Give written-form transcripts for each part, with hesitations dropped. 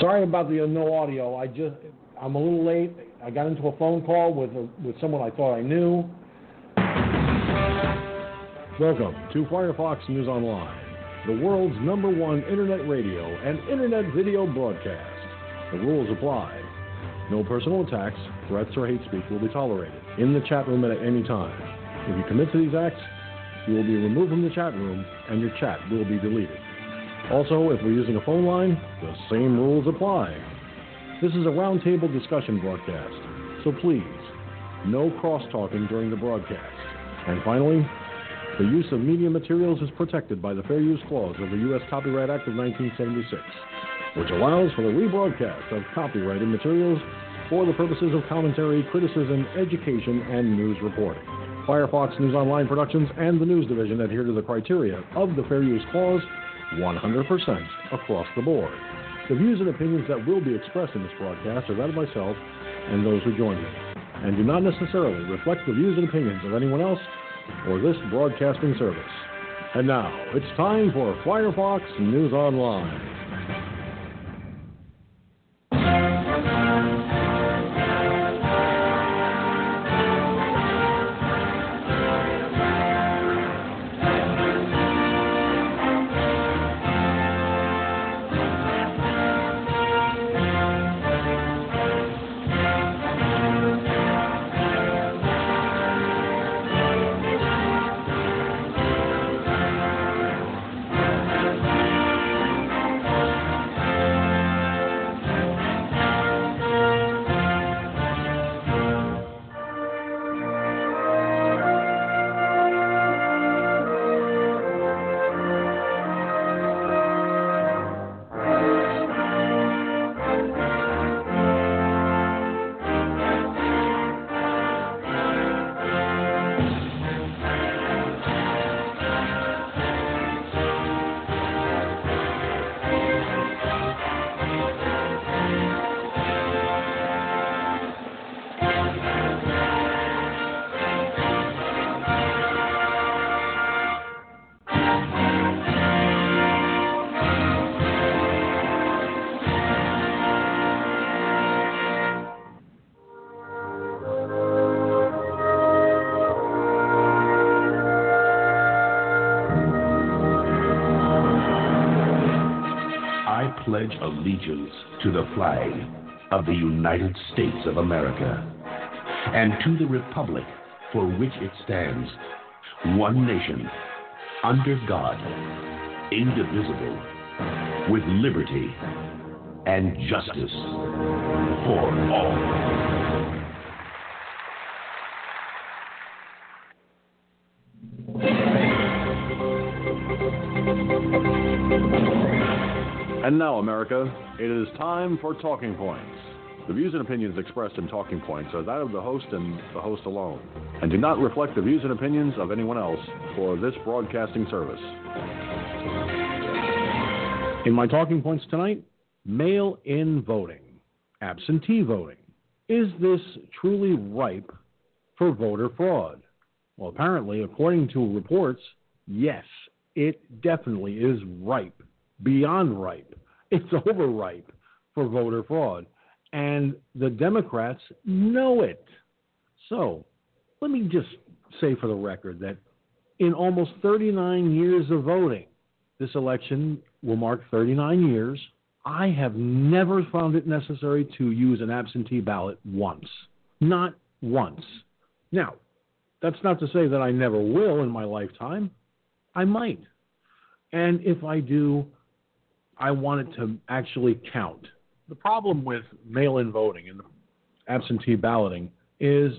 Sorry about the no audio. I'm a little late. I got into a phone call with someone I thought I knew. Welcome to Firefox News Online, the world's number one internet radio and internet video broadcast. The rules apply. No personal attacks, threats, or hate speech will be tolerated in the chat room at any time. If you commit to these acts, you will be removed from the chat room and your chat will be deleted. Also, if we're using a phone line, the same rules apply. This is a roundtable discussion broadcast, so please, no cross-talking during the broadcast. And finally, the use of media materials is protected by the Fair Use Clause of the U.S. Copyright Act of 1976, which allows for the rebroadcast of copyrighted materials for the purposes of commentary, criticism, education, and news reporting. Firefox News Online Productions and the News Division adhere to the criteria of the Fair Use Clause 100% across the board. The views and opinions that will be expressed in this broadcast are that of myself and those who join me, and do not necessarily reflect the views and opinions of anyone else or this broadcasting service. And now, it's time for Firefox News Online. Allegiance to the flag of the United States of America and to the republic for which it stands, one nation, under God, indivisible, with liberty and justice for all. And now, America, it is time for Talking Points. The views and opinions expressed in Talking Points are that of the host and the host alone, and do not reflect the views and opinions of anyone else or this broadcasting service. In my Talking Points tonight, mail-in voting, absentee voting. Is this truly ripe for voter fraud? Well, apparently, according to reports, yes, it definitely is ripe, beyond ripe. It's overripe for voter fraud. And the Democrats know it. So let me just say for the record that in almost 39 years of voting, this election will mark 39 years. I have never found it necessary to use an absentee ballot once. Not once. Now, that's not to say that I never will in my lifetime. I might. And if I do, I want it to actually count. The problem with mail-in voting and absentee balloting is,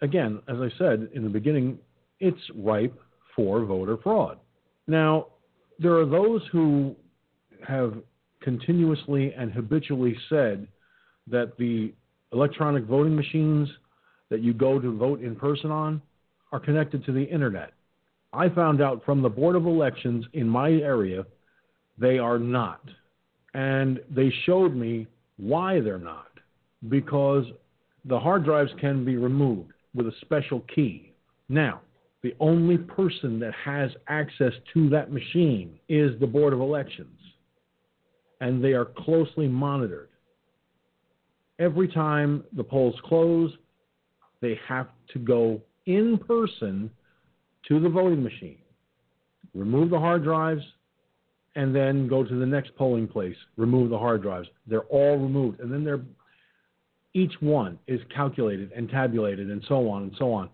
again, as I said in the beginning, it's ripe for voter fraud. Now, there are those who have continuously and habitually said that the electronic voting machines that you go to vote in person on are connected to the internet. I found out from the Board of Elections in my area they are not. And they showed me why they're not, because the hard drives can be removed with a special key. Now, the only person that has access to that machine is the Board of Elections, and they are closely monitored. Every time the polls close, they have to go in person to the voting machine, remove the hard drives, and then go to the next polling place, remove the hard drives. They're all removed, and then each one is calculated and tabulated and so on and so on.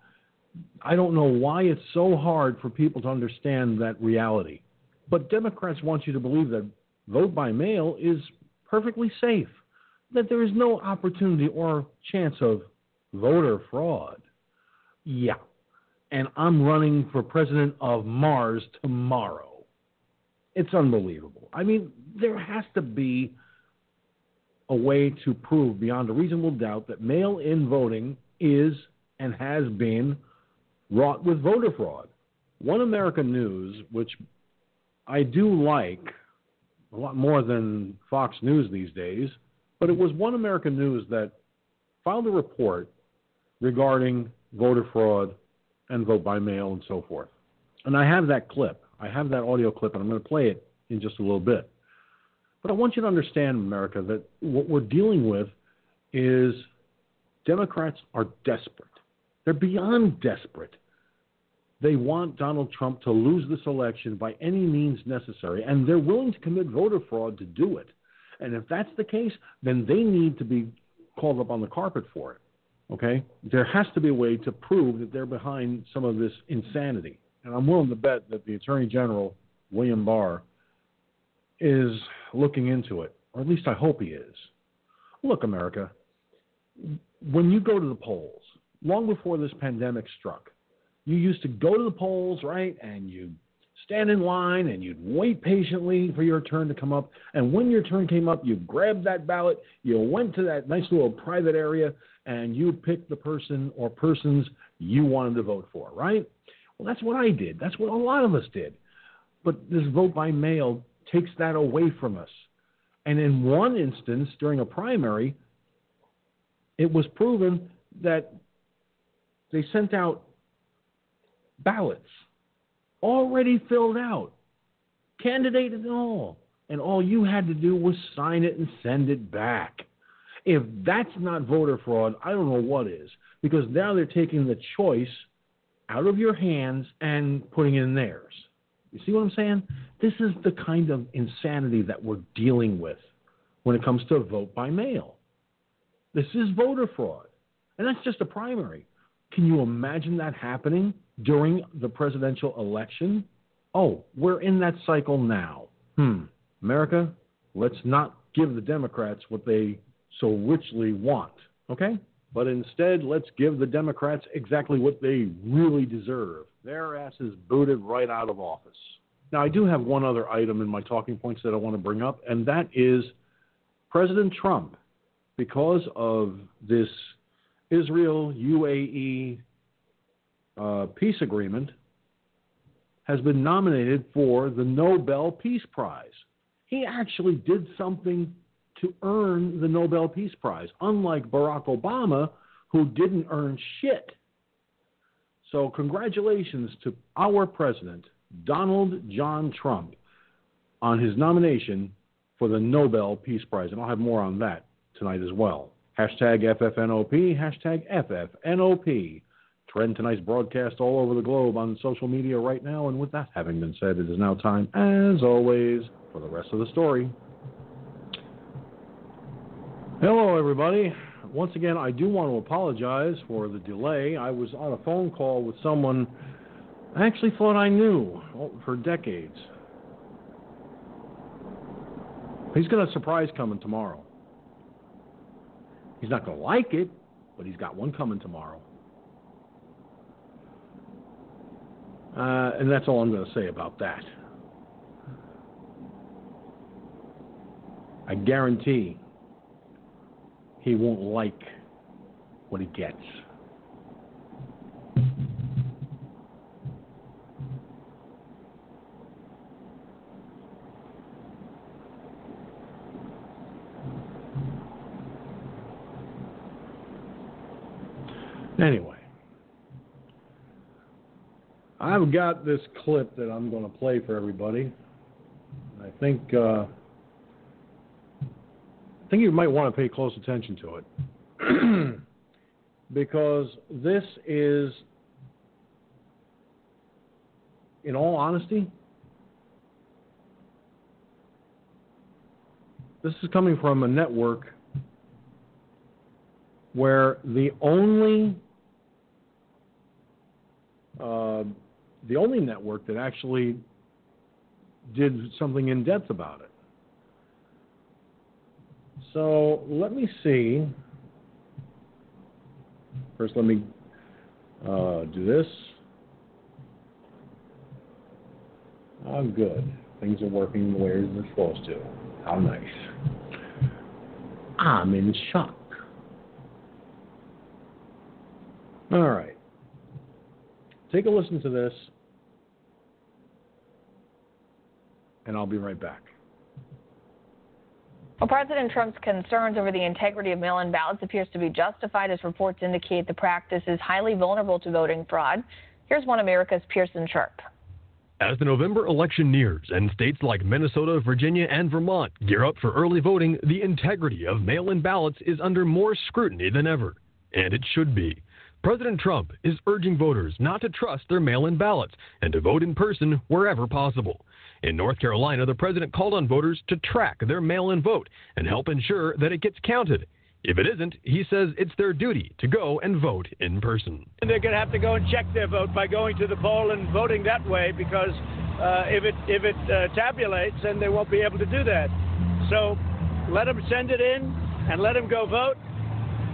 I don't know why it's so hard for people to understand that reality. But Democrats want you to believe that vote by mail is perfectly safe, that there is no opportunity or chance of voter fraud. Yeah, and I'm running for president of Mars tomorrow. It's unbelievable. I mean, there has to be a way to prove beyond a reasonable doubt that mail-in voting is and has been wrought with voter fraud. One American News, which I do like a lot more than Fox News these days, but it was One American News that filed a report regarding voter fraud and vote by mail and so forth. And I have that clip. I have that audio clip, and I'm going to play it in just a little bit. But I want you to understand, America, that what we're dealing with is Democrats are desperate. They're beyond desperate. They want Donald Trump to lose this election by any means necessary, and they're willing to commit voter fraud to do it. And if that's the case, then they need to be called up on the carpet for it, okay? There has to be a way to prove that they're behind some of this insanity. And I'm willing to bet that the Attorney General, William Barr, is looking into it, or at least I hope he is. Look, America, when you go to the polls, long before this pandemic struck, you used to go to the polls, right, and you'd stand in line and you'd wait patiently for your turn to come up. And when your turn came up, you grabbed that ballot, you went to that nice little private area, and you picked the person or persons you wanted to vote for, right? Well, that's what I did. That's what a lot of us did. But this vote by mail takes that away from us. And in one instance, during a primary, it was proven that they sent out ballots already filled out, candidate and all. And all you had to do was sign it and send it back. If that's not voter fraud, I don't know what is, because now they're taking the choice out of your hands and putting in theirs. You see what I'm saying? This is the kind of insanity that we're dealing with when it comes to vote by mail. This is voter fraud, and that's just a primary. Can you imagine that happening during the presidential election? Oh, we're in that cycle now. America, let's not give the Democrats what they so richly want, okay? But instead, let's give the Democrats exactly what they really deserve, their asses booted right out of office. Now, I do have one other item in my talking points that I want to bring up, and that is President Trump, because of this Israel-UAE peace agreement, has been nominated for the Nobel Peace Prize. He actually did something to earn the Nobel Peace Prize, unlike Barack Obama, who didn't earn shit. So congratulations to our president, Donald John Trump, on his nomination for the Nobel Peace Prize. And I'll have more on that tonight as well. Hashtag FFNOP, hashtag FFNOP. Trend tonight's broadcast all over the globe on social media right now. And with that having been said, it is now time, as always, for the rest of the story. Hello, everybody. Once again, I do want to apologize for the delay. I was on a phone call with someone I actually thought I knew for decades. He's got a surprise coming tomorrow. He's not going to like it, but he's got one coming tomorrow. And that's all I'm going to say about that. I guarantee he won't like what he gets. Anyway, I've got this clip that I'm going to play for everybody. I think you might want to pay close attention to it because this is, in all honesty, this is coming from a network where the only network that actually did something in depth about it. So let me see. First, let me do this. Oh, good. Things are working the way they're supposed to. How nice. I'm in shock. All right. Take a listen to this, and I'll be right back. Well, President Trump's concerns over the integrity of mail-in ballots appears to be justified, as reports indicate the practice is highly vulnerable to voting fraud. Here's One America's Pearson Sharp. As the November election nears and states like Minnesota, Virginia, and Vermont gear up for early voting, the integrity of mail-in ballots is under more scrutiny than ever, and it should be. President Trump is urging voters not to trust their mail-in ballots and to vote in person wherever possible. In North Carolina, the president called on voters to track their mail-in vote and help ensure that it gets counted. If it isn't, he says it's their duty to go and vote in person. And they're going to have to go and check their vote by going to the poll and voting that way, because if it tabulates, then they won't be able to do that. So let them send it in and let them go vote.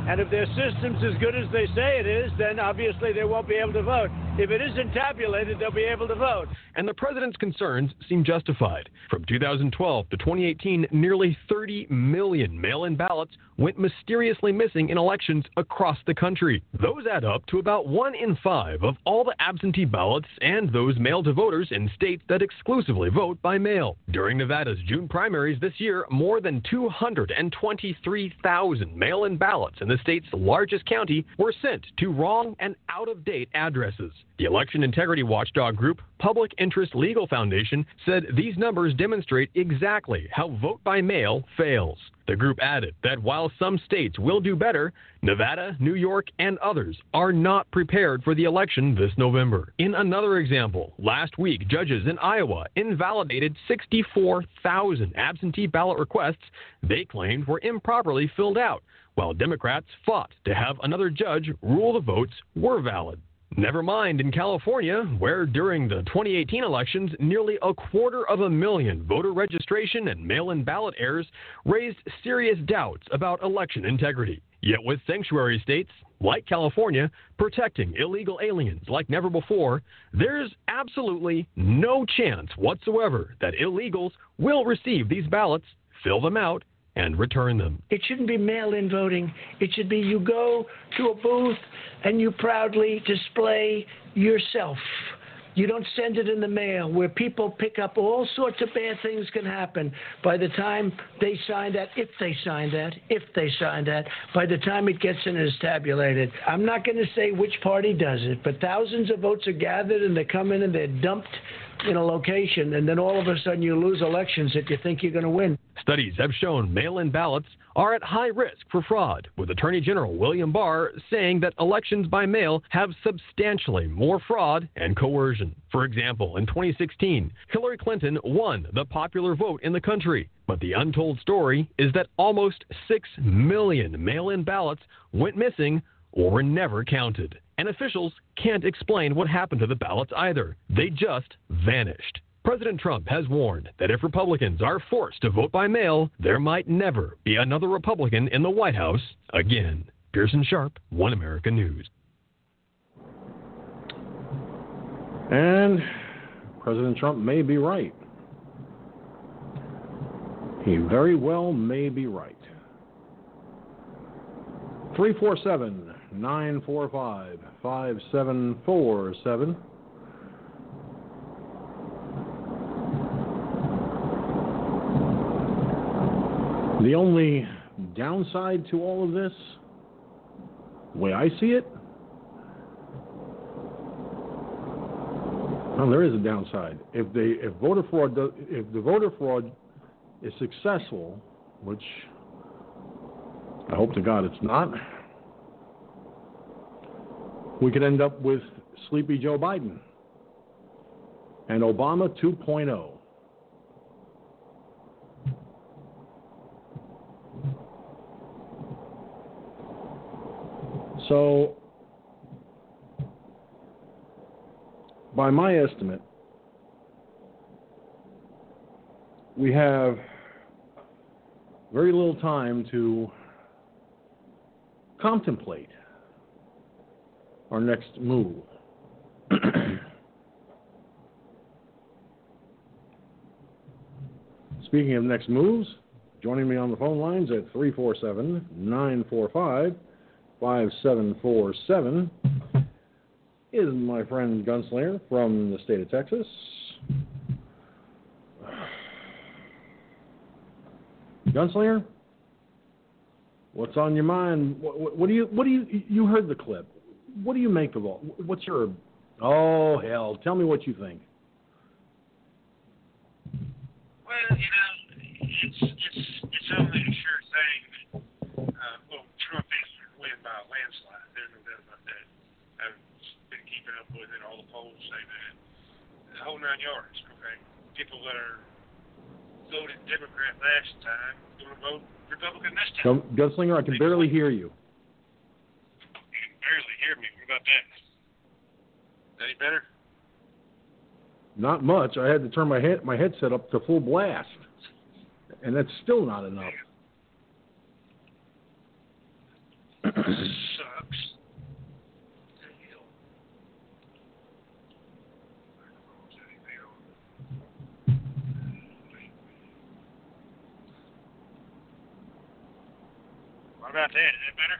And if their system's as good as they say it is, then obviously they won't be able to vote. If it isn't tabulated, they'll be able to vote. And the president's concerns seem justified. From 2012 to 2018, nearly 30 million mail-in ballots went mysteriously missing in elections across the country. Those add up to about 1 in 5 of all the absentee ballots and those mailed to voters in states that exclusively vote by mail. During Nevada's June primaries this year, more than 223,000 mail-in ballots in the state's largest county were sent to wrong and out-of-date addresses. The election integrity watchdog group Public Interest Legal Foundation said these numbers demonstrate exactly how vote by mail fails. The group added that while some states will do better, Nevada, New York, and others are not prepared for the election this November. In another example, last week, judges in Iowa invalidated 64,000 absentee ballot requests they claimed were improperly filled out, while Democrats fought to have another judge rule the votes were valid. Never mind in California, where during the 2018 elections, nearly 250,000 voter registration and mail-in ballot errors raised serious doubts about election integrity. Yet with sanctuary states like California protecting illegal aliens like never before, there's absolutely no chance whatsoever that illegals will receive these ballots, fill them out, and return them. It shouldn't be mail-in voting. It should be you go to a booth and you proudly display yourself. You don't send it in the mail where people pick up all sorts of bad things can happen. By the time they sign that, by the time it gets in and is tabulated. I'm not going to say which party does it, but thousands of votes are gathered and they come in and they're dumped in a location, and then all of a sudden you lose elections that you think you're going to win. Studies have shown mail-in ballots are at high risk for fraud, with Attorney General William Barr saying that elections by mail have substantially more fraud and coercion. For example, in 2016, Hillary Clinton won the popular vote in the country, but the untold story is that almost 6 million mail-in ballots went missing or were never counted. And officials can't explain what happened to the ballots either. They just vanished. President Trump has warned that if Republicans are forced to vote by mail, there might never be another Republican in the White House again. Pearson Sharp, One American News. And President Trump may be right. He very well may be right. 347-945-5747. The only downside to all of this, the way I see it, well, there is a downside. If the voter fraud is successful, which I hope to God it's not, we could end up with Sleepy Joe Biden and Obama 2.0. So, by my estimate, we have very little time to contemplate our next move. Speaking of next moves, joining me on the phone lines at 347-945-5747 is my friend Gunslinger from the state of Texas. Gunslinger, what's on your mind? You heard the clip. What do you make of all? Oh, hell, tell me what you think. Well, you know, it's only a sure thing that Trump is going to win by a landslide. There's no doubt about that. I've been keeping up with it. All the polls say that. The whole nine yards, okay? People that are voted Democrat last time going to vote Republican this time. Gunslinger, I can barely hear you. Barely hear me. What about that? Any better? Not much. I had to turn my headset up to full blast, and that's still not enough. Sucks. What about that? Is that better?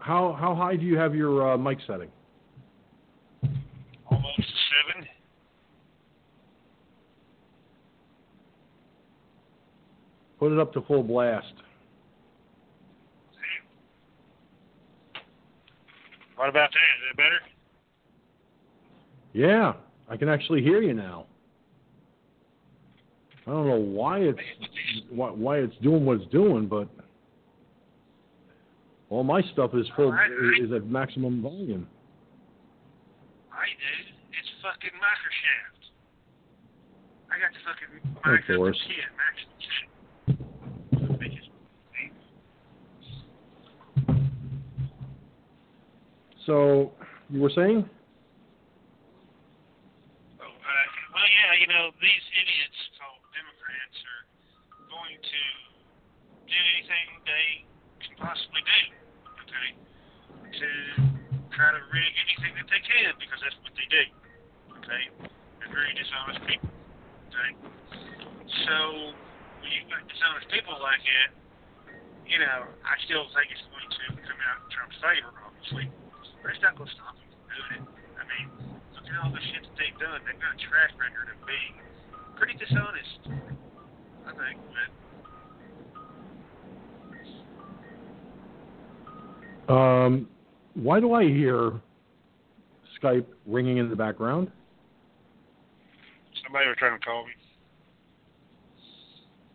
How high do you have your mic setting? Almost 7. Put it up to full blast. Damn. What about that? Is that better? Yeah, I can actually hear you now. I don't know why it's doing what it's doing, but. All my stuff is full, right, is at maximum volume. Right, dude. It's fucking microshaft. I got the fucking mic up to 10, maximum. So, you were saying? Well, yeah, you know, these idiots called Democrats are going to do anything they can possibly do, okay, to try to rig anything that they can, because that's what they do, okay? They're very dishonest people, okay? So when you've got dishonest people like that, you know, I still think it's going to come out in Trump's favor, obviously, but it's not going to stop him from doing it. I mean, look at all the shit that they've done. They've got a track record of being pretty dishonest, I think, but... Why do I hear Skype ringing in the background? Somebody was trying to call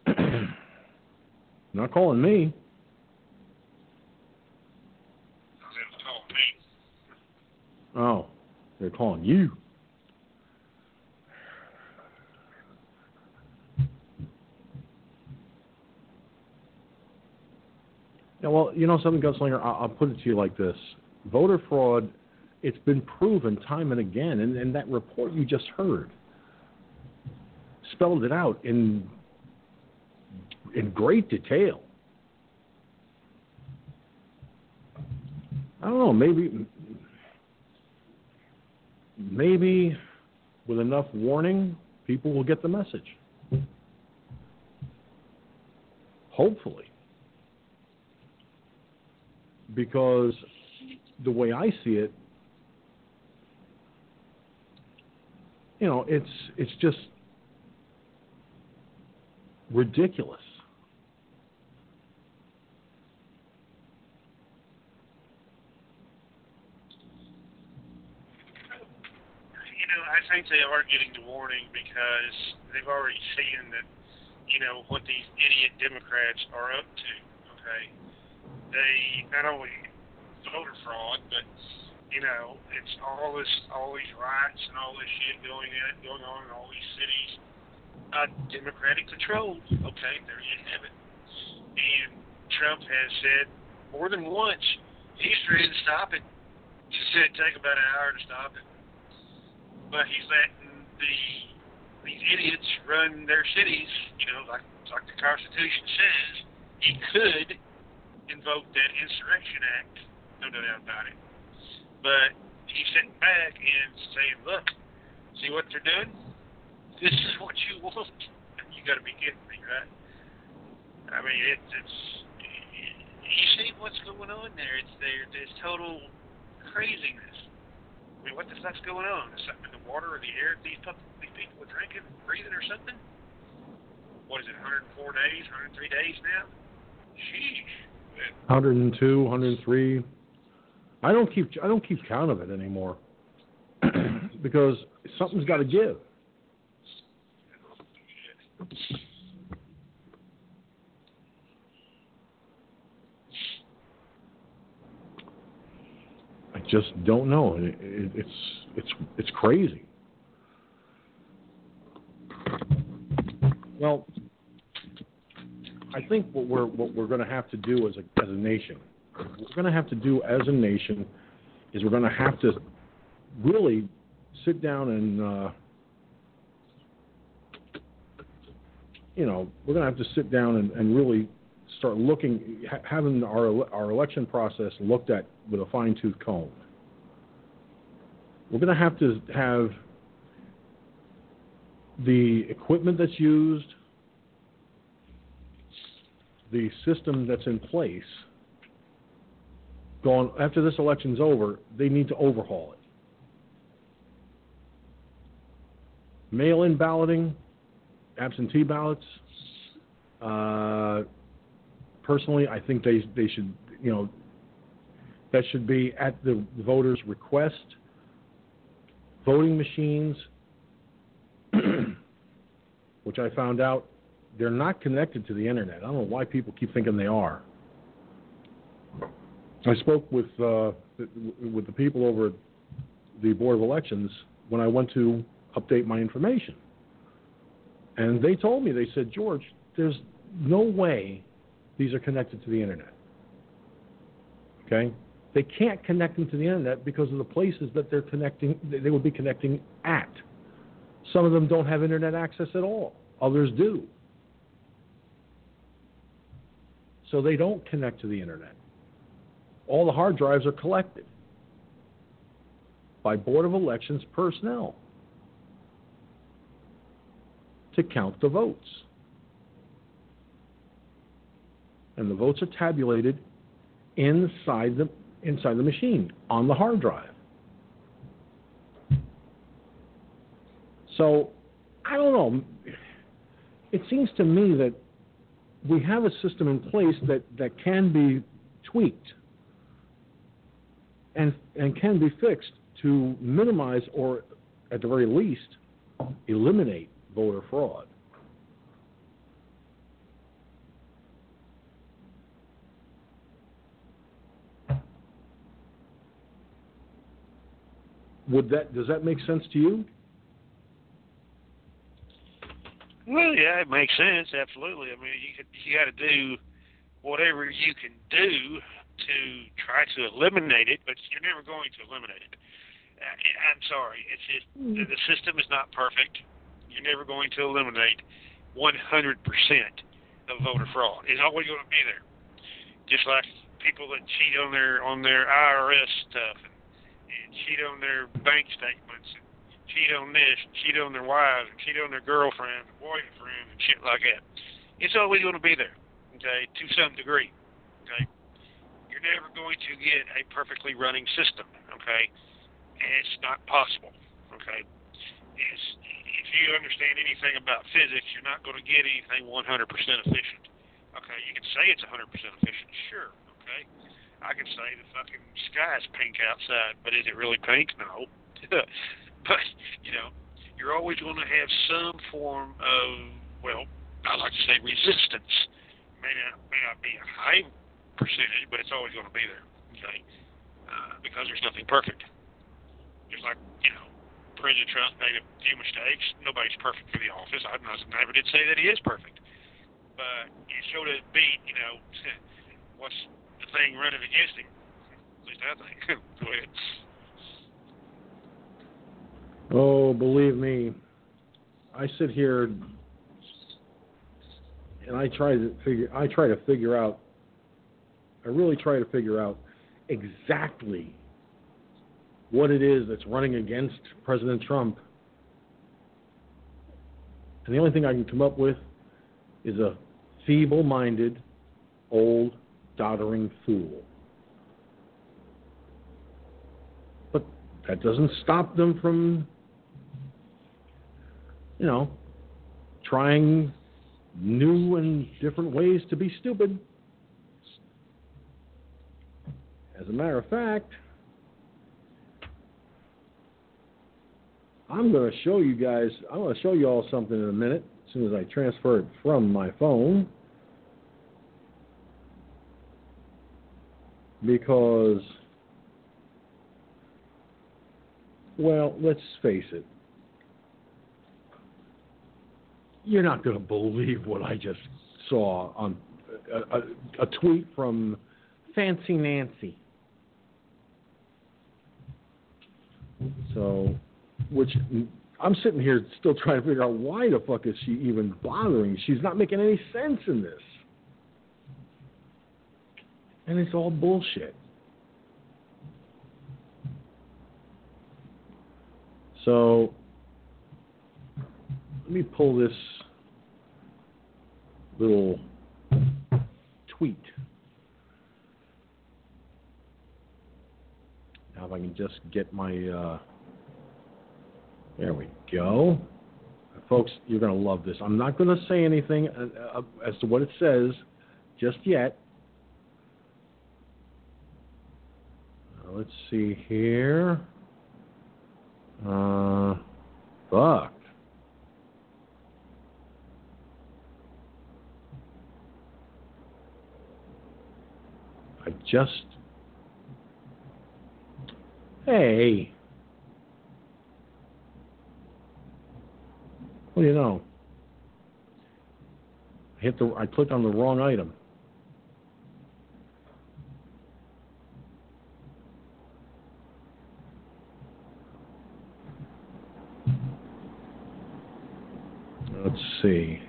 me. Not calling me. They're calling me. Oh, they're calling you. Yeah, well, you know something, Gunslinger, I'll put it to you like this. Voter fraud, it's been proven time and again, and that report you just heard spelled it out in great detail. I don't know, maybe with enough warning, people will get the message. Hopefully. Because the way I see it, you know, it's just ridiculous. You know, I think they are getting the warning because they've already seen that, you know, what these idiot Democrats are up to, okay? They not only voter fraud, but you know, it's all these riots and all this shit going on in all these cities. Democratic controlled. Okay, there you have it. And Trump has said more than once he's trying to stop it. He said it'd take about an hour to stop it, but he's letting these idiots run their cities. You know, like the Constitution says, he could invoke that Insurrection Act, no doubt about it. But he's sitting back and saying, look, see what they're doing? This is what you want. You got to be kidding me, right? I mean, it's you see what's going on there. There's total craziness. I mean, what the fuck's going on? Is something in the water or the air that these people are drinking, breathing or something? What is it, 104 days, 103 days now? Sheesh. 102, 103. I don't keep count of it anymore because something's got to give. I just don't know. It's crazy. Well, I think what we're going to have to do as a nation, is we're going to have to really sit down and we're going to have to sit down and really start looking, having our election process looked at with a fine-tooth comb. We're going to have the equipment that's used, the system that's in place, going after this election's over, they need to overhaul it. Mail-in balloting, absentee ballots. Personally, I think they should, you know, that should be at the voters' request. Voting machines, which I found out, they're not connected to the internet. I don't know why people keep thinking they are. I spoke with the people over at the Board of Elections when I went to update my information. And they told me, they said, George, there's no way these are connected to the internet. Okay? They can't connect them to the internet because of the places that they're connecting, they would be connecting at. Some of them don't have internet access at all. Others do. so they don't connect to the internet. All the hard drives are collected by Board of Elections personnel to count the votes. And the votes are tabulated inside the machine on the hard drive. So, I don't know. It seems to me that we have a system in place that can be tweaked and can be fixed to minimize or, at the very least, eliminate voter fraud. Does that make sense to you? Well, yeah, it makes sense. Absolutely. I mean, you got to do whatever you can do to try to eliminate it, but you're never going to eliminate it. I'm sorry. It's just the system is not perfect. You're never going to eliminate 100% of voter fraud. It's always going to be there. Just like people that cheat on their IRS stuff and cheat on their bank statements and cheat on this, and cheat on their wives, and cheat on their girlfriends and boyfriends and shit like that. It's always going to be there, okay, to some degree, okay? You're never going to get a perfectly running system, okay? And it's not possible, okay? If you understand anything about physics, you're not going to get anything 100% efficient, okay? You can say it's 100% efficient, sure, okay? I can say the fucking sky's pink outside, but is it really pink? No. But, you know, you're always going to have some form of, well, I like to say resistance. May not be a high percentage, but it's always going to be there, okay? Because there's nothing perfect. Just like, you know, President Trump made a few mistakes. Nobody's perfect for the office. I never did say that he is perfect. But it showed us beat, you know, what's the thing running against him? At least I think. Go ahead. Oh, believe me, I sit here and I really try to figure out exactly what it is that's running against President Trump. And the only thing I can come up with is a feeble-minded, old, doddering fool. But that doesn't stop them from, you know, trying new and different ways to be stupid. As a matter of fact, I'm going to show you all something in a minute, as soon as I transfer it from my phone, because, well, let's face it, you're not going to believe what I just saw on a tweet from Fancy Nancy. So, which I'm sitting here still trying to figure out why the fuck is she even bothering? She's not making any sense in this. And it's all bullshit. So, let me pull this little tweet. Now if I can just get my, there we go. Folks, you're going to love this. I'm not going to say anything as to what it says just yet. Let's see here. Fuck. Hey. What do you know? I clicked on the wrong item. Let's see.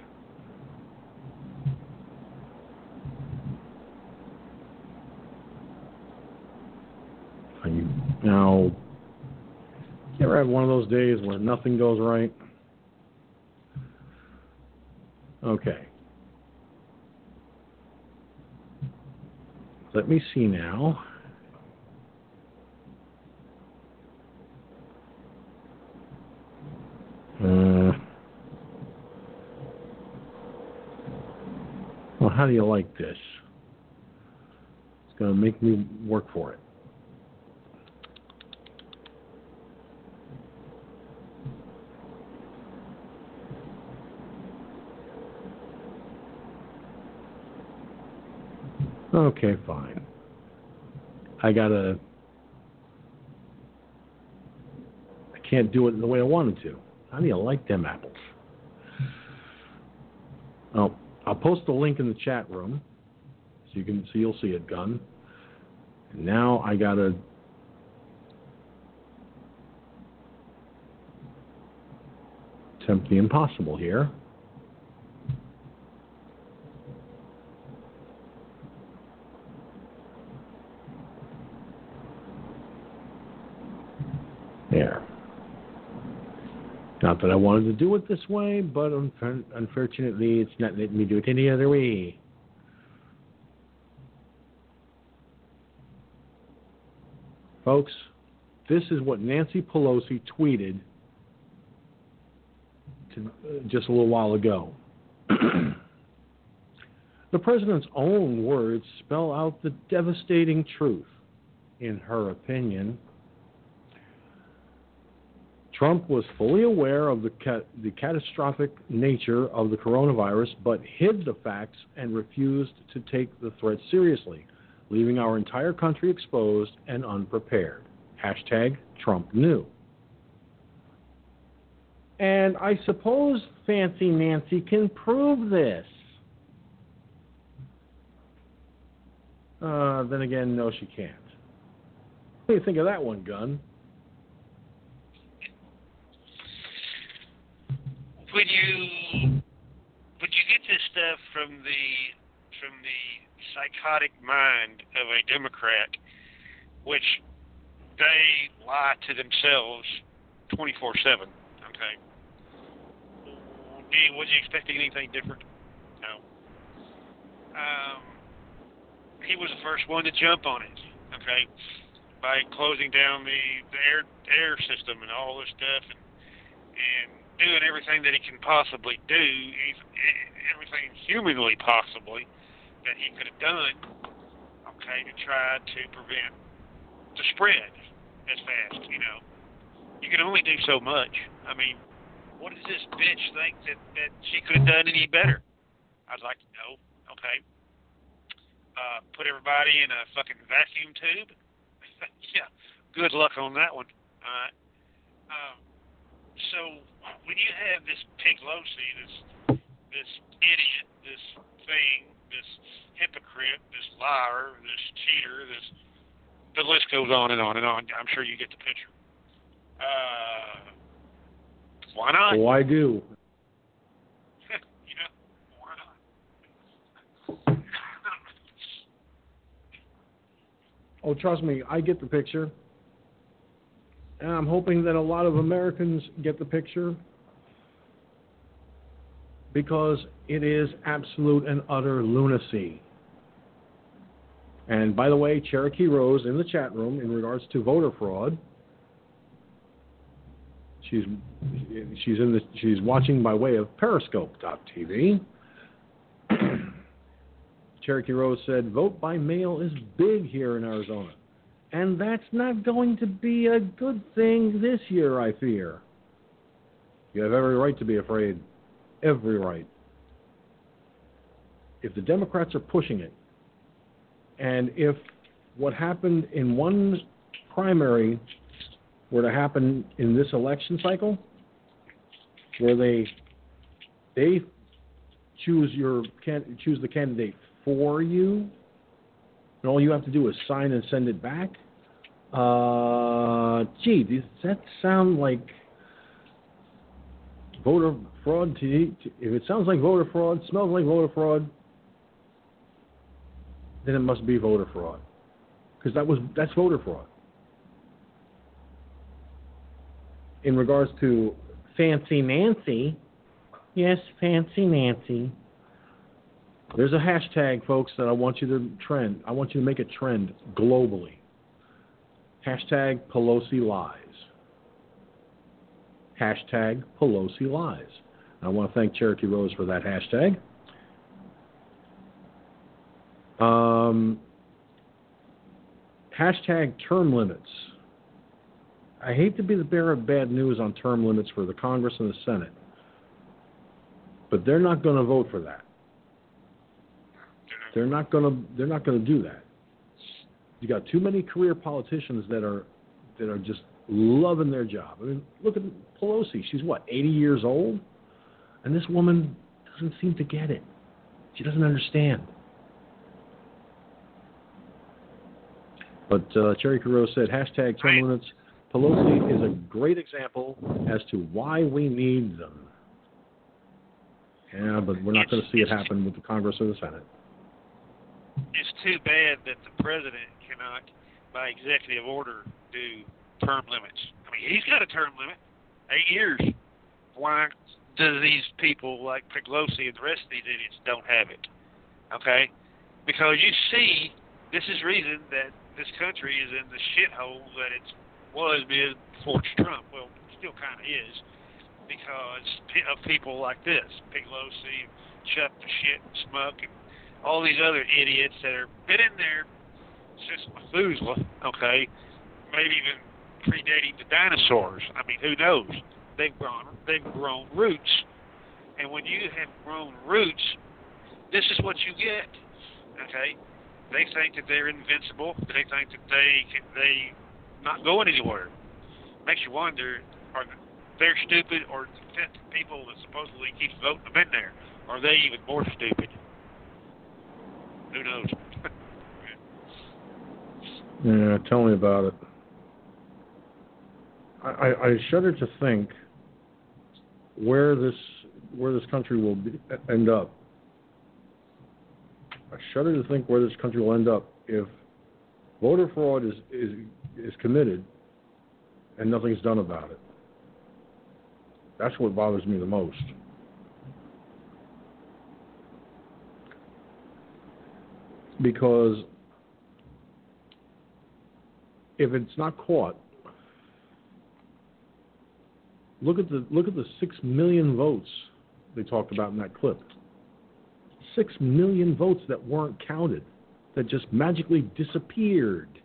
Now, you ever have one of those days where nothing goes right? Okay. Let me see now. Well, how do you like this? It's going to make me work for it. Okay, fine. I can't do it the way I wanted to. How do you like them apples? Oh, I'll post the link in the chat room so you'll see it done. And now I gotta attempt the impossible here. Not that I wanted to do it this way, but unfortunately, it's not letting me do it any other way. Folks, this is what Nancy Pelosi tweeted just a little while ago. The president's own words spell out the devastating truth, in her opinion. Trump was fully aware of the catastrophic nature of the coronavirus, but hid the facts and refused to take the threat seriously, leaving our entire country exposed and unprepared. Hashtag Trump knew. And I suppose Fancy Nancy can prove this. Then again, no, she can't. What do you think of that one, Gunn? Would you get this stuff from the psychotic mind of a Democrat, which they lie to themselves 24/7? Okay. Was you expecting anything different? No. He was the first one to jump on it. Okay. By closing down the air system and all this stuff and doing everything that he can possibly do, everything humanly possibly that he could have done, okay, to try to prevent the spread as fast, you know. You can only do so much. I mean, what does this bitch think that she could have done any better? I'd like to know, okay. Put everybody in a fucking vacuum tube? Yeah, good luck on that one, all right. So when you have this Pelosi, this idiot, this thing, this hypocrite, this liar, this cheater, the list goes on and on and on. I'm sure you get the picture. Why not? Why do? You know, why not? Oh, trust me, I get the picture. And I'm hoping that a lot of Americans get the picture because it is absolute and utter lunacy. And by the way, Cherokee Rose in the chat room in regards to voter fraud, she's watching by way of Periscope.tv. Cherokee Rose said, "Vote by mail is big here in Arizona. And that's not going to be a good thing this year, I fear." You have every right to be afraid. Every right. If the Democrats are pushing it, and if what happened in one primary were to happen in this election cycle, where they choose the candidate for you, and all you have to do is sign and send it back. Does that sound like voter fraud to you? If it sounds like voter fraud, smells like voter fraud, then it must be voter fraud, because that's voter fraud. in regards to Fancy Nancy. Yes, Fancy Nancy. There's a hashtag, folks, that I want you to trend. I want you to make a trend globally. Hashtag Pelosi lies. Hashtag Pelosi lies. I want to thank Cherokee Rose for that hashtag. Hashtag term limits. I hate to be the bearer of bad news on term limits for the Congress and the Senate, but they're not going to vote for that. They're not going to do that. You got too many career politicians that are just loving their job. I mean, look at Pelosi. She's what, 80 years old? And this woman doesn't seem to get it. She doesn't understand. But Cherokee Rose said, hashtag term limits. Pelosi is a great example as to why we need them. Yeah, but we're not going to see it happen with the Congress or the Senate. It's too bad that the president cannot, by executive order, do term limits. I mean, he's got a term limit, 8 years. Why do these people like Pelosi and the rest of these idiots don't have it? Okay? Because you see, this is reason that this country is in the shithole that it was before Trump. Well, it still kind of is, because of people like this, Pelosi, Chuck the Shit, Smuck, and all these other idiots that have been in there since Methuselah, okay, maybe even predating the dinosaurs. I mean, who knows? They've grown roots. And when you have grown roots, this is what you get, okay? They think that they're invincible. They think that they not going anywhere. Makes you wonder, are they're stupid, or the people that supposedly keep voting them in there, are they even more stupid? Who knows? Yeah, tell me about it. I shudder to think where this country will end up. I shudder to think where this country will end up if voter fraud is committed and nothing's done about it. That's what bothers me the most. Because if it's not caught, look at the 6 million votes they talked about in that clip. 6 million votes that weren't counted, that just magically disappeared.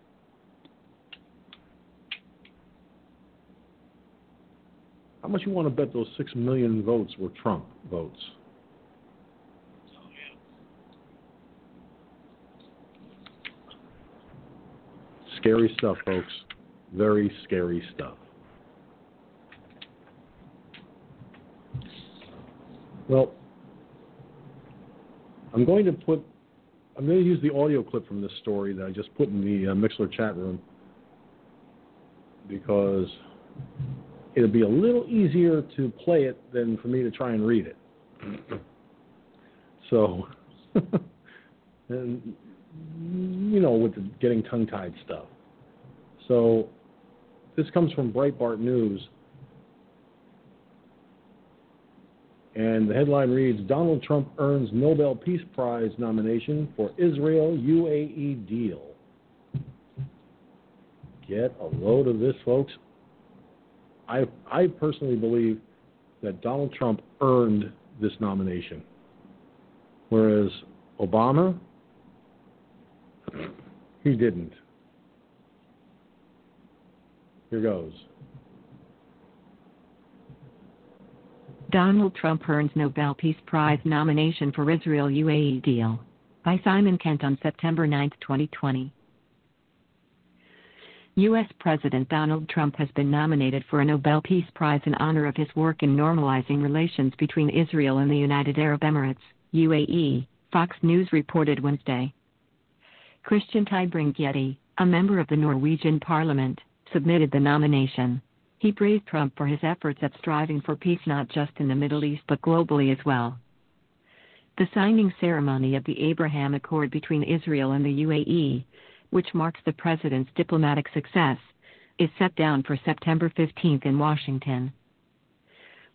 How much you want to bet those 6 million votes were Trump votes? Scary stuff, folks. Very scary stuff. Well, I'm going to use the audio clip from this story that I just put in the Mixler chat room, because it'll be a little easier to play it than for me to try and read it. So, and, you know, with the getting tongue-tied stuff. So this comes from Breitbart News, and the headline reads, Donald Trump earns Nobel Peace Prize nomination for Israel-UAE deal. Get a load of this, folks. I personally believe that Donald Trump earned this nomination, whereas Obama, he didn't. Here goes. Donald Trump earns Nobel Peace Prize nomination for Israel-UAE deal, by Simon Kent on September 9, 2020. U.S. President Donald Trump has been nominated for a Nobel Peace Prize in honor of his work in normalizing relations between Israel and the United Arab Emirates, UAE, Fox News reported Wednesday. Christian Tybring-Gjedde, a member of the Norwegian Parliament, submitted the nomination. He praised Trump for his efforts at striving for peace not just in the Middle East but globally as well. The signing ceremony of the Abraham Accord between Israel and the UAE, which marks the president's diplomatic success, is set down for September 15th in Washington.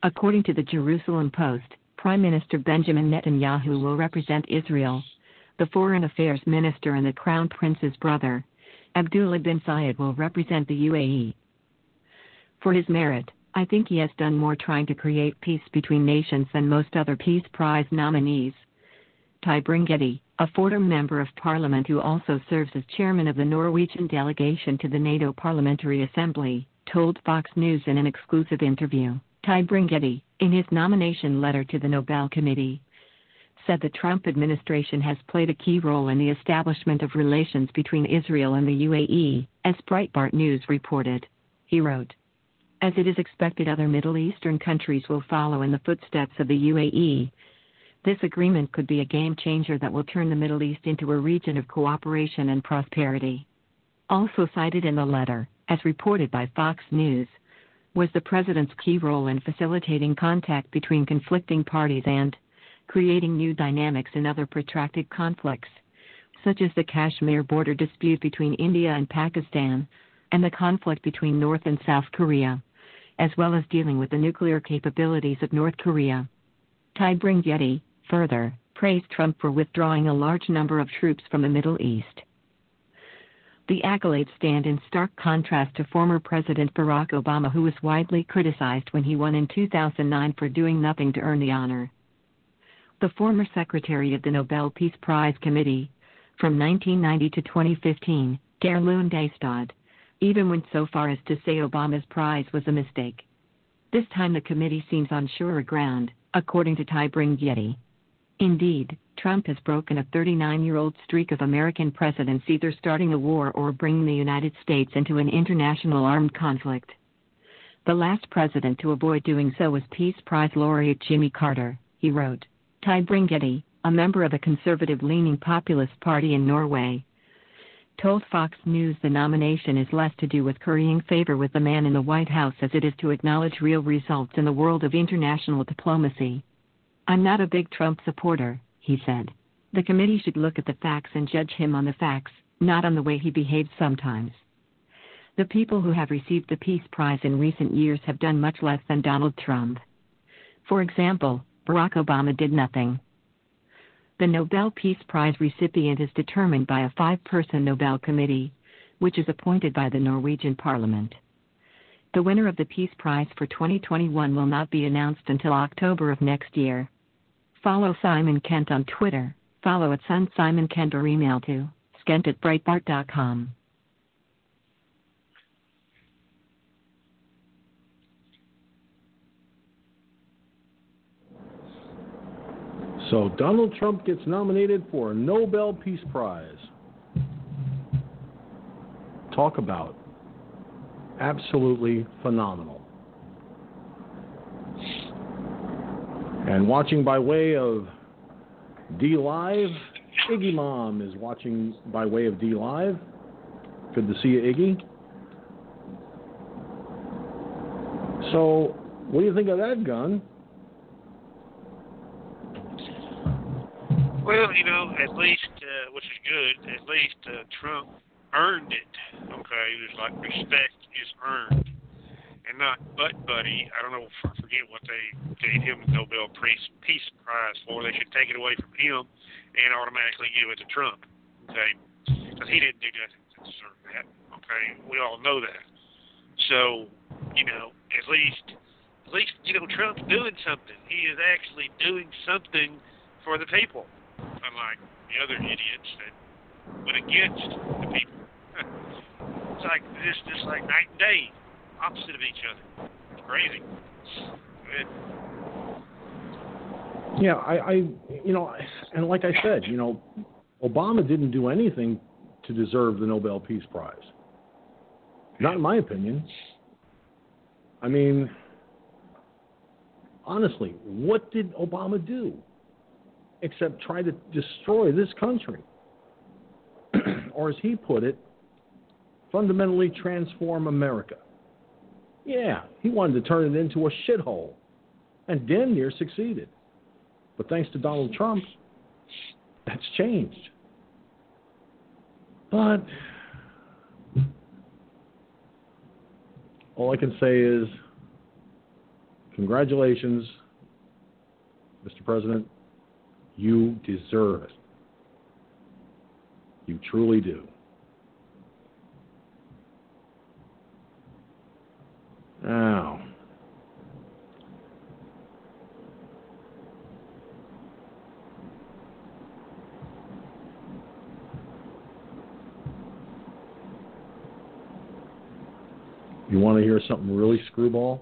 According to the Jerusalem Post, Prime Minister Benjamin Netanyahu will represent Israel. The Foreign Affairs Minister and the Crown Prince's brother, Abdullah bin Zayed, will represent the UAE. For his merit, I think he has done more trying to create peace between nations than most other Peace Prize nominees. Tybring-Gjedde, a former member of parliament who also serves as chairman of the Norwegian delegation to the NATO Parliamentary Assembly, told Fox News in an exclusive interview, Tybring-Gjedde, in his nomination letter to the Nobel Committee, said the Trump administration has played a key role in the establishment of relations between Israel and the UAE, as Breitbart News reported. He wrote, as it is expected other Middle Eastern countries will follow in the footsteps of the UAE, this agreement could be a game-changer that will turn the Middle East into a region of cooperation and prosperity. Also cited in the letter, as reported by Fox News, was the president's key role in facilitating contact between conflicting parties and creating new dynamics in other protracted conflicts, such as the Kashmir border dispute between India and Pakistan, and the conflict between North and South Korea, as well as dealing with the nuclear capabilities of North Korea. Tybring-Gjedde, further, praised Trump for withdrawing a large number of troops from the Middle East. The accolades stand in stark contrast to former President Barack Obama, who was widely criticized when he won in 2009 for doing nothing to earn the honor. The former secretary of the Nobel Peace Prize Committee, from 1990 to 2015, Darlun Daystad, even went so far as to say Obama's prize was a mistake. This time the committee seems on surer ground, according to Tybring-Gjedde. Indeed, Trump has broken a 39-year-old streak of American presidents either starting a war or bringing the United States into an international armed conflict. The last president to avoid doing so was Peace Prize laureate Jimmy Carter, he wrote. Tybring-Gjedde, a member of a conservative-leaning populist party in Norway, told Fox News the nomination is less to do with currying favor with the man in the White House as it is to acknowledge real results in the world of international diplomacy. I'm not a big Trump supporter, he said. The committee should look at the facts and judge him on the facts, not on the way he behaves sometimes. The people who have received the Peace Prize in recent years have done much less than Donald Trump. For example, Barack Obama did nothing. The Nobel Peace Prize recipient is determined by a five-person Nobel Committee, which is appointed by the Norwegian Parliament. The winner of the Peace Prize for 2021 will not be announced until October of next year. Follow Simon Kent on Twitter, follow at @SunSimonKent or email to skent@breitbart.com. So Donald Trump gets nominated for a Nobel Peace Prize. Talk about absolutely phenomenal. And watching by way of D-Live, Iggy Mom is watching by way of D-Live. Good to see you, Iggy. So what do you think of that, Gun? Well, you know, at least, which is good, at least Trump earned it, okay? It was like respect is earned and not butt-buddy. I don't know, I forget what they gave him the Nobel Peace Prize for. They should take it away from him and automatically give it to Trump, okay? Because he didn't do nothing to deserve that, okay? We all know that. So, you know, at least, you know, Trump's doing something. He is actually doing something for the people. Unlike the other idiots that went against the people. It's like this, just like night and day, opposite of each other. It's crazy. Yeah, I, you know, and like I said, you know, Obama didn't do anything to deserve the Nobel Peace Prize. Not in my opinion. I mean, honestly, what did Obama do? Except try to destroy this country. Or as he put it, fundamentally transform America. Yeah, he wanted to turn it into a shithole, and damn near succeeded. But thanks to Donald Trump, that's changed. But all I can say is congratulations, Mr. President. You deserve it. You truly do. Now, you want to hear something really screwball?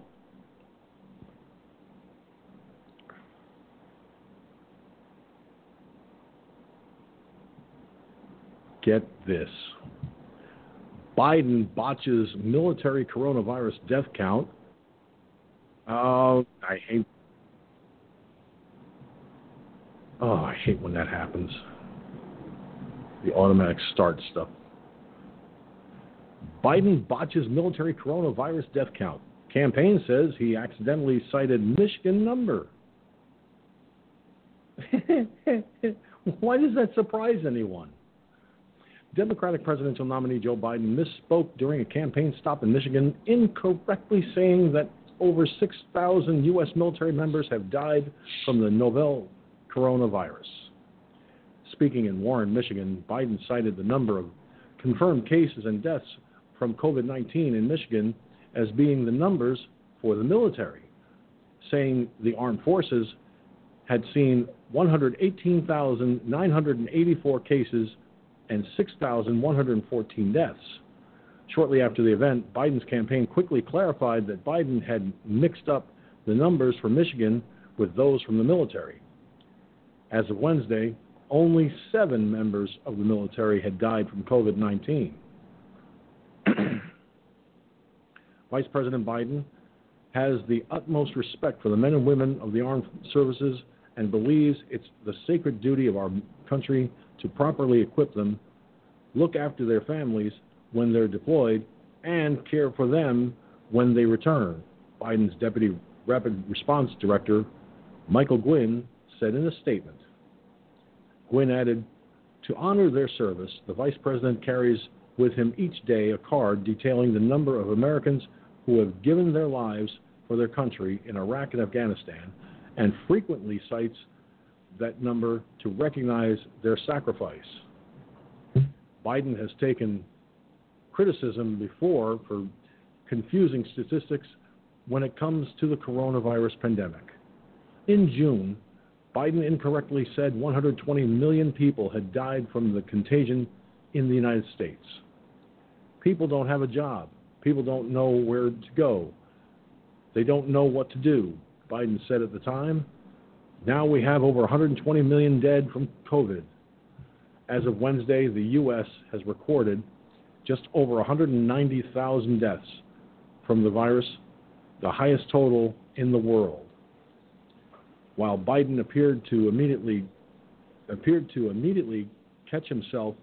Get this. Biden botches military coronavirus death count. I hate when that happens. The automatic start stuff. Biden botches military coronavirus death count. Campaign says he accidentally cited Michigan number. Why does that surprise anyone? Democratic presidential nominee Joe Biden misspoke during a campaign stop in Michigan, incorrectly saying that over 6,000 U.S. military members have died from the novel coronavirus. Speaking in Warren, Michigan, Biden cited the number of confirmed cases and deaths from COVID-19 in Michigan as being the numbers for the military, saying the armed forces had seen 118,984 cases and 6,114 deaths. Shortly after the event, Biden's campaign quickly clarified that Biden had mixed up the numbers for Michigan with those from the military. As of Wednesday, only 7 members of the military had died from COVID-19. Vice President Biden has the utmost respect for the men and women of the armed services and believes it's the sacred duty of our country to properly equip them, look after their families when they're deployed, and care for them when they return, Biden's Deputy Rapid Response Director, Michael Gwynn, said in a statement. Gwynn added, to honor their service, the Vice President carries with him each day a card detailing the number of Americans who have given their lives for their country in Iraq and Afghanistan, and frequently cites that number to recognize their sacrifice. Biden has taken criticism before for confusing statistics when it comes to the coronavirus pandemic. In June, Biden incorrectly said 120 million people had died from the contagion in the United States. People don't have a job. People don't know where to go. They don't know what to do, Biden said at the time. Now we have over 120 million dead from COVID. As of Wednesday, the U.S. has recorded just over 190,000 deaths from the virus, the highest total in the world. While Biden appeared to immediately catch himself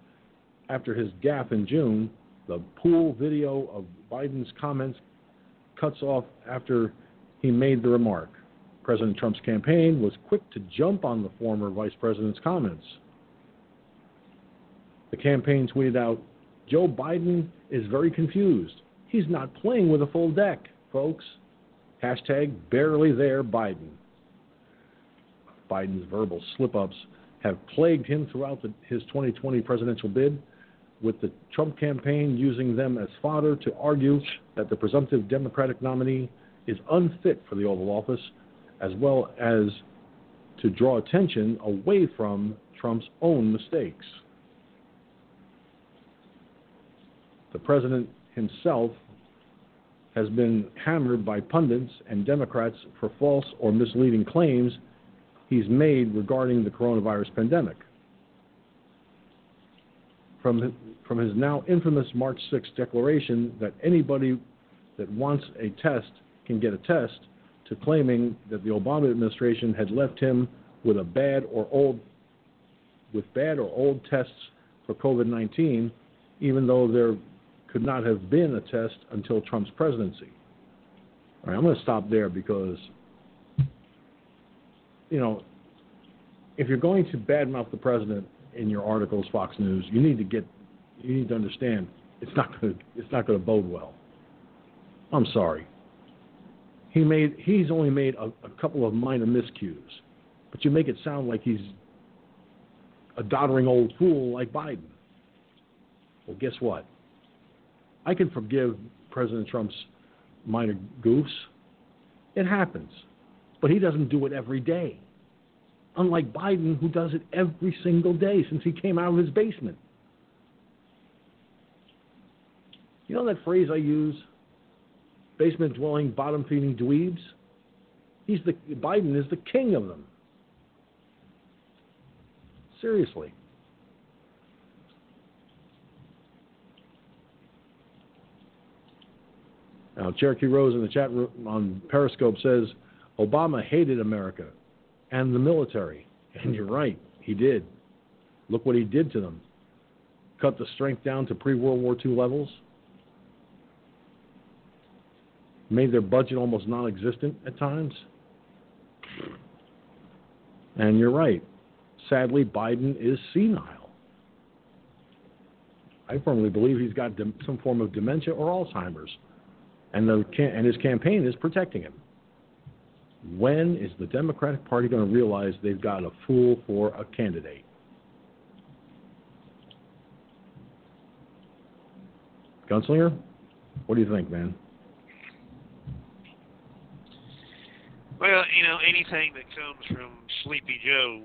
after his gaffe in June, the pool video of Biden's comments cuts off after he made the remark. President Trump's campaign was quick to jump on the former vice president's comments. The campaign tweeted out, Joe Biden is very confused. He's not playing with a full deck, folks. Hashtag barely there Biden. Biden's verbal slip-ups have plagued him throughout his 2020 presidential bid, with the Trump campaign using them as fodder to argue that the presumptive Democratic nominee is unfit for the Oval Office, as well as to draw attention away from Trump's own mistakes. The president himself has been hammered by pundits and Democrats for false or misleading claims he's made regarding the coronavirus pandemic. From his now infamous March 6th declaration that anybody that wants a test can get a test, to claiming that the Obama administration had left him with bad or old tests for COVID-19, even though there could not have been a test until Trump's presidency. All right, I'm going to stop there because, you know, if you're going to badmouth the president in your articles, Fox News, you need to understand it's not going to bode well. I'm sorry. He's only made a couple of minor miscues, but you make it sound like he's a doddering old fool like Biden. Well, guess what? I can forgive President Trump's minor goofs. It happens. But he doesn't do it every day. Unlike Biden, who does it every single day since he came out of his basement. You know that phrase I use? Basement-dwelling, bottom-feeding dweebs? Biden is the king of them. Seriously. Now, Cherokee Rose in the chat room on Periscope says, Obama hated America and the military. And you're right, he did. Look what he did to them. Cut the strength down to pre-World War II levels. Made their budget almost non-existent at times. And you're right. Sadly, Biden is senile. I firmly believe he's got some form of dementia or Alzheimer's. And his campaign is protecting him. When is the Democratic Party going to realize they've got a fool for a candidate? Gunslinger, what do you think, man? Well, you know, anything that comes from Sleepy Joe,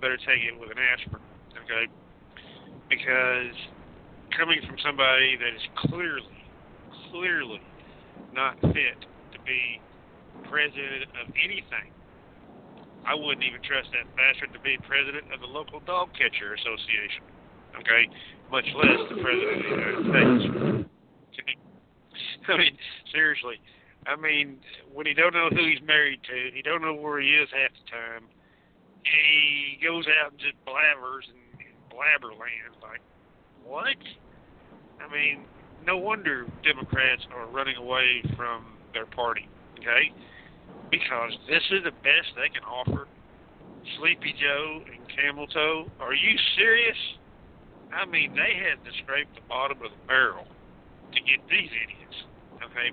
better take it with an aspirin, okay? Because coming from somebody that is clearly not fit to be president of anything. I wouldn't even trust that bastard to be president of the local dog catcher association, okay? Much less the president of the United States. Okay? I mean, seriously. I mean, when he don't know who he's married to, he don't know where he is half the time, he goes out and just blabbers and blabberland. Like, what? I mean, no wonder Democrats are running away from their party, okay? Because this is the best they can offer. Sleepy Joe and Camel Toe, are you serious? I mean, they had to scrape the bottom of the barrel to get these idiots, okay?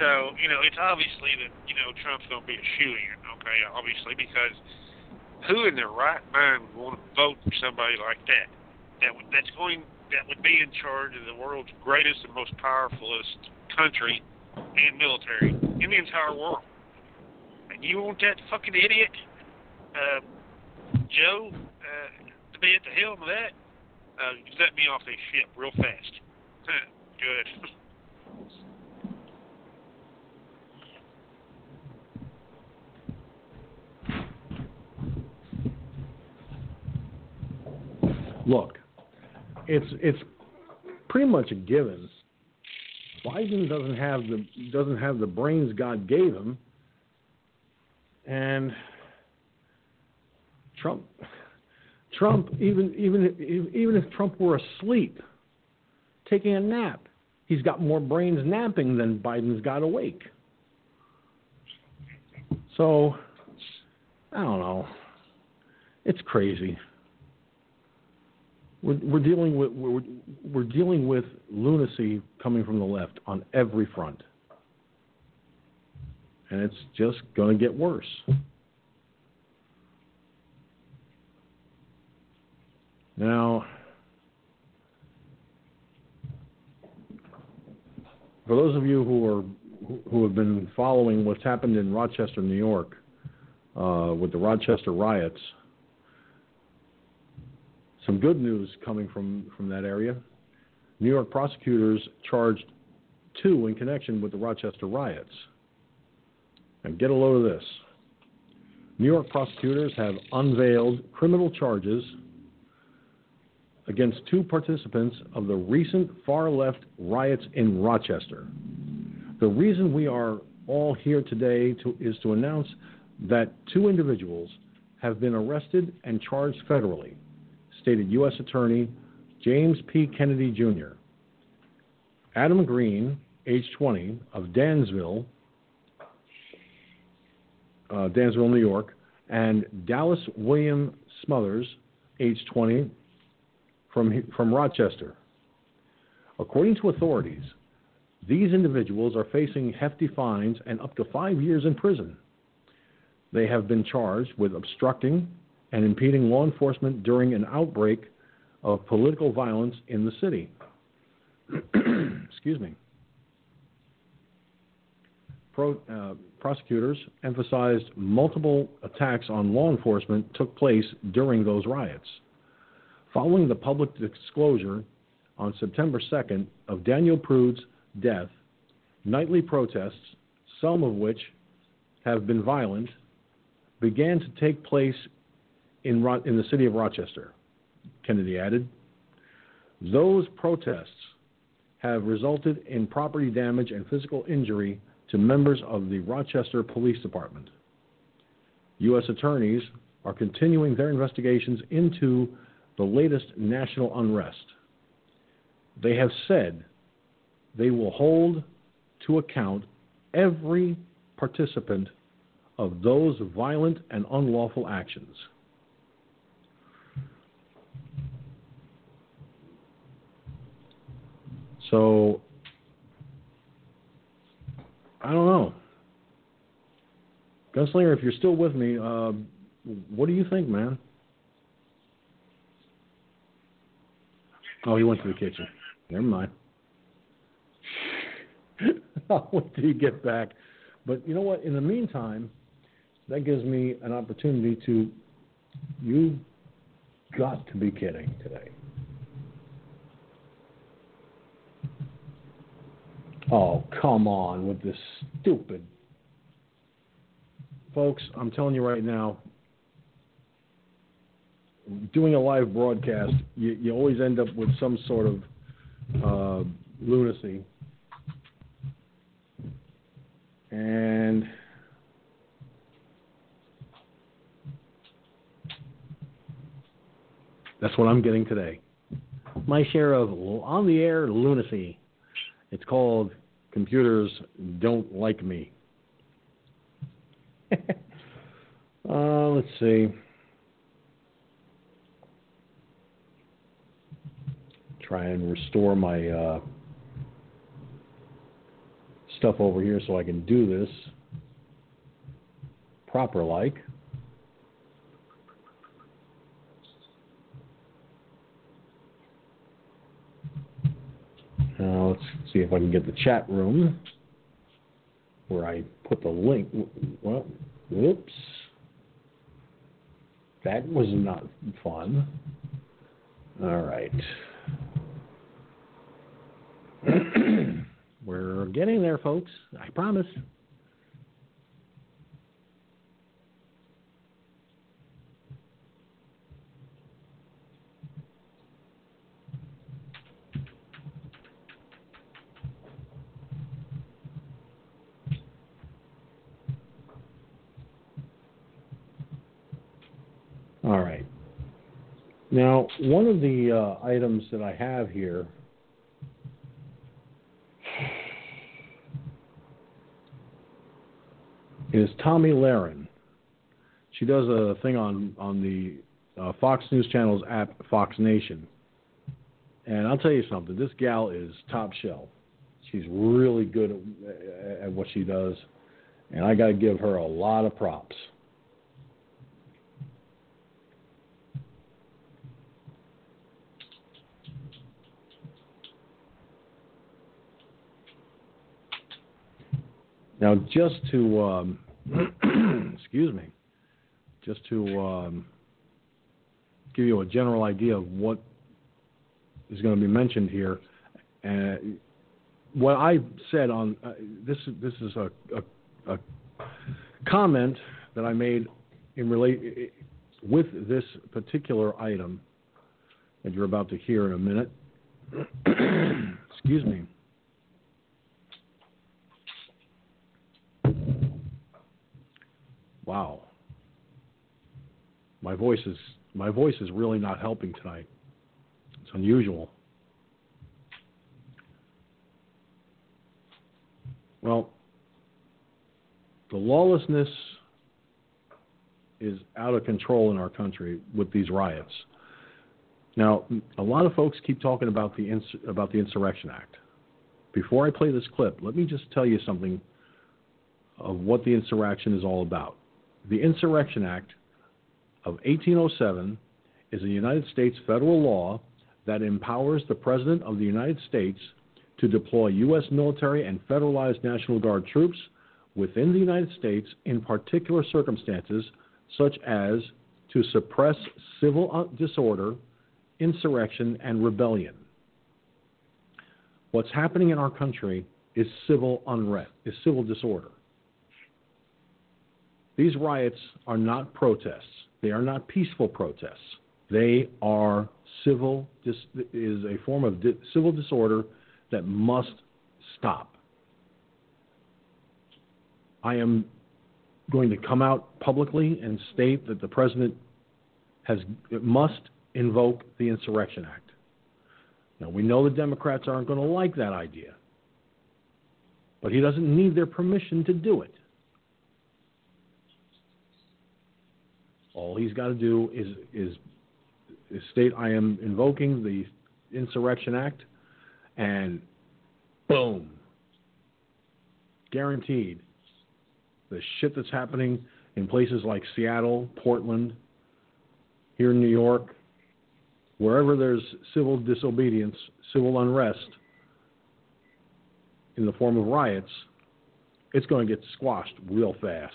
So, you know, it's obviously that, you know, Trump's going to be a shoo-in, okay, obviously, because who in their right mind would want to vote for somebody like that? That would be in charge of the world's greatest and most powerfulest country and military in the entire world. And you want that fucking idiot, Joe, to be at the helm of that? Let me off this ship real fast. Good. Look, it's pretty much a given. Biden doesn't have the brains God gave him, and Trump even if Trump were asleep, taking a nap, he's got more brains napping than Biden's got awake. So I don't know. It's crazy. We're dealing with lunacy coming from the left on every front, and it's just going to get worse. Now, for those of you who have been following what's happened in Rochester, New York, with the Rochester riots. Some good news coming from that area. New York prosecutors charged 2 in connection with the Rochester riots. And get a load of this. New York prosecutors have unveiled criminal charges against 2 participants of the recent far-left riots in Rochester. The reason we are all here today is to announce that 2 individuals have been arrested and charged federally, stated U.S. Attorney James P. Kennedy Jr. Adam Green, age 20, of Dansville, New York, and Dallas William Smothers, age 20, from Rochester, According to authorities, these individuals are facing hefty fines and up to 5 years in prison. They have been charged with obstructing and impeding law enforcement during an outbreak of political violence in the city. Excuse me. Prosecutors emphasized multiple attacks on law enforcement took place during those riots. Following the public disclosure on September 2nd of Daniel Prude's death, nightly protests, some of which have been violent, began to take place in the city of Rochester, Kennedy added. Those protests have resulted in property damage and physical injury to members of the Rochester Police Department. U.S. attorneys are continuing their investigations into the latest national unrest. They have said they will hold to account every participant of those violent and unlawful actions. So, I don't know. Gunslinger, if you're still with me, what do you think, man? Oh, he went to the kitchen. Never mind. I'll wait till you get back. But you know what? In the meantime, that gives me an opportunity to... You've got to be kidding today. Oh, come on with this stupid. Folks, I'm telling you right now, doing a live broadcast, you always end up with some sort of lunacy. And that's what I'm getting today. My share of on-the-air lunacy. It's called Computers Don't Like Me. Let's see. Try and restore my stuff over here so I can do this proper-like. Let's see if I can get the chat room where I put the link. Well, whoops. That was not fun. All right. We're getting there, folks. I promise. All right. Now, one of the items that I have here is Tommy Lahren. She does a thing on the Fox News Channel's app, Fox Nation. And I'll tell you something. This gal is top shelf. She's really good at what she does. And I got to give her a lot of props. Now, just to, excuse me, just to give you a general idea of what is going to be mentioned here, what I said on, this is a comment that I made with this particular item that you're about to hear in a minute. Excuse me. Wow, my voice is really not helping tonight. It's unusual. Well, the lawlessness is out of control in our country with these riots. Now, a lot of folks keep talking about the Insurrection Act. Before I play this clip, let me just tell you something of what the insurrection is all about. The Insurrection Act of 1807 is a United States federal law that empowers the President of the United States to deploy U.S. military and federalized National Guard troops within the United States in particular circumstances, such as to suppress civil disorder, insurrection, and rebellion. What's happening in our country is civil unrest, is civil disorder. These riots are not protests. They are not peaceful protests. They are civil, is a form of civil disorder that must stop. I am going to come out publicly and state that the President must invoke the Insurrection Act. Now, we know the Democrats aren't going to like that idea, but he doesn't need their permission to do it. All he's got to do is state, I am invoking the Insurrection Act, and boom, guaranteed, the shit that's happening in places like Seattle, Portland, here in New York, wherever there's civil disobedience, civil unrest in the form of riots, it's going to get squashed real fast.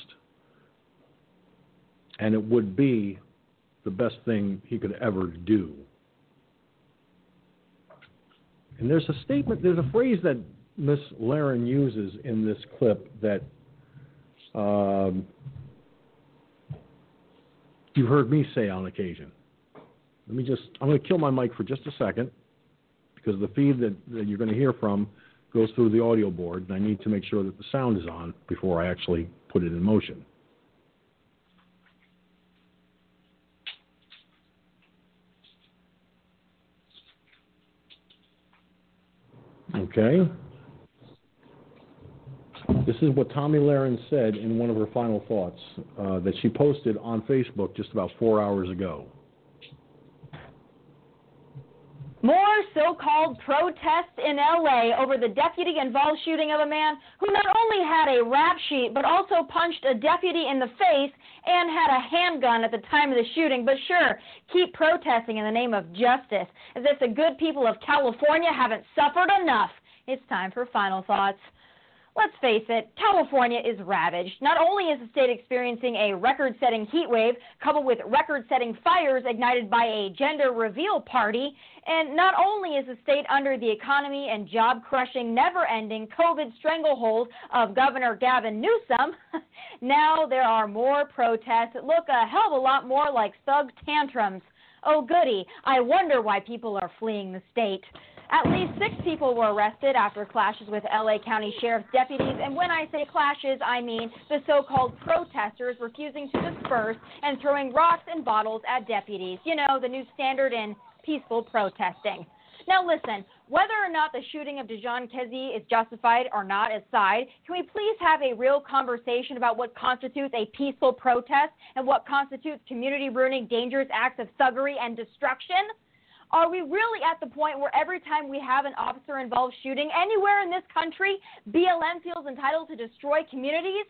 And it would be the best thing he could ever do. And there's a statement, there's a phrase that Ms. Lahren uses in this clip that you've heard me say on occasion. I'm going to kill my mic for just a second because the feed that you're going to hear from goes through the audio board, and I need to make sure that the sound is on before I actually put it in motion. Okay. This is what Tommy Lahren said in one of her final thoughts that she posted on Facebook just about 4 hours ago. More so-called protests in L.A. over the deputy-involved shooting of a man who not only had a rap sheet but also punched a deputy in the face and had a handgun at the time of the shooting. But sure, keep protesting in the name of justice, as if the good people of California haven't suffered enough. It's time for final thoughts. Let's face it, California is ravaged. Not only is the state experiencing a record-setting heat wave, coupled with record-setting fires ignited by a gender reveal party, and not only is the state under the economy and job-crushing, never-ending COVID stranglehold of Governor Gavin Newsom, now there are more protests that look a hell of a lot more like thug tantrums. Oh, goody, I wonder why people are fleeing the state. At least 6 people were arrested after clashes with L.A. County Sheriff's deputies, and when I say clashes, I mean the so-called protesters refusing to disperse and throwing rocks and bottles at deputies. You know, the new standard in peaceful protesting. Now listen, whether or not the shooting of Dejan Kesey is justified or not aside, can we please have a real conversation about what constitutes a peaceful protest and what constitutes community-ruining dangerous acts of thuggery and destruction? Are we really at the point where every time we have an officer-involved shooting anywhere in this country, BLM feels entitled to destroy communities?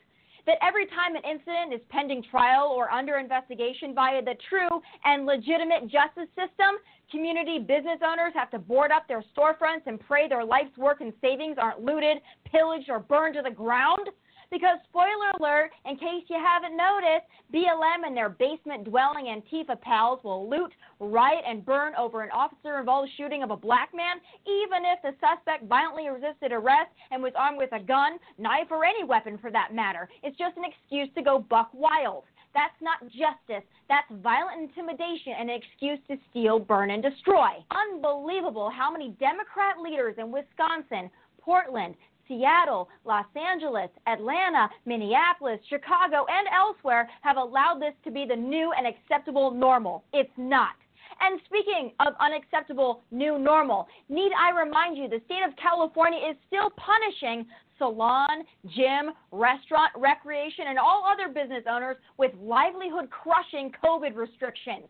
That every time an incident is pending trial or under investigation via the true and legitimate justice system, community business owners have to board up their storefronts and pray their life's work and savings aren't looted, pillaged, or burned to the ground? Because, spoiler alert, in case you haven't noticed, BLM and their basement-dwelling Antifa pals will loot, riot, and burn over an officer-involved shooting of a black man, even if the suspect violently resisted arrest and was armed with a gun, knife, or any weapon for that matter. It's just an excuse to go buck wild. That's not justice. That's violent intimidation and an excuse to steal, burn, and destroy. Unbelievable how many Democrat leaders in Wisconsin, Portland, Seattle, Los Angeles, Atlanta, Minneapolis, Chicago, and elsewhere have allowed this to be the new and acceptable normal. It's not. And speaking of unacceptable new normal, need I remind you the state of California is still punishing salon, gym, restaurant, recreation, and all other business owners with livelihood-crushing COVID restrictions.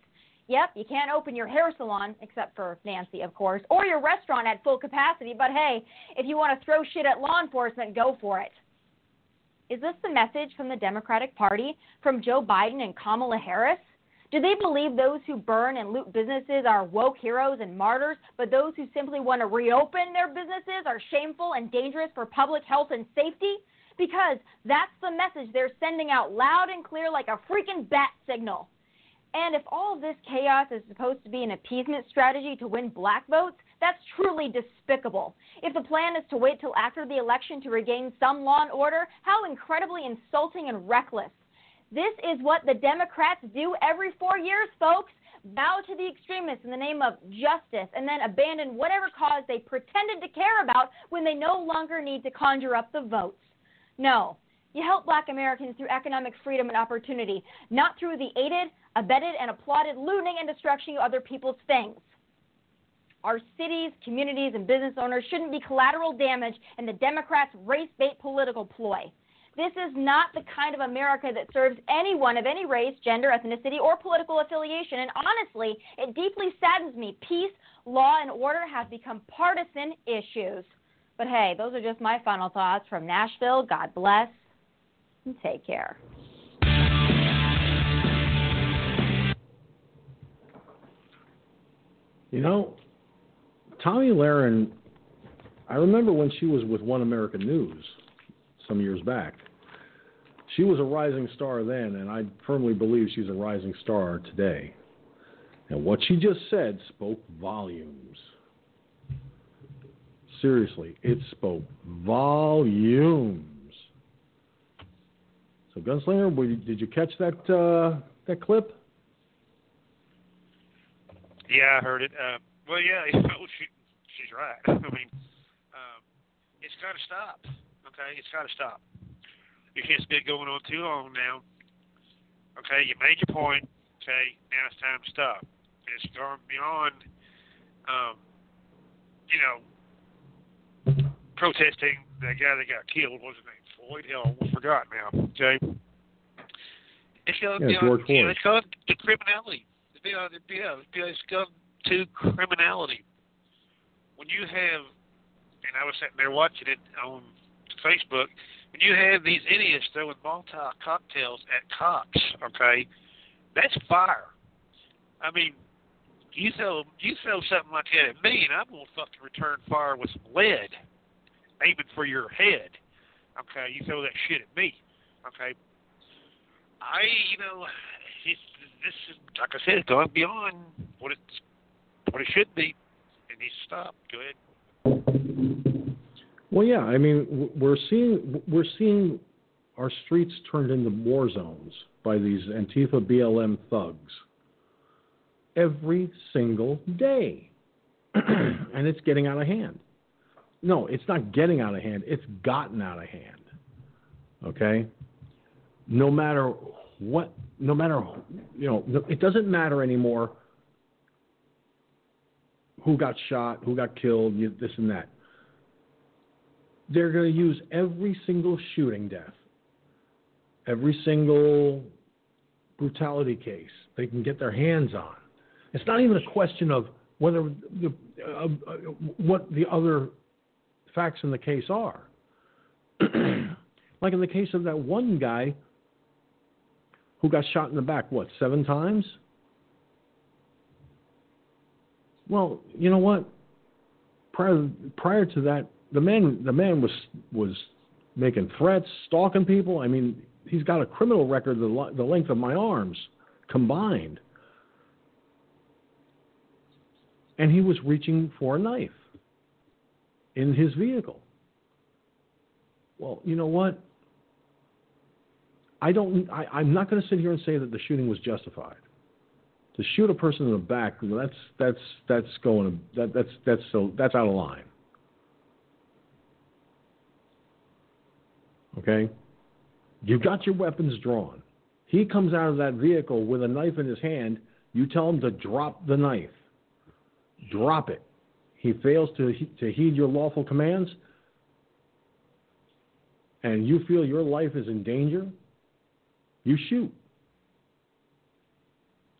Yep, you can't open your hair salon, except for Nancy, of course, or your restaurant at full capacity. But, hey, if you want to throw shit at law enforcement, go for it. Is this the message from the Democratic Party, from Joe Biden and Kamala Harris? Do they believe those who burn and loot businesses are woke heroes and martyrs, but those who simply want to reopen their businesses are shameful and dangerous for public health and safety? Because that's the message they're sending out loud and clear like a freaking bat signal. And if all this chaos is supposed to be an appeasement strategy to win black votes, that's truly despicable. If the plan is to wait till after the election to regain some law and order, how incredibly insulting and reckless. This is what the Democrats do every 4 years, folks. Bow to the extremists in the name of justice and then abandon whatever cause they pretended to care about when they no longer need to conjure up the votes. No, you help black Americans through economic freedom and opportunity, not through the aided, abetted, and applauded looting and destruction of other people's things. Our cities, communities, and business owners shouldn't be collateral damage in the Democrats' race-bait political ploy. This is not the kind of America that serves anyone of any race, gender, ethnicity, or political affiliation. And honestly, it deeply saddens me. Peace, law, and order have become partisan issues. But hey, those are just my final thoughts from Nashville. God bless and take care. You know, Tommy Lahren, I remember when she was with One American News some years back. She was a rising star then, and I firmly believe she's a rising star today. And what she just said spoke volumes. Seriously, it spoke volumes. So, Gunslinger, did you catch that clip? Yeah, I heard it. Well, yeah, she's right. I mean, it's got to stop. Okay, it's got to stop. It's been going on too long now. Okay, you made your point. Okay, now it's time to stop. It's gone beyond, protesting. That guy that got killed, what's his name? Floyd? Hell, I forgot now. Okay, it's gone beyond. It's gone to criminality. It's gone to criminality. When you have, and I was sitting there watching it on Facebook, when you have these idiots throwing Molotov cocktails at cops, okay, that's fire. I mean, you throw something like that at me, and I'm gonna fucking return fire with some lead, aiming for your head. Okay, you throw that shit at me. Okay, this is, like I said, it's gone beyond what it should be. It needs to stop. Go ahead. Well, yeah, I mean, we're seeing our streets turned into war zones by these Antifa BLM thugs every single day, and it's getting out of hand. No, it's not getting out of hand. It's gotten out of hand. Okay, it doesn't matter anymore who got shot, who got killed, this and that. They're going to use every single shooting death, every single brutality case they can get their hands on. It's not even a question of whether what the other facts in the case are. Like in the case of that one guy who got shot in the back, 7 times? Well, you know what? Prior to that, the man was making threats, stalking people. I mean, he's got a criminal record the length of my arms combined. And he was reaching for a knife in his vehicle. Well, you know what? I'm not going to sit here and say that the shooting was justified. To shoot a person in the back, that's out of line. Okay, you've got your weapons drawn. He comes out of that vehicle with a knife in his hand. You tell him to drop the knife. Drop it. He fails to heed your lawful commands, and you feel your life is in danger. You shoot.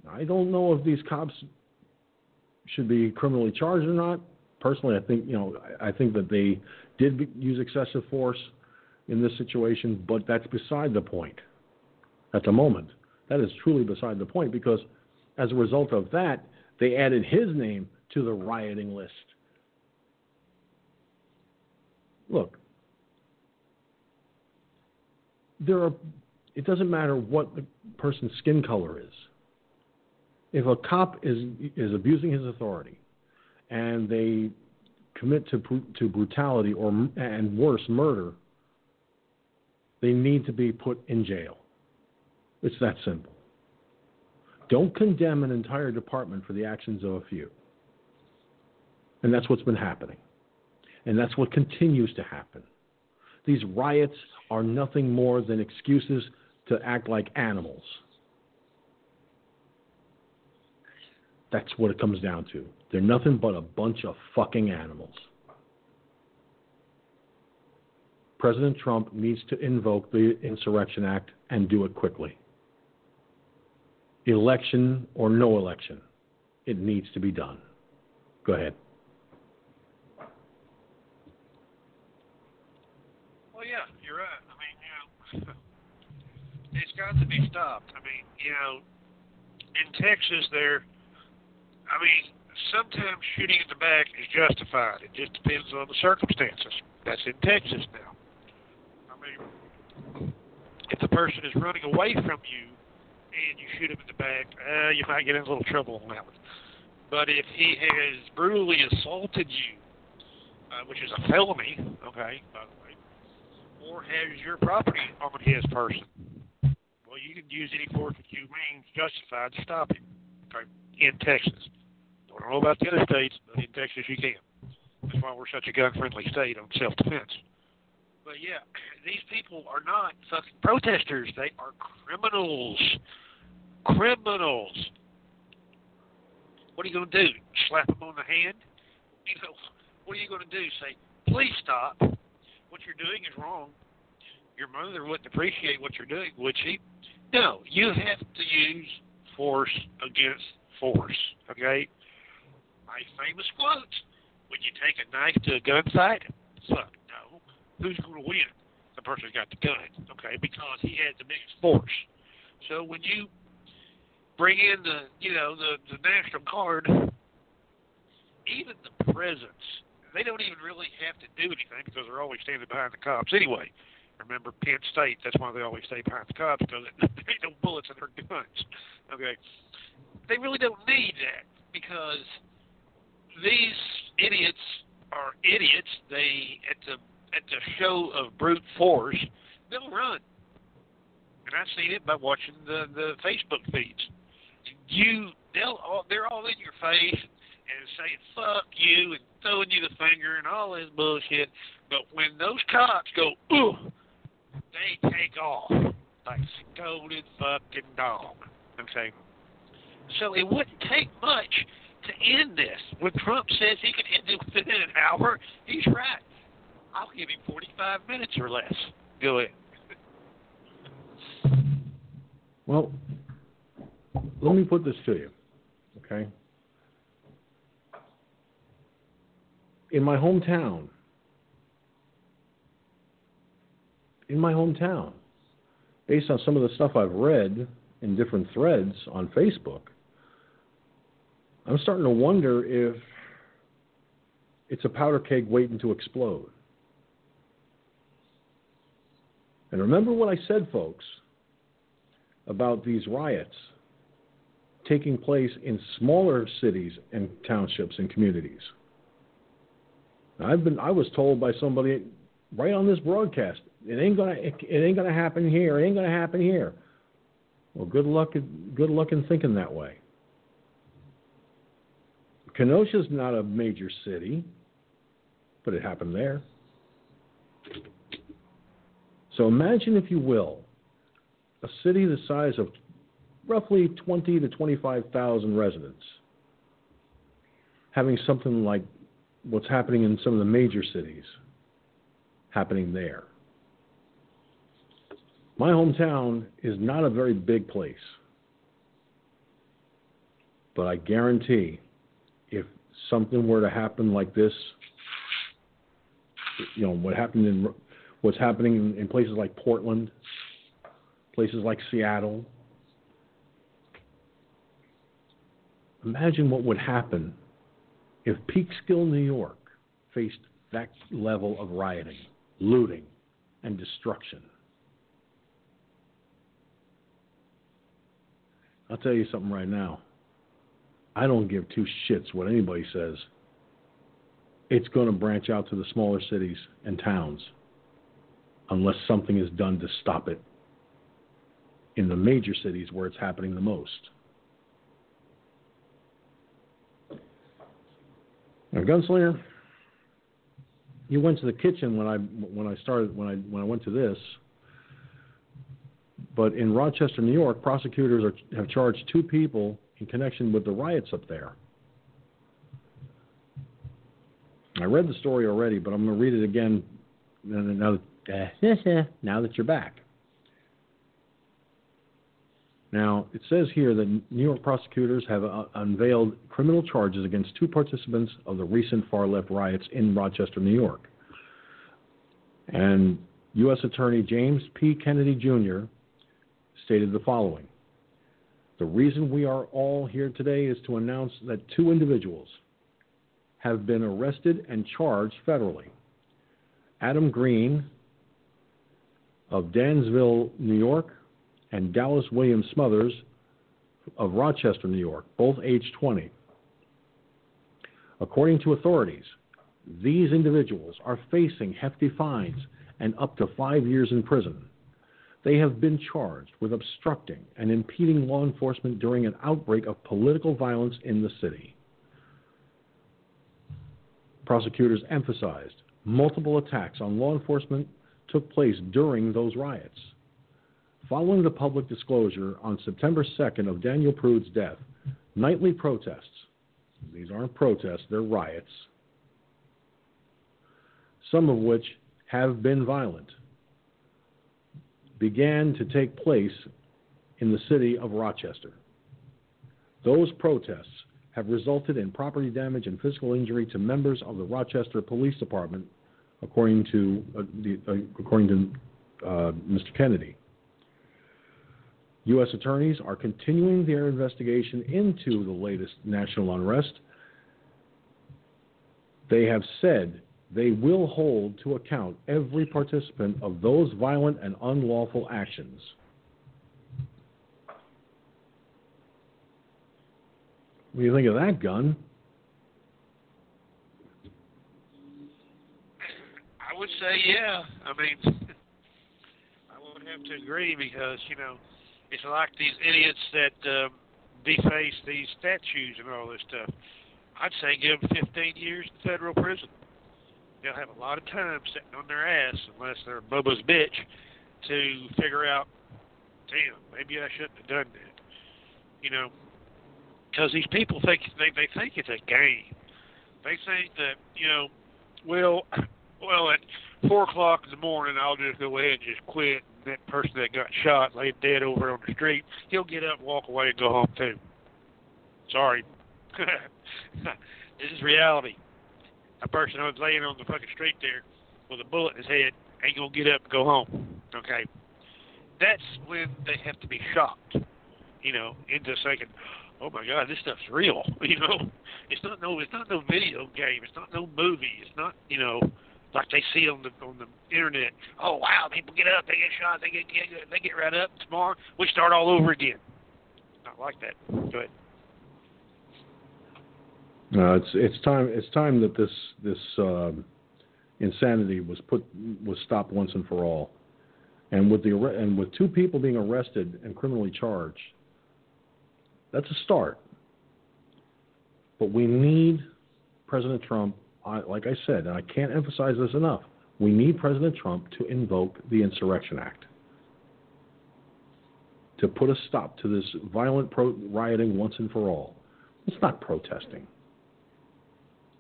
I don't know if these cops should be criminally charged or not. Personally, I think, I think that they did use excessive force in this situation, but that's beside the point at the moment. That is truly beside the point, because as a result of that, they added his name to the rioting list. Look, it doesn't matter what the person's skin color is. If a cop is abusing his authority and they commit to brutality and worse, murder, they need to be put in jail. It's that simple. Don't condemn an entire department for the actions of a few. And that's what's been happening. And that's what continues to happen. These riots are nothing more than excuses to act like animals. That's what it comes down to. They're nothing but a bunch of fucking animals. President Trump needs to invoke the Insurrection Act and do it quickly. Election or no election, it needs to be done. Go ahead. Well, yeah, you're right. I mean, it's got to be stopped. I mean, in Texas there, sometimes shooting in the back is justified. It just depends on the circumstances. That's in Texas now. If the person is running away from you and you shoot him in the back, you might get in a little trouble on that one. But if he has brutally assaulted you, which is a felony, okay, by the way, or has your property on his person, well, you can use any force that you mean justified to stop him, okay, in Texas. Don't know about the other states, but in Texas you can. That's why we're such a gun-friendly state on self-defense. But yeah, these people are not fucking protesters. They are criminals. Criminals. What are you going to do? Slap them on the hand? What are you going to do? Say, please stop. What you're doing is wrong. Your mother wouldn't appreciate what you're doing, would she? No, you have to use force against force, okay? My famous quote, when you take a knife to a gunfight, fuck no. Who's going to win? The person's got the gun, okay, because he had the biggest force. So when you bring in the National Guard, even the presence, they don't even really have to do anything because they're always standing behind the cops anyway. Remember Penn State, that's why they always stay behind the cops, because they don't bullets in their guns, okay. They really don't need that, because these idiots are idiots. They, at the show of brute force, they'll run. And I've seen it by watching the Facebook feeds. They're all in your face and saying, fuck you, and throwing you the finger and all this bullshit. But when those cops go, ooh, they take off like scolded fucking dog. Okay? So it wouldn't take much to end this. When Trump says he can end it within an hour, he's right. I'll give him 45 minutes or less. Go ahead. Well, let me put this to you, okay? In my hometown, based on some of the stuff I've read in different threads on Facebook, I'm starting to wonder if it's a powder keg waiting to explode. And remember what I said, folks, about these riots taking place in smaller cities and townships and communities. Now, I was told by somebody right on this broadcast, it ain't gonna happen here. It ain't gonna happen here. Well, good luck in thinking that way. Kenosha's not a major city, but it happened there. So imagine, if you will, a city the size of roughly 20 to 25,000 residents having something like what's happening in some of the major cities happening there. My hometown is not a very big place. But I guarantee if something were to happen like this, you know, what's happening in places like Portland, places like Seattle, imagine what would happen if Peekskill, New York faced that level of rioting, looting, and destruction. I'll tell you something right now. I don't give two shits what anybody says. It's going to branch out to the smaller cities and towns unless something is done to stop it in the major cities where it's happening the most. Now, Gunslinger, you went to the kitchen when I went to this. But in Rochester, New York, prosecutors have charged two people in connection with the riots up there. I read the story already, but I'm going to read it again now that you're back. Now, it says here that New York prosecutors have unveiled criminal charges against two participants of the recent far-left riots in Rochester, New York. And U.S. Attorney James P. Kennedy Jr. stated the following. The reason we are all here today is to announce that two individuals have been arrested and charged federally. Adam Green of Dansville, New York, and Dallas William Smothers of Rochester, New York, both age 20. According to authorities, these individuals are facing hefty fines and up to 5 years in prison. They have been charged with obstructing and impeding law enforcement during an outbreak of political violence in the city. Prosecutors emphasized multiple attacks on law enforcement took place during those riots. Following the public disclosure on September 2nd of Daniel Prude's death, nightly protests, these aren't protests, they're riots, some of which have been violent, began to take place in the city of Rochester. Those protests have resulted in property damage and physical injury to members of the Rochester Police Department, according to Mr. Kennedy. U.S. attorneys are continuing their investigation into the latest national unrest. They have said they will hold to account every participant of those violent and unlawful actions. What do you think of that, Gun? I would say, yeah. I mean, I would have to agree because, you know, it's like these idiots that deface these statues and all this stuff. I'd say give them 15 years in federal prison. They'll have a lot of time sitting on their ass, unless they're Bubba's bitch, to figure out, damn, maybe I shouldn't have done that. You know, because these people think, they think it's a game. They think that, you know, well, at 4 o'clock in the morning, I'll just go ahead and just quit. That person that got shot, laid dead over on the street, he'll get up, walk away, and go home too. Sorry. This is reality. A person who's laying on the fucking street there with a bullet in his head ain't gonna get up and go home. Okay? That's when they have to be shocked, you know, into thinking, oh my God, this stuff's real. You know, it's not no video game. It's not no movie. It's not, you know, like they see on the internet. Oh wow, people get up, they get shot, they get right up. Tomorrow we start all over again. Not like that. Go ahead. No, it's time that this insanity was stopped once and for all. And with two people being arrested and criminally charged, that's a start. But we need President Trump. Like I said, and I can't emphasize this enough, we need President Trump to invoke the Insurrection Act to put a stop to this violent rioting once and for all. It's not protesting.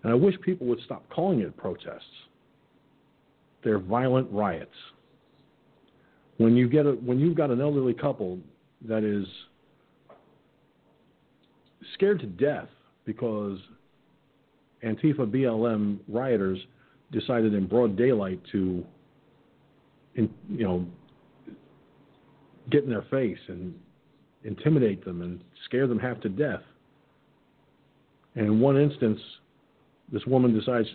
And I wish people would stop calling it protests. They're violent riots. When you've got an elderly couple that is scared to death because Antifa BLM rioters decided in broad daylight to, get in their face and intimidate them and scare them half to death. And in one instance, this woman decides,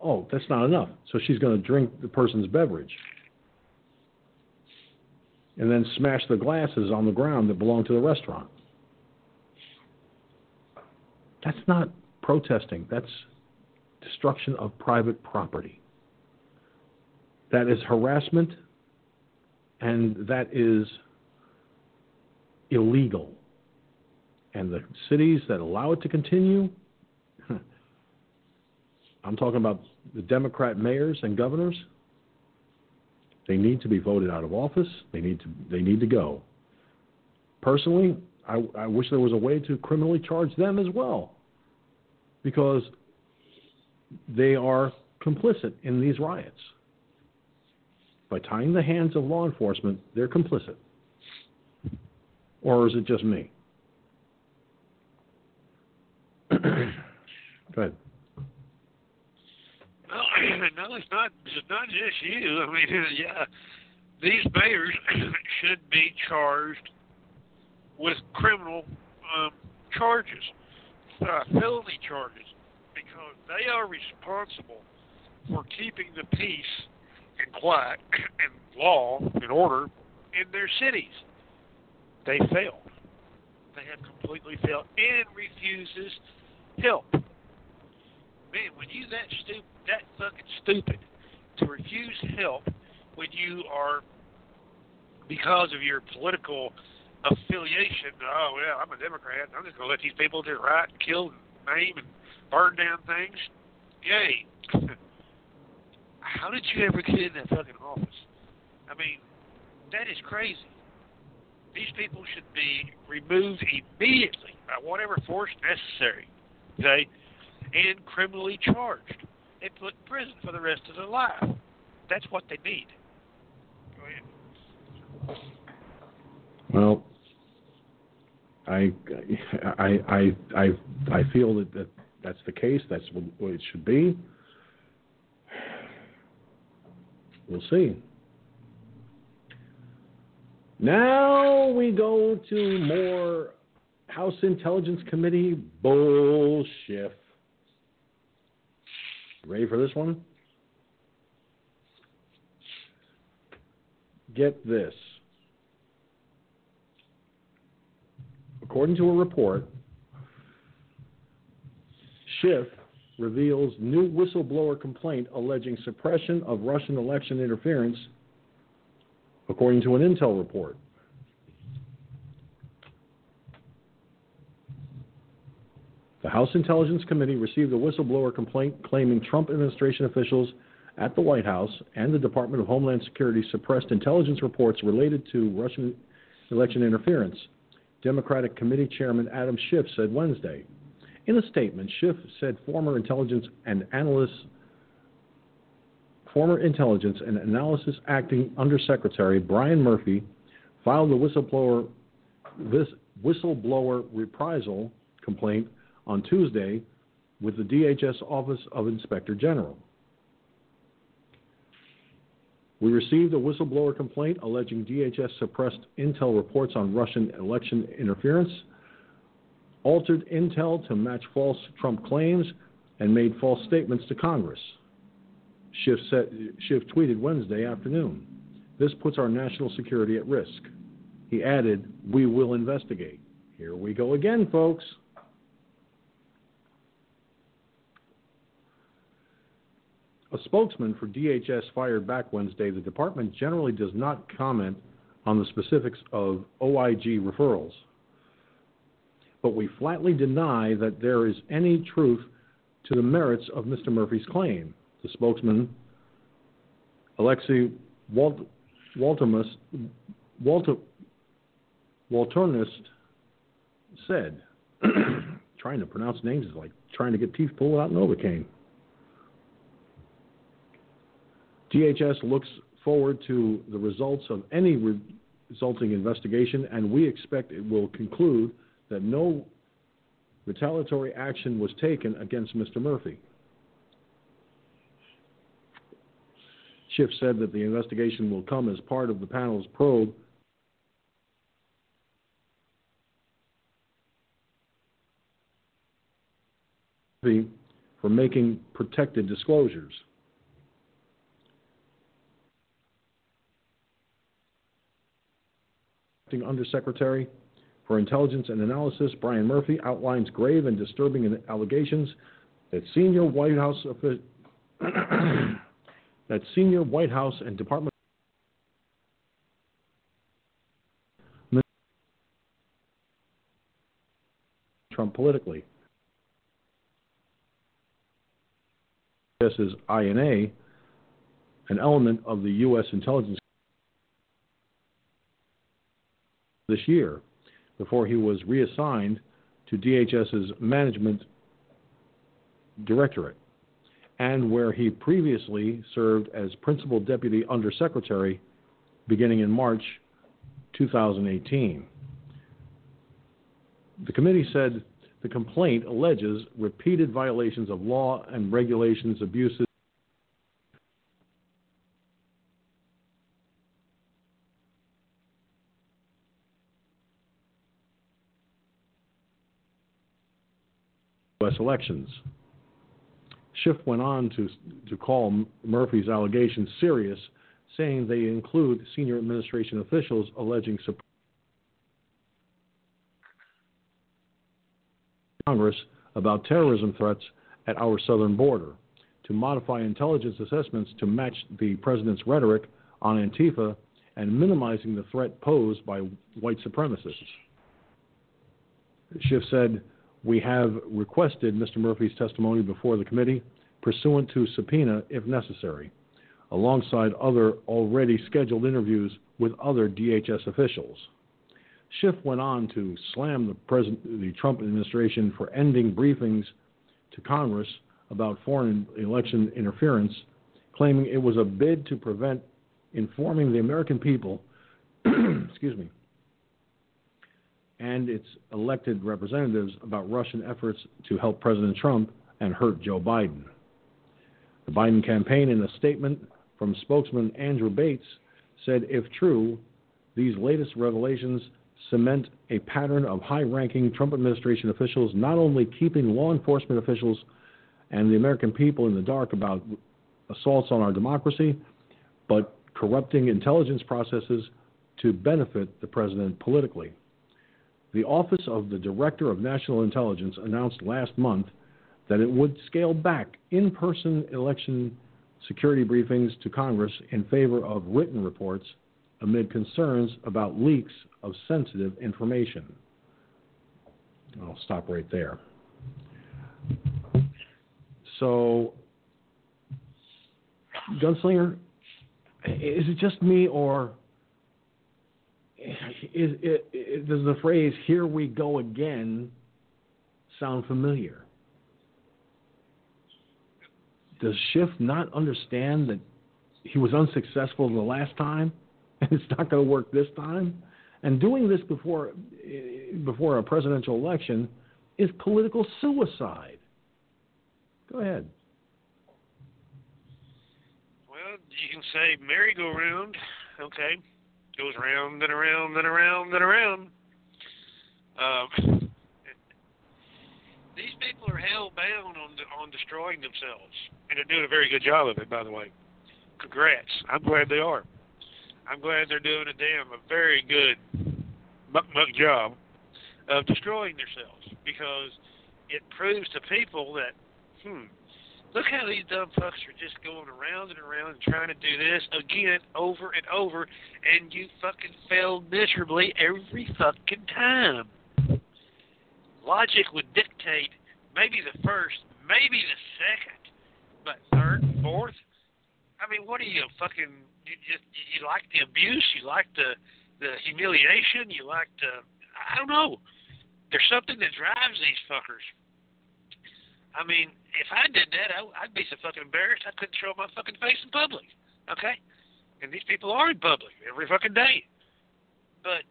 oh, that's not enough. So she's going to drink the person's beverage and then smash the glasses on the ground that belong to the restaurant. That's not protesting. That's destruction of private property. That is harassment, and that is illegal. And the cities that allow it to continue, I'm talking about the Democrat mayors and governors, they need to be voted out of office. They need to go. Personally, I wish there was a way to criminally charge them as well, because they are complicit in these riots. By tying the hands of law enforcement, they're complicit. Or is it just me? Go ahead. Well, no, it's not just you. I mean, yeah, these mayors should be charged with criminal charges, felony charges, because they are responsible for keeping the peace and quiet and law and order in their cities. They failed. They have completely failed and refuses help. Man, when you that fucking stupid to refuse help when you are, because of your political affiliation, oh, well, I'm a Democrat, I'm just going to let these people just riot and kill and maim and burn down things. Yay. How did you ever get in that fucking office? I mean, that is crazy. These people should be removed immediately by whatever force necessary, okay, and criminally charged and put in prison for the rest of their life. That's what they need. Go ahead. Well, I feel that that's the case. That's what it should be. We'll see. Now we go to more House Intelligence Committee bullshit. Ready for this one? Get this. According to a report, Schiff reveals new whistleblower complaint alleging suppression of Russian election interference, according to an intel report. The House Intelligence Committee received a whistleblower complaint claiming Trump administration officials at the White House and the Department of Homeland Security suppressed intelligence reports related to Russian election interference, Democratic Committee Chairman Adam Schiff said Wednesday. In a statement, Schiff said former Intelligence and Analysis Acting Undersecretary Brian Murphy filed the whistleblower reprisal complaint on Tuesday with the DHS Office of Inspector General. We received a whistleblower complaint alleging DHS suppressed intel reports on Russian election interference, altered intel to match false Trump claims, and made false statements to Congress, Schiff tweeted Wednesday afternoon. This puts our national security at risk. He added, we will investigate. Here we go again, folks. A spokesman for DHS fired back Wednesday. The department generally does not comment on the specifics of OIG referrals, but we flatly deny that there is any truth to the merits of Mr. Murphy's claim. The spokesman, Alexei Walternist, said, trying to pronounce names is like trying to get teeth pulled out in Novocaine. DHS looks forward to the results of any resulting investigation, and we expect it will conclude that no retaliatory action was taken against Mr. Murphy. Schiff said that the investigation will come as part of the panel's probe for making protected disclosures. Undersecretary for Intelligence and Analysis Brian Murphy outlines grave and disturbing allegations that senior White House and Department Trump politically. This is INA, an element of the U.S. intelligence this year, before he was reassigned to DHS's management directorate, and where he previously served as principal deputy undersecretary beginning in March 2018. The committee said the complaint alleges repeated violations of law and regulations, abuses, U.S. elections. Schiff went on to call Murphy's allegations serious, saying they include senior administration officials alleging support Congress about terrorism threats at our southern border, to modify intelligence assessments to match the president's rhetoric on Antifa and minimizing the threat posed by white supremacists. Schiff said, "We have requested Mr. Murphy's testimony before the committee, pursuant to subpoena if necessary, alongside other already scheduled interviews with other DHS officials." Schiff went on to slam the Trump administration for ending briefings to Congress about foreign election interference, claiming it was a bid to prevent informing the American people excuse me, and its elected representatives about Russian efforts to help President Trump and hurt Joe Biden. The Biden campaign, in a statement from spokesman Andrew Bates, said, if true, these latest revelations cement a pattern of high-ranking Trump administration officials not only keeping law enforcement officials and the American people in the dark about assaults on our democracy, but corrupting intelligence processes to benefit the president politically. The Office of the Director of National Intelligence announced last month that it would scale back in-person election security briefings to Congress in favor of written reports amid concerns about leaks of sensitive information. I'll stop right there. So, Gunslinger, is it just me, or does the phrase "here we go again" sound familiar? Does Schiff not understand that he was unsuccessful the last time, and it's not going to work this time? And doing this before a presidential election is political suicide. Go ahead. Well, you can say merry-go-round, okay? Goes round and around and around and around. These people are hell bound on destroying themselves, and they're doing a very good job of it, by the way. Congrats! I'm glad they are. I'm glad they're doing a very good muck job of destroying themselves, because it proves to people that look how these dumb fucks are just going around and around and trying to do this again over and over, and you fucking fail miserably every fucking time. Logic would dictate maybe the first, maybe the second, but third, fourth? I mean, what are you, fucking, you like the abuse, you like the humiliation, you like the, I don't know. There's something that drives these fuckers. I mean, if I did that, I'd be so fucking embarrassed I couldn't show my fucking face in public, okay? And these people are in public every fucking day. But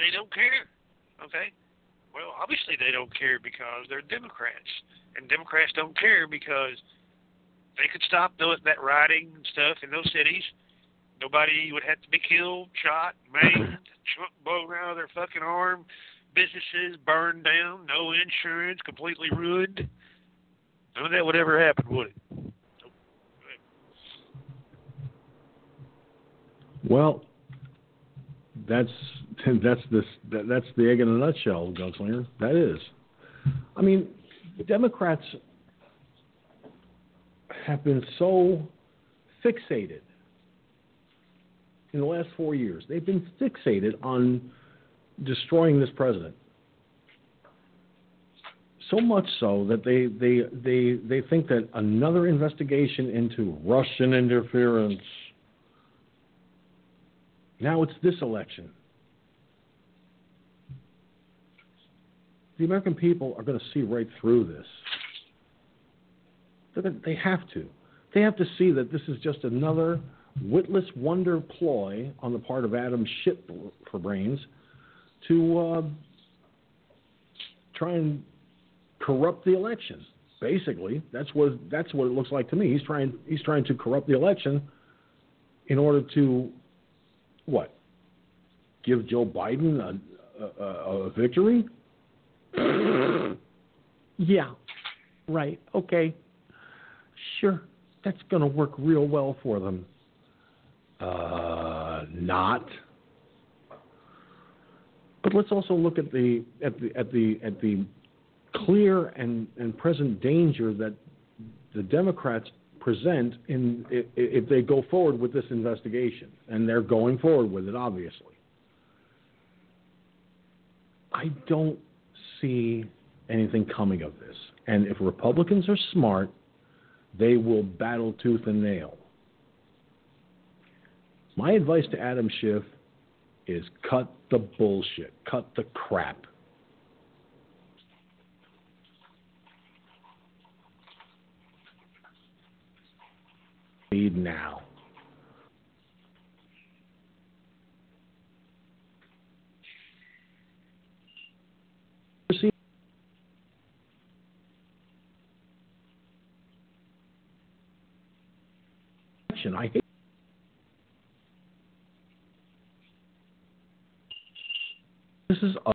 they don't care, okay? Well, obviously they don't care because they're Democrats, and Democrats don't care because they could stop that rioting and stuff in those cities. Nobody would have to be killed, shot, maimed, blown out of their fucking arm, businesses burned down, no insurance, completely ruined. None of that would ever happen, would it? Nope. Well, that's the egg in a nutshell, Gunslinger. That is. I mean, Democrats have been so fixated in the last 4 years. They've been fixated on destroying this president. So much so that they think that another investigation into Russian interference. Now it's this election. The American people are going to see right through this. They have to. They have to see that this is just another witless wonder ploy on the part of Adam Schiff for brains to try and corrupt the election. Basically, that's what it looks like to me. He's trying to corrupt the election in order to what? Give Joe Biden a victory? Yeah. Right. Okay. Sure, that's going to work real well for them. Not. But let's also look at the clear and present danger that the Democrats present in if they go forward with this investigation, and they're going forward with it, obviously. I don't see anything coming of this, and if Republicans are smart, they will battle tooth and nail. My advice to Adam Schiff is cut the bullshit. Cut the crap. Need now. I hate this is it.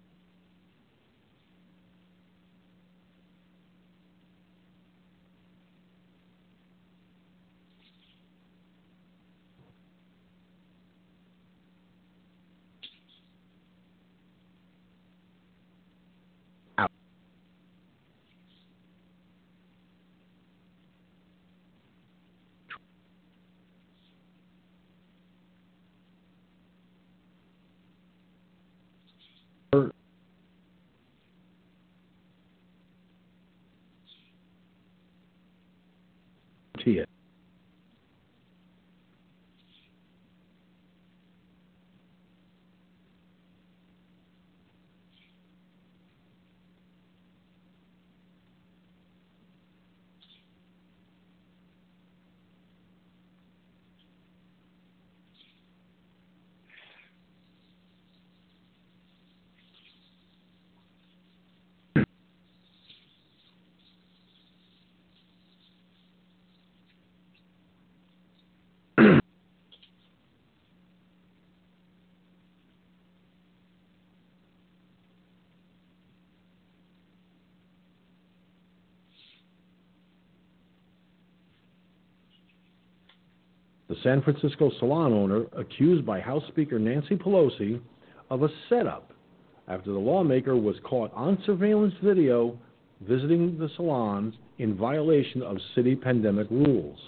The San Francisco salon owner accused by House Speaker Nancy Pelosi of a setup after the lawmaker was caught on surveillance video visiting the salons in violation of city pandemic rules.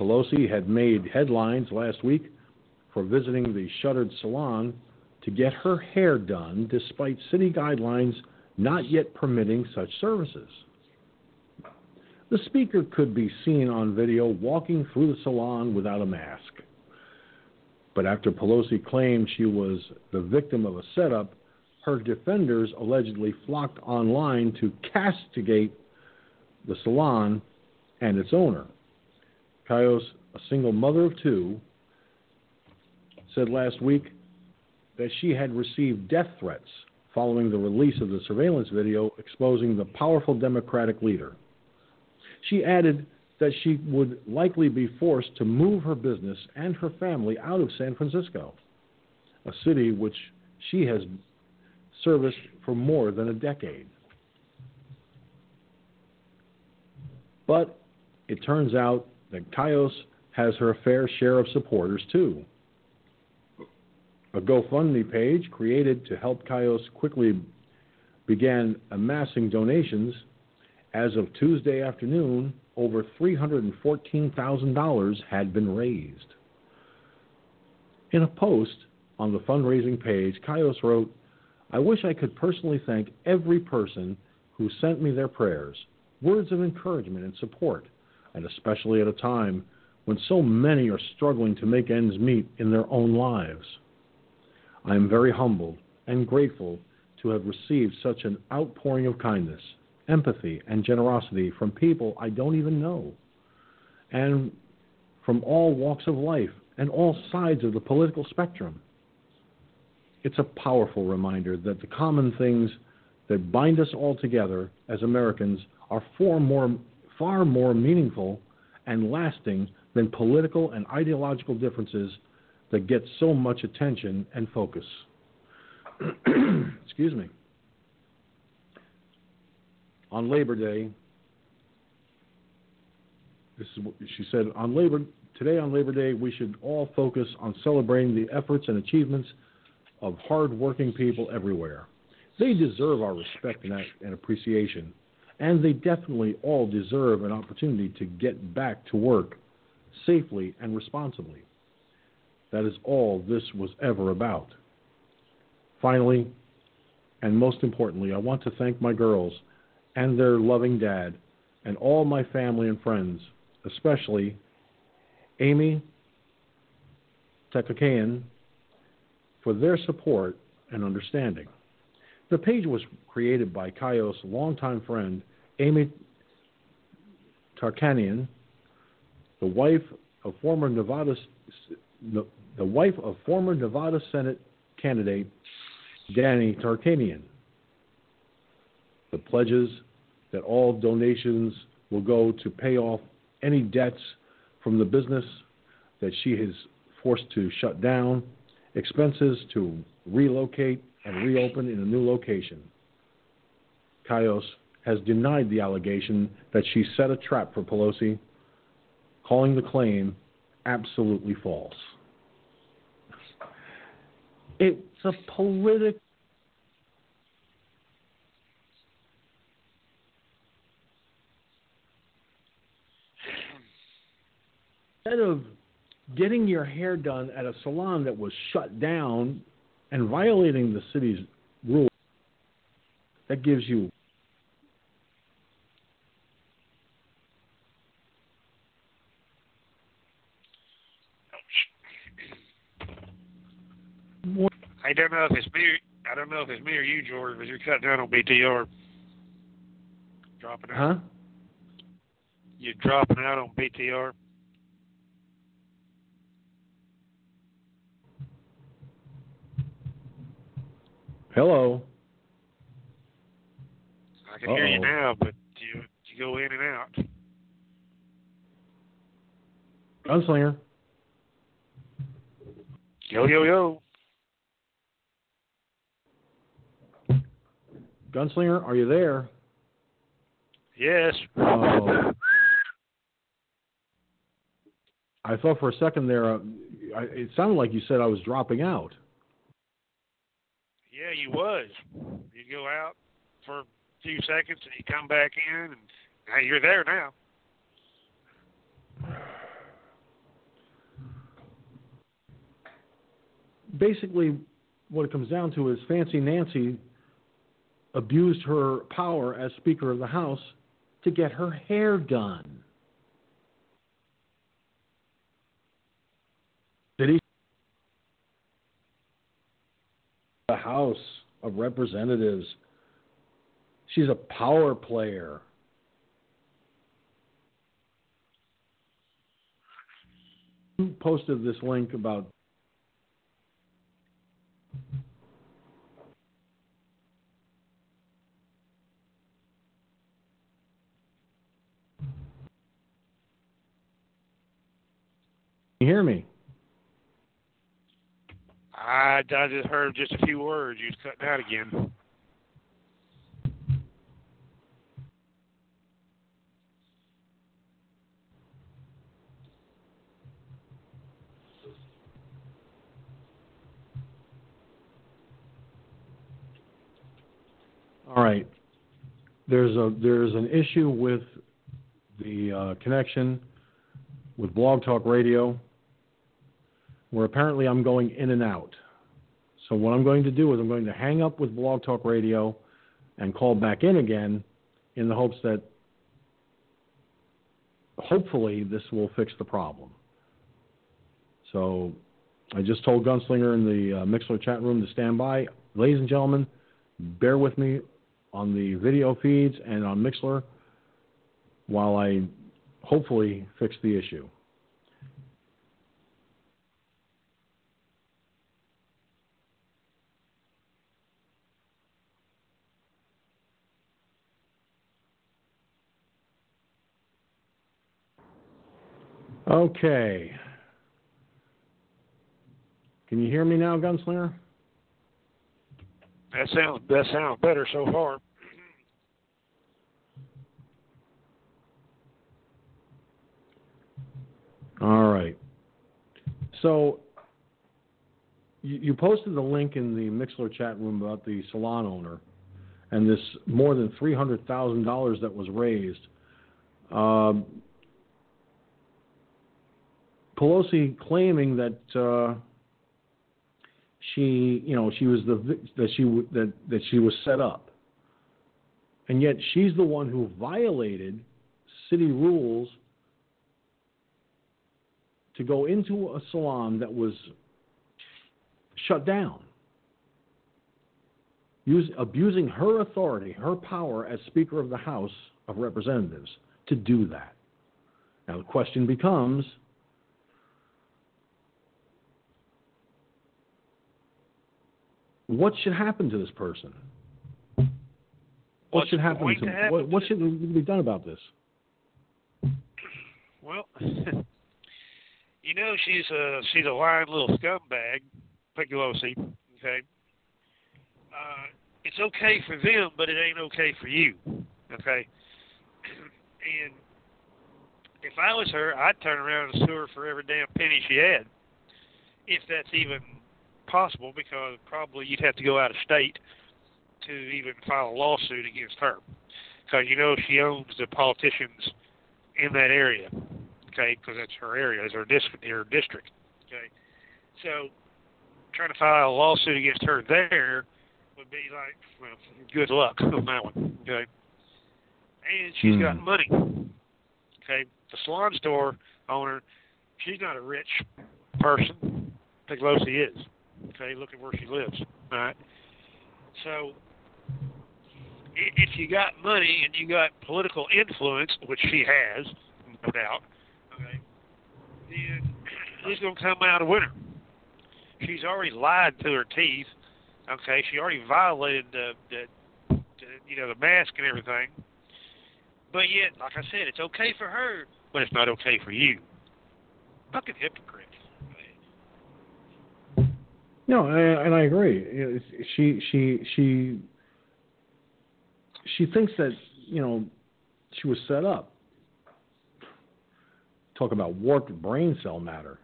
Pelosi had made headlines last week for visiting the shuttered salon to get her hair done despite city guidelines not yet permitting such services. The speaker could be seen on video walking through the salon without a mask. But after Pelosi claimed she was the victim of a setup, her defenders allegedly flocked online to castigate the salon and its owner. Cayos, a single mother of two, said last week that she had received death threats following the release of the surveillance video exposing the powerful Democratic leader. She added that she would likely be forced to move her business and her family out of San Francisco, a city which she has serviced for more than a decade. But it turns out that Cayos has her fair share of supporters, too. A GoFundMe page created to help Cayos quickly began amassing donations. As of Tuesday afternoon, over $314,000 had been raised. In a post on the fundraising page, Cayos wrote, "I wish I could personally thank every person who sent me their prayers, words of encouragement and support, and especially at a time when so many are struggling to make ends meet in their own lives. I am very humbled and grateful to have received such an outpouring of kindness, empathy, and generosity from people I don't even know, and from all walks of life and all sides of the political spectrum. It's a powerful reminder that the common things that bind us all together as Americans are far more meaningful and lasting than political and ideological differences that get so much attention and focus." Excuse me. On Labor Day, this is what she said, on Labor Day, we should all focus on celebrating the efforts and achievements of hard-working people everywhere. They deserve our respect and appreciation, and they definitely all deserve an opportunity to get back to work safely and responsibly. That is all this was ever about. Finally, and most importantly, I want to thank my girls and their loving dad and all my family and friends, especially Amy Tarkanian, for their support and understanding. The page was created by Cayos' longtime friend, Amy Tarkanian, the wife of former Nevada Senate candidate Danny Tarkanian. The pledges that all donations will go to pay off any debts from the business that she is forced to shut down, expenses to relocate and reopen in a new location. Cayos has denied the allegation that she set a trap for Pelosi, calling the claim absolutely false. It's a political... Instead of getting your hair done at a salon that was shut down and violating the city's rules, that gives you... I don't know if it's me. I don't know if it's me or you, George, but you're cut down on BTR. Dropping out. Huh? You're dropping out on BTR. Hello. I can hear you now, but you go in and out. Gunslinger. Yo, yo, yo. Gunslinger, are you there? Yes. Oh. I thought for a second there, it sounded like you said I was dropping out. Yeah, you was. You go out for a few seconds and you come back in, and hey, you're there now. Basically, what it comes down to is Fancy Nancy abused her power as Speaker of the House to get her hair done. Did he? The House of Representatives. She's a power player. Who posted this link about you hear me? I just heard just a few words. You cut out again. All right. There's an issue with the connection with Blog Talk Radio, where apparently I'm going in and out. So what I'm going to do is I'm going to hang up with Blog Talk Radio and call back in again in the hopes that hopefully this will fix the problem. So I just told Gunslinger in the Mixler chat room to stand by. Ladies and gentlemen, bear with me on the video feeds and on Mixler while I hopefully fix the issue. Okay. Can you hear me now, Gunslinger? That sounds better so far. All right. So you posted the link in the Mixler chat room about the salon owner and this more than $300,000 that was raised. Pelosi claiming that she was set up, and yet she's the one who violated city rules to go into a salon that was shut down, abusing her authority, her power as Speaker of the House of Representatives to do that. Now the question becomes, what should happen to this person? What should happen to him? What should be done about this? Well, you know, she's a lying little scumbag, Pelosi. Okay, it's okay for them, but it ain't okay for you. Okay, and if I was her, I'd turn around and sue her for every damn penny she had, if that's even possible, because probably you'd have to go out of state to even file a lawsuit against her, because you know she owns the politicians in that area, okay, because that's her area, it's her district, okay, so trying to file a lawsuit against her there would be like, well, good luck on that one, okay, and she's got money, okay, the salon store owner, she's not a rich person, Pelosi is. Okay, look at where she lives. All right. So, if you got money and you got political influence, which she has, no doubt, okay, then she's going to come out a winner. She's already lied to her teeth. Okay, she already violated the mask and everything. But yet, like I said, it's okay for her, but it's not okay for you. Fucking hypocrite. No, and I agree. She thinks that, you know, she was set up. Talk about warped brain cell matter.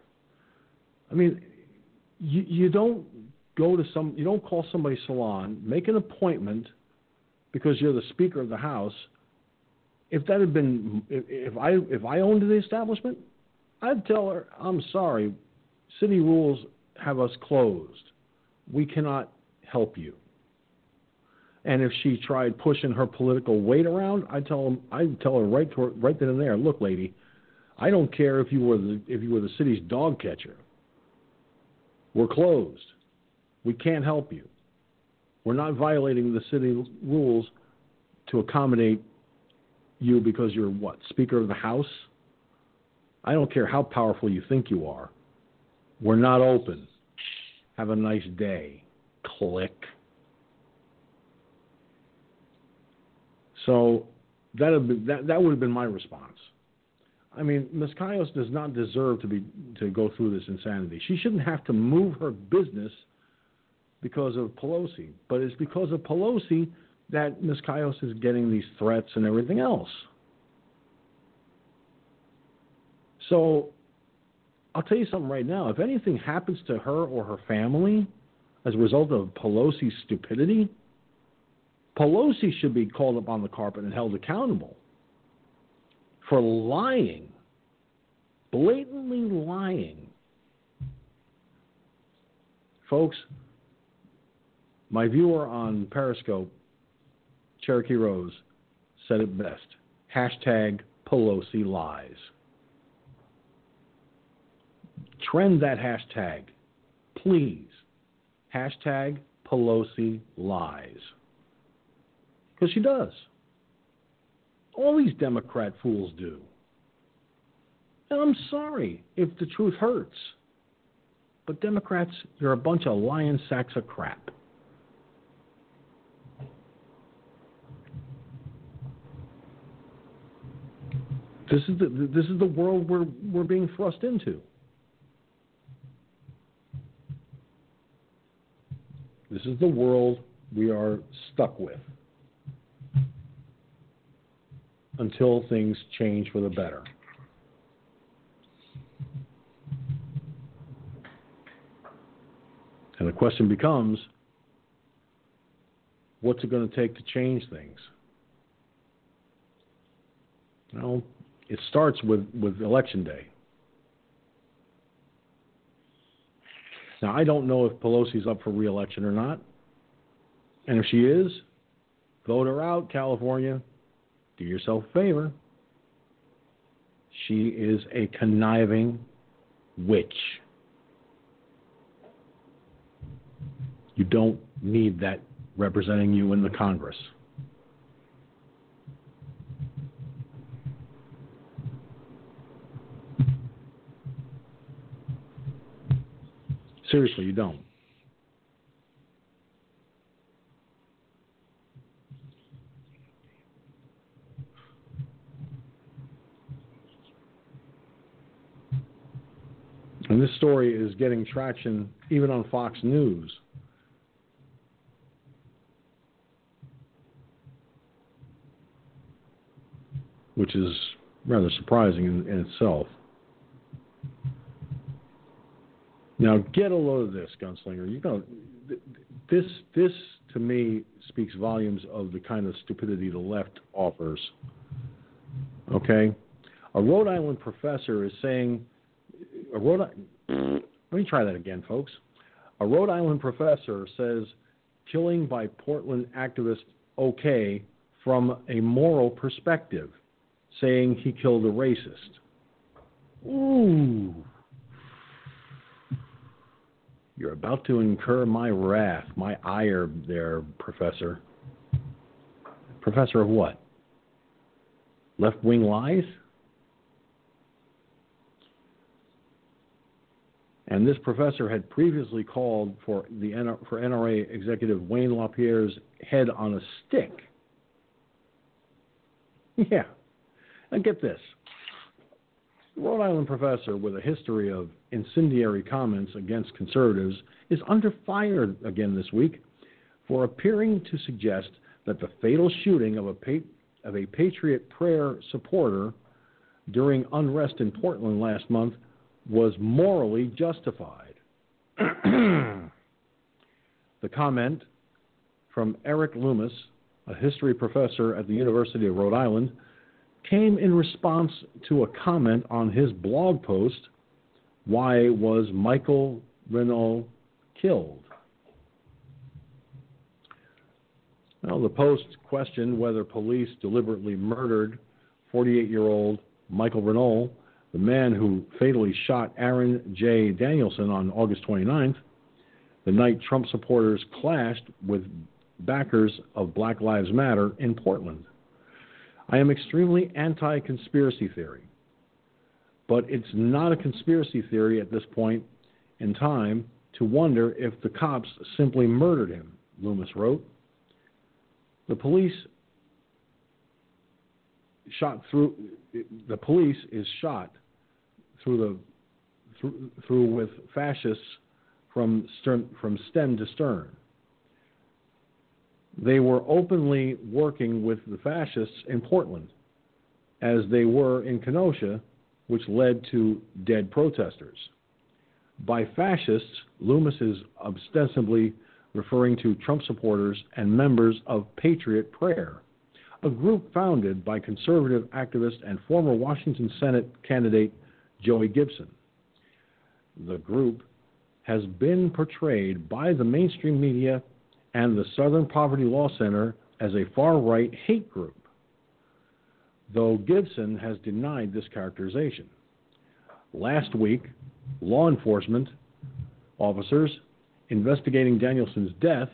I mean, you don't call somebody's salon, make an appointment because you're the Speaker of the House. If that had been, if I owned the establishment, I'd tell her, I'm sorry, city rules have us closed. We cannot help you. And if she tried pushing her political weight around, I'd tell her right then and there, look, lady, I don't care if you were the city's dog catcher. We're closed. We can't help you. We're not violating the city rules to accommodate you because you're what? Speaker of the House? I don't care how powerful you think you are. We're not open. Have a nice day. Click. So that would have been my response. I mean, Ms. Cayos does not deserve to go through this insanity. She shouldn't have to move her business because of Pelosi. But it's because of Pelosi that Ms. Cayos is getting these threats and everything else. So I'll tell you something right now. If anything happens to her or her family as a result of Pelosi's stupidity, Pelosi should be called up on the carpet and held accountable for lying, blatantly lying. Folks, my viewer on Periscope, Cherokee Rose, said it best. Hashtag Pelosi lies. Trend that hashtag, please. Hashtag Pelosi lies. Because she does. All these Democrat fools do. And I'm sorry if the truth hurts. But Democrats, you're a bunch of lion sacks of crap. This is the world we're being thrust into. This is the world we are stuck with until things change for the better. And the question becomes, what's it going to take to change things? Well, it starts with Election Day. Now, I don't know if Pelosi's up for re-election or not. And if she is, vote her out, California. Do yourself a favor. She is a conniving witch. You don't need that representing you in the Congress. Seriously, you don't. And this story is getting traction even on Fox News. Which is rather surprising in itself. Now get a load of this, gunslinger. You know, this to me speaks volumes of the kind of stupidity the left offers. Okay, a Rhode Island professor is saying, A Rhode Island professor says killing by Portland activist okay from a moral perspective, saying he killed a racist. Ooh. You're about to incur my wrath, my ire there, Professor. Professor of what? Left-wing lies? And this professor had previously called for NRA executive Wayne LaPierre's head on a stick. Yeah. And get this. Rhode Island professor with a history of incendiary comments against conservatives is under fire again this week for appearing to suggest that the fatal shooting of a Patriot Prayer supporter during unrest in Portland last month was morally justified. The comment from Eric Loomis, a history professor at the University of Rhode Island, came in response to a comment on his blog post, "Why was Michael Renault killed?" Well, the post questioned whether police deliberately murdered 48-year-old Michael Renault, the man who fatally shot Aaron J. Danielson on August 29th, the night Trump supporters clashed with backers of Black Lives Matter in Portland. I am extremely anti-conspiracy theory, but it's not a conspiracy theory at this point in time to wonder if the cops simply murdered him, Loomis wrote. The police shot through. The police is shot through with fascists from stem to stern. They were openly working with the fascists in Portland, as they were in Kenosha, which led to dead protesters. By fascists, Loomis is ostensibly referring to Trump supporters and members of Patriot Prayer, a group founded by conservative activist and former Washington Senate candidate Joey Gibson. The group has been portrayed by the mainstream media and the Southern Poverty Law Center as a far-right hate group, though Gibson has denied this characterization. Last week, law enforcement officers investigating Danielson's death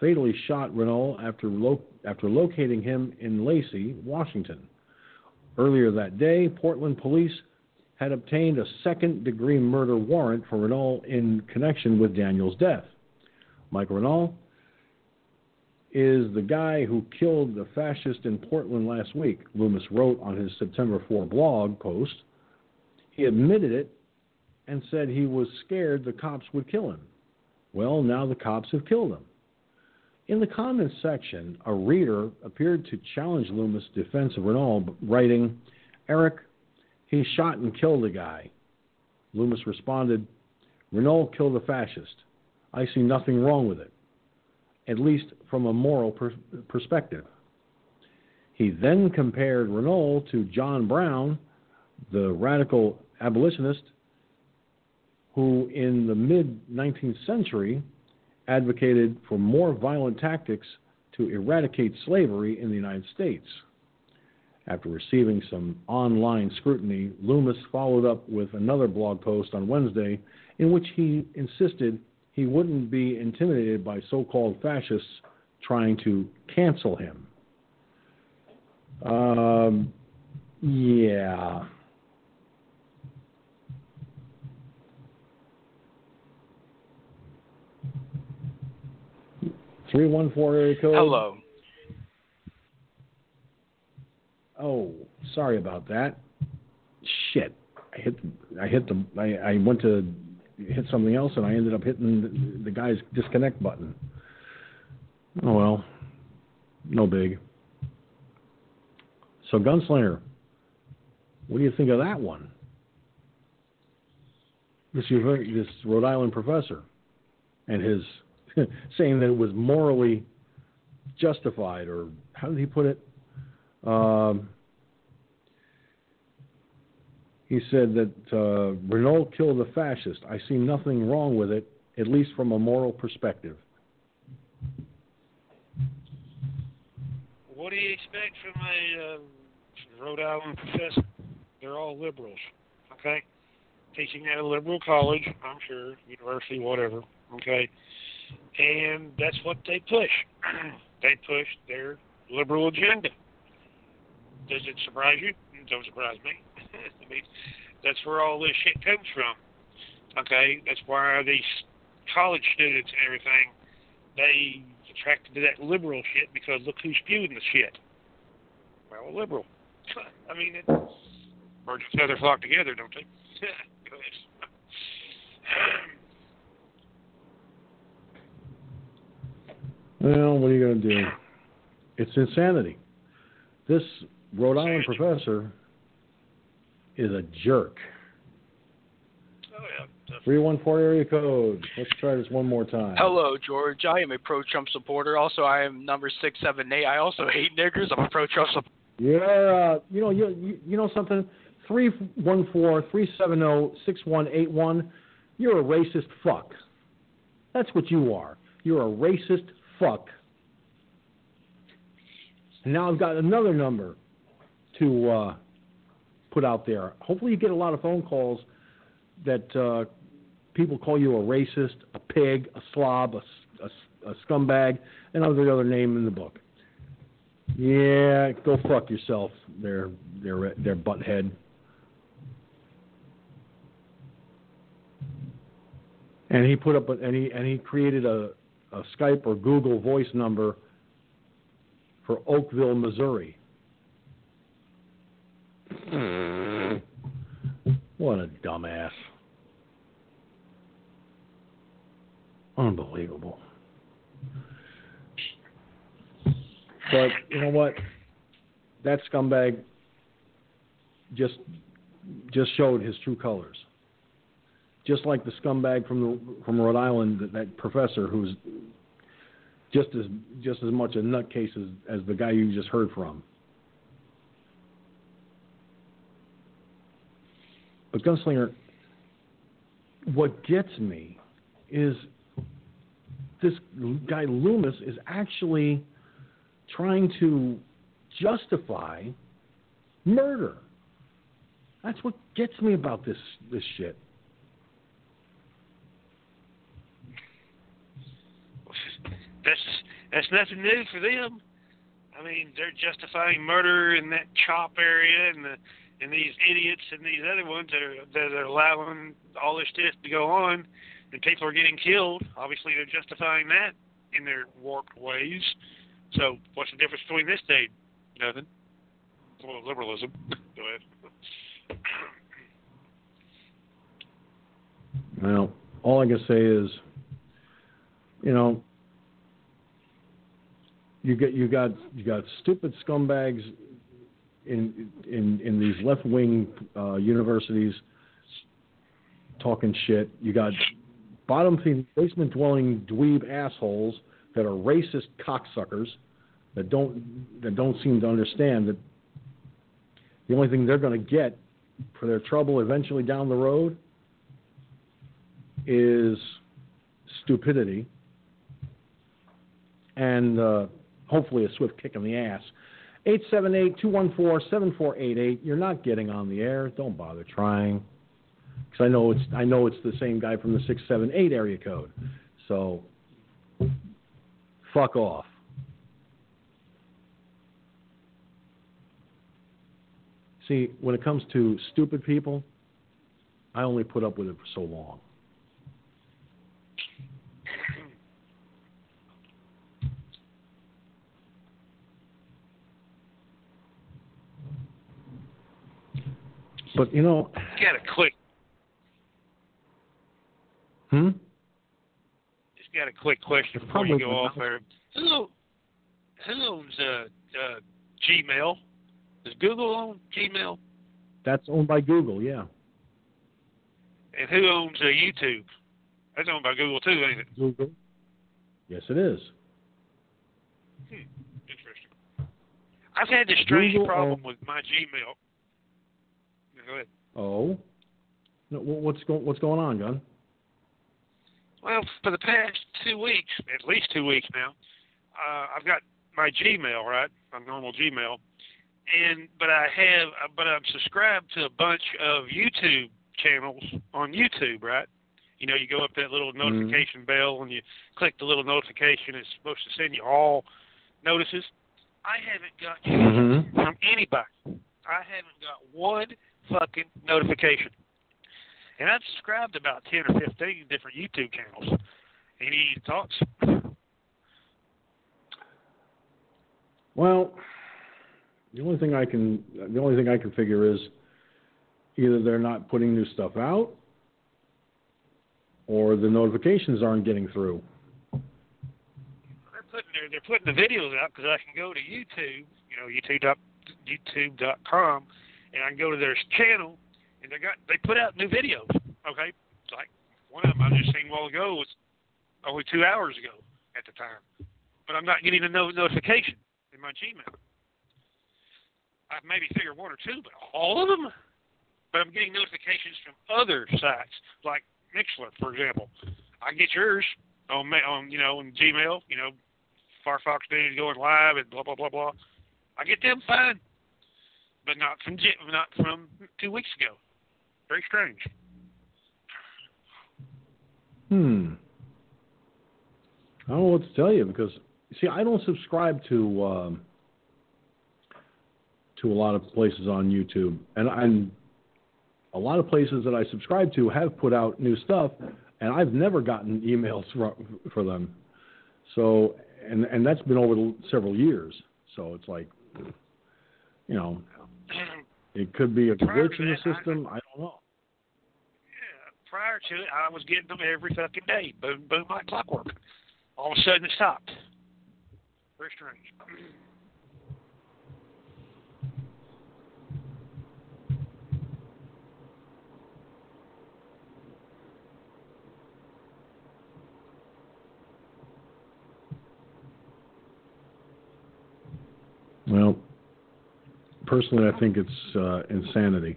fatally shot Renault after locating him in Lacey, Washington. Earlier that day, Portland police had obtained a second-degree murder warrant for Renault in connection with Daniels' death. Michael Renault is the guy who killed the fascist in Portland last week, Loomis wrote on his September 4 blog post. He admitted it and said he was scared the cops would kill him. Well, now the cops have killed him. In the comments section, a reader appeared to challenge Loomis' defense of Renault, writing, "Eric, he shot and killed a guy." Loomis responded, "Renault killed a fascist. I see nothing wrong with it, at least from a moral perspective." He then compared Renault to John Brown, the radical abolitionist who in the mid-19th century advocated for more violent tactics to eradicate slavery in the United States. After receiving some online scrutiny, Loomis followed up with another blog post on Wednesday in which he insisted he wouldn't be intimidated by so-called fascists trying to cancel him. Yeah. (314) area code. Hello. Oh, sorry about that. Shit, I went to hit something else and I ended up hitting the guy's disconnect button. Oh well, no big. So Gunslinger, what do you think of that one? This Rhode Island professor and his saying that it was morally justified, or how did he put it? He said that Renault killed a fascist. I see nothing wrong with it, at least from a moral perspective. What do you expect from a Rhode Island professor? They're all liberals, okay? Teaching at a liberal college, I'm sure, university, whatever, okay? And that's what they push. They push their liberal agenda. Does it surprise you? It don't surprise me. I mean, that's where all this shit comes from. Okay? That's why these college students and everything, they attracted to that liberal shit because look who's spewing the shit. Well, a liberal. I mean, birds of a feather flock together, don't they? Well, what are you going to do? It's insanity. This Rhode Island professor is a jerk. Oh, yeah. Definitely. 314 area code. Let's try this one more time. Hello, George. I am a pro-Trump supporter. Also, I am number 678. I also hate niggers. I'm a pro-Trump supporter. Yeah. You know something? 314-370-6181. You're a racist fuck. That's what you are. You're a racist fuck. Now I've got another number to put out there. Hopefully you get a lot of phone calls that people call you a racist, a pig, a slob, a scumbag, and every other name in the book. Yeah, go fuck yourself, their butthead. And he created a a Skype or Google voice number for Oakville, Missouri. What a dumbass. Unbelievable. But you know what? That scumbag just showed his true colors. Just like the scumbag from Rhode Island, that professor who's just as much a nutcase as the guy you just heard from. But Gunslinger, what gets me is this guy Loomis is actually trying to justify murder. That's what gets me about this shit. That's nothing new for them. I mean, they're justifying murder in that CHOP area and these idiots and these other ones that are allowing all this stuff to go on, and people are getting killed. Obviously, they're justifying that in their warped ways. So, what's the difference between this day? Nothing. Well, liberalism. Go ahead. Well, all I can say is, you know, you got stupid scumbags in these left-wing universities talking shit. You got bottom-feeding, basement-dwelling dweeb assholes that are racist cocksuckers that don't seem to understand that the only thing they're going to get for their trouble eventually down the road is stupidity and hopefully a swift kick in the ass. 878-214-7488. You're not getting on the air. Don't bother trying, because I know it's the same guy from the 678 area code. So fuck off. See, when it comes to stupid people, I only put up with it for so long. But, you know... You gotta quit. Just got a quick question before you go off there. Who owns Gmail? Does Google own Gmail? That's owned by Google, yeah. And who owns YouTube? That's owned by Google too, ain't it? Google. Yes, it is. Interesting. I've had this strange problem with my Gmail. Go ahead. Oh, no, what's going on, Gun? Well, for the past 2 weeks, at least 2 weeks now, I've got my Gmail, right? My normal Gmail, but I'm subscribed to a bunch of YouTube channels on YouTube, right? You know, you go up that little notification bell and you click the little notification. It's supposed to send you all notices. I haven't got from anybody. I haven't got one fucking notification. And I've subscribed about 10 or 15 different YouTube channels. Any thoughts? Well, the only thing I can figure is either they're not putting new stuff out or the notifications aren't getting through. They're putting the videos out, because I can go to YouTube, you know, youtube.com, and I can go to their channel, and they put out new videos. Okay, like one of them I just seen a while ago was only 2 hours ago at the time, but I'm not getting a notification in my Gmail. I've maybe figured one or two, but all of them. But I'm getting notifications from other sites, like Mixlr, for example. I get yours on Gmail. You know, Firefox News going live and blah blah blah blah. I get them fine, but not from 2 weeks ago. Very strange. I don't know what to tell you, because see, I don't subscribe to a lot of places on YouTube, and a lot of places that I subscribe to have put out new stuff, and I've never gotten emails for them. So, and that's been over several years. So it's like, you know, it could be a glitch in the system. I don't know. Yeah, prior to it, I was getting them every fucking day. Boom, boom, like clockwork. All of a sudden, it stopped. Very strange. Well, personally, I think it's insanity.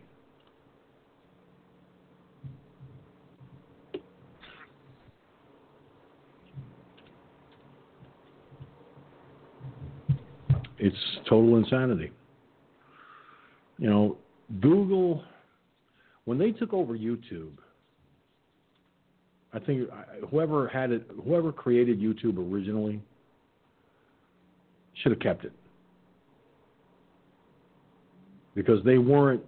It's total insanity. You know, Google, when they took over YouTube, I think whoever created YouTube originally should have kept it. Because they weren't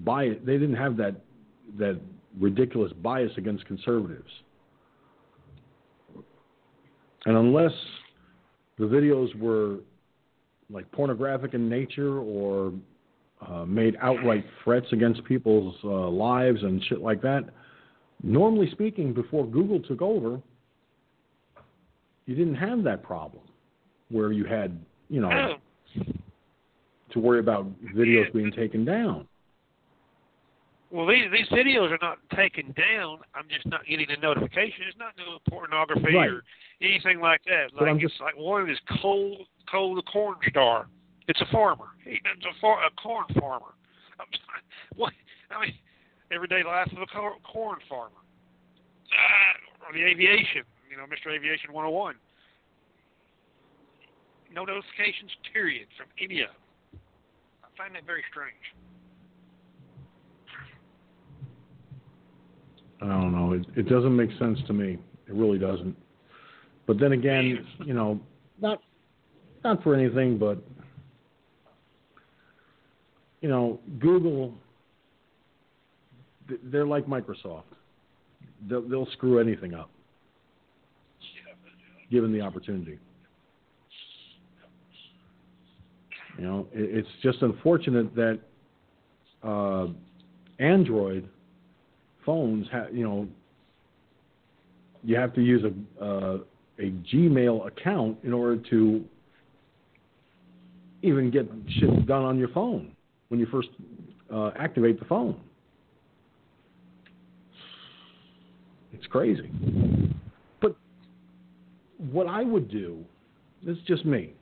biased, they didn't have that ridiculous bias against conservatives. And unless the videos were like pornographic in nature or made outright threats against people's lives and shit like that, normally speaking, before Google took over, you didn't have that problem where you had, you know, to worry about videos being taken down. Well, these videos are not taken down. I'm just not getting a notification. It's not no pornography right. or anything like that. But like I'm just like one is Cole the Corn Star. It's a farmer. He's a corn farmer. I'm sorry. What? I mean, everyday life of a corn farmer. Or the aviation. You know, Mr. Aviation 101. No notifications. Period. From any of them. I find that very strange. I don't know. It doesn't make sense to me. It really doesn't. But then again, you know, not for anything, but you know, Google, they're like Microsoft. They'll screw anything up, given the opportunity. You know, it's just unfortunate that Android phones, you know, you have to use a Gmail account in order to even get shit done on your phone when you first activate the phone. It's crazy. But what I would do, this is just me,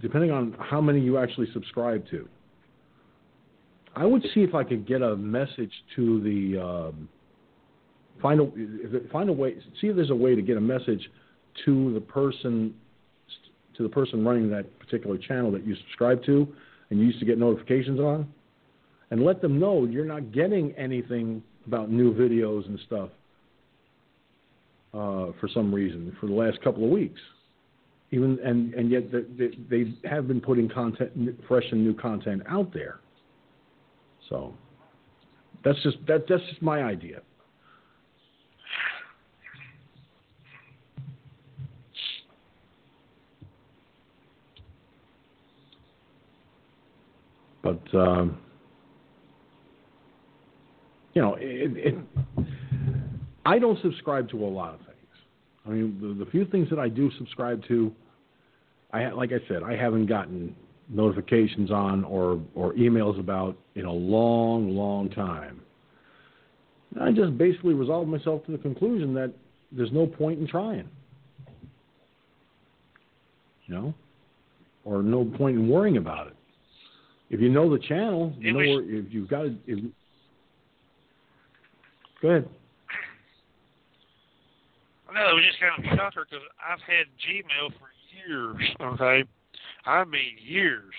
depending on how many you actually subscribe to, I would see if I could get a message to the find a way, see if there's a way to get a message to the person running that particular channel that you subscribe to and you used to get notifications on, and let them know you're not getting anything about new videos and stuff for some reason for the last couple of weeks. Even and yet they have been putting content, fresh and new content out there. So that's just my idea. But you know, I don't subscribe to a lot of things. I mean, the few things that I do subscribe to, like I said, I haven't gotten notifications on or emails about in a long, long time. And I just basically resolved myself to the conclusion that there's no point in trying, you know, or no point in worrying about it. If you know the channel, you know where, if you've got it. Go ahead. No, it was just kind of a shocker because I've had Gmail for years, okay? I mean years.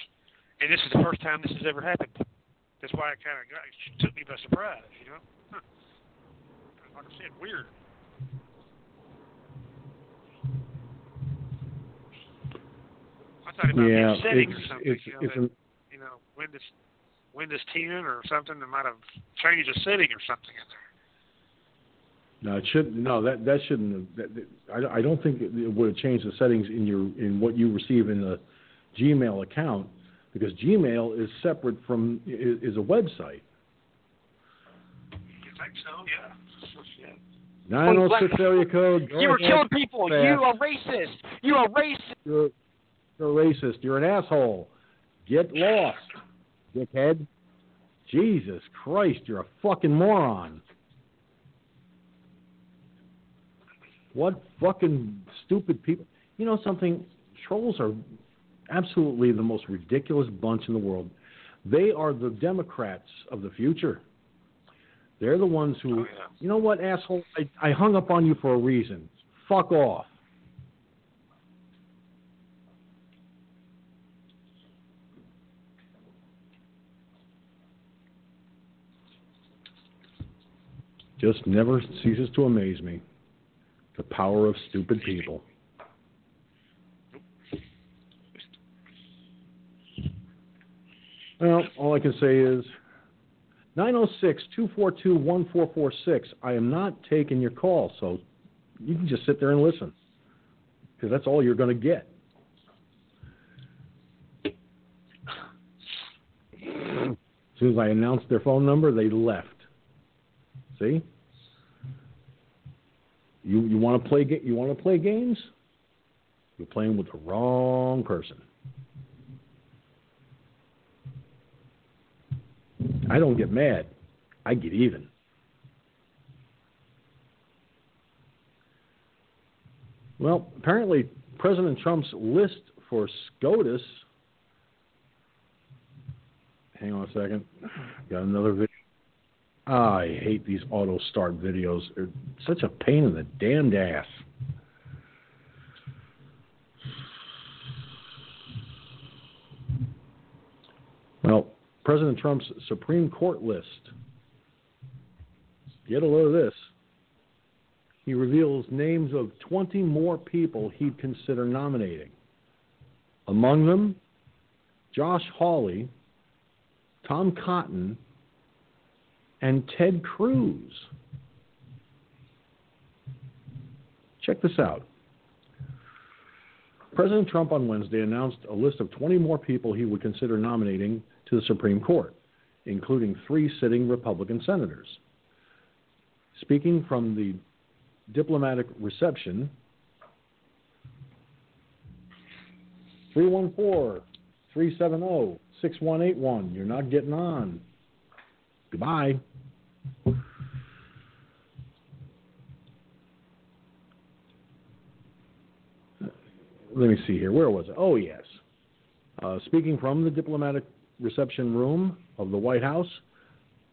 And this is the first time this has ever happened. That's why it kind of took me by surprise, you know? Huh. Like I said, weird. I thought it might be a setting or something, you know, Windows 10 or something that might have changed a setting or something in there. No, it shouldn't. No, that shouldn't. I don't think it would have changed the settings in what you receive in the Gmail account, because Gmail is separate from is a website. You think so? Yeah. 906 area code. You were killing people. Fast. You are racist. You are racist. You're racist. You're an asshole. Get lost, dickhead. Jesus Christ, you're a fucking moron. What fucking stupid people. You know something? Trolls are absolutely the most ridiculous bunch in the world. They are the Democrats of the future. They're the ones who, you know what, asshole? I hung up on you for a reason. Fuck off. Just never ceases to amaze me, the power of stupid people. Well, all I can say is, 906-242-1446. I am not taking your call, so you can just sit there and listen, because that's all you're going to get. As soon as I announced their phone number, they left. See? You want to play games? You're playing with the wrong person. I don't get mad. I get even. Well, apparently President Trump's list for SCOTUS. Hang on a second. Got another video. I hate these auto start videos. They're such a pain in the damned ass. Well, President Trump's Supreme Court list. Get a load of this. He reveals names of 20 more people he'd consider nominating. Among them, Josh Hawley, Tom Cotton, and Ted Cruz. Check this out. President Trump on Wednesday announced a list of 20 more people he would consider nominating to the Supreme Court, including 3 sitting Republican senators. Speaking from the diplomatic reception, 314-370-6181. You're not getting on. Goodbye. Let me see here. Where was it? Oh, yes. Speaking from the diplomatic reception room of the White House,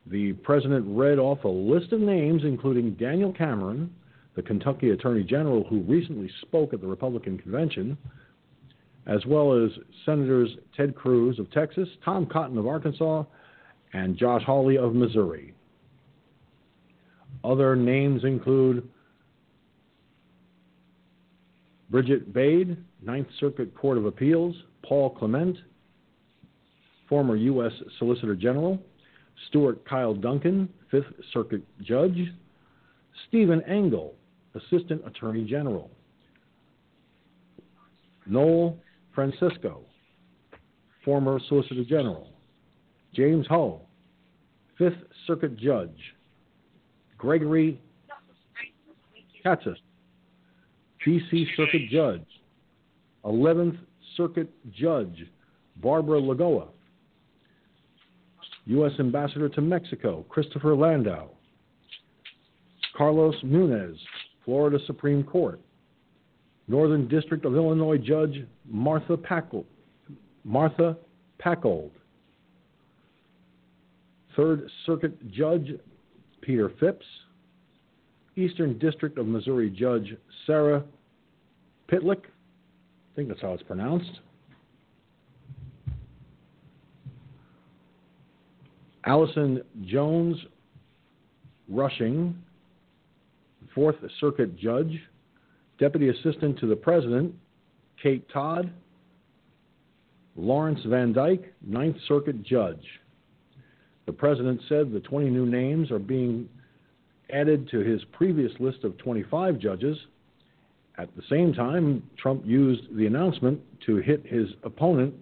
the president read off a list of names, including Daniel Cameron, the Kentucky Attorney General who recently spoke at the Republican convention, as well as Senators Ted Cruz of Texas, Tom Cotton of Arkansas, and Josh Hawley of Missouri. Other names include Bridget Bade, Ninth Circuit Court of Appeals, Paul Clement, former U.S. Solicitor General, Stuart Kyle Duncan, Fifth Circuit Judge, Stephen Engel, Assistant Attorney General, Noel Francisco, former Solicitor General, James Hull, Fifth Circuit Judge, Gregory Katsas, D.C. Circuit Judge, 11th Circuit Judge, Barbara Lagoa, U.S. Ambassador to Mexico, Christopher Landau, Carlos Munez, Florida Supreme Court, Northern District of Illinois Judge Martha Packold, Third Circuit Judge Peter Phipps, Eastern District of Missouri Judge Sarah Pitlick, I think that's how it's pronounced, Allison Jones Rushing, Fourth Circuit Judge, Deputy Assistant to the President, Kate Todd, Lawrence Van Dyke, Ninth Circuit Judge. The president said the 20 new names are being added to his previous list of 25 judges. At the same time, Trump used the announcement to hit his opponent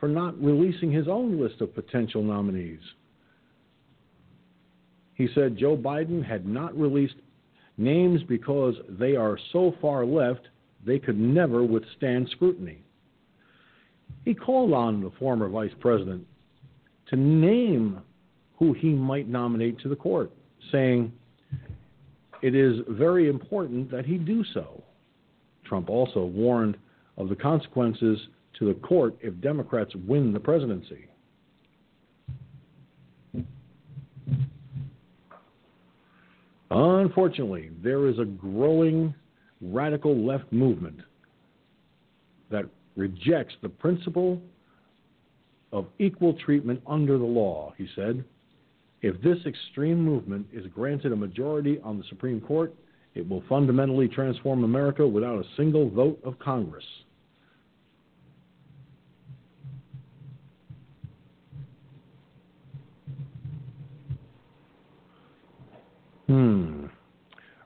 for not releasing his own list of potential nominees. He said Joe Biden had not released names because they are so far left they could never withstand scrutiny. He called on the former vice president to name who he might nominate to the court, saying it is very important that he do so. Trump also warned of the consequences to the court if Democrats win the presidency. Unfortunately, there is a growing radical left movement that rejects the principle of equal treatment under the law, he said. If this extreme movement is granted a majority on the Supreme Court, it will fundamentally transform America without a single vote of Congress.